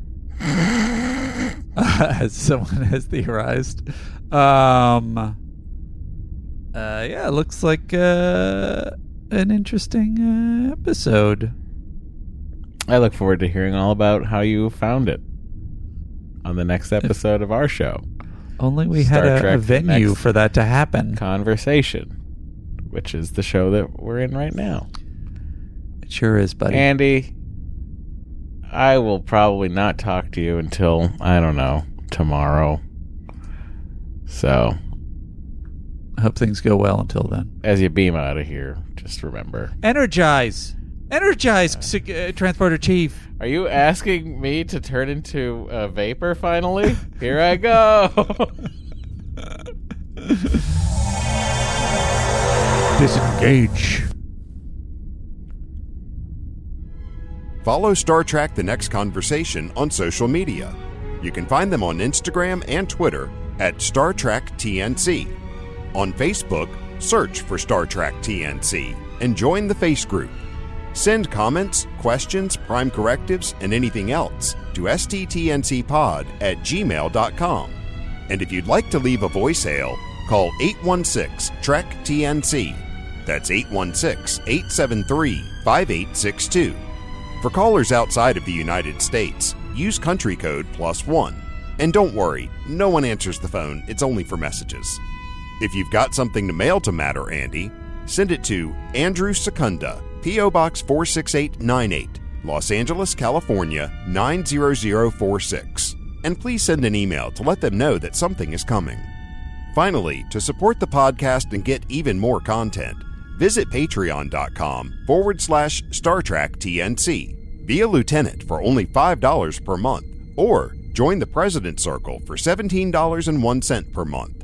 As someone has theorized. It looks like an interesting episode. I look forward to hearing all about how you found it on the next episode of our show. Only we Star had a venue for that to happen. Conversation, which is the show that we're in right now. Sure is, buddy. Andy, I will probably not talk to you until, I don't know, tomorrow. So. I hope things go well until then. As you beam out of here, just remember. Energize, Transporter Chief. Are you asking me to turn into a vapor finally? Here I go. Disengage. Follow Star Trek The Next Conversation on social media. You can find them on Instagram and Twitter at Star Trek TNC. On Facebook, search for Star Trek TNC and join the Face Group. Send comments, questions, prime correctives, and anything else to sttncpod@gmail.com. And if you'd like to leave a voicemail, call 816-TREK-TNC. That's 816-873-5862. For callers outside of the United States, use country code +1. And don't worry, no one answers the phone, it's only for messages. If you've got something to mail to Matt or Andy, send it to Andrew Secunda, P.O. Box 46898, Los Angeles, California 90046. And please send an email to let them know that something is coming. Finally, to support the podcast and get even more content, visit patreon.com/StarTrekTNC. Be a lieutenant for only $5 per month, or join the President's Circle for $17.01 per month.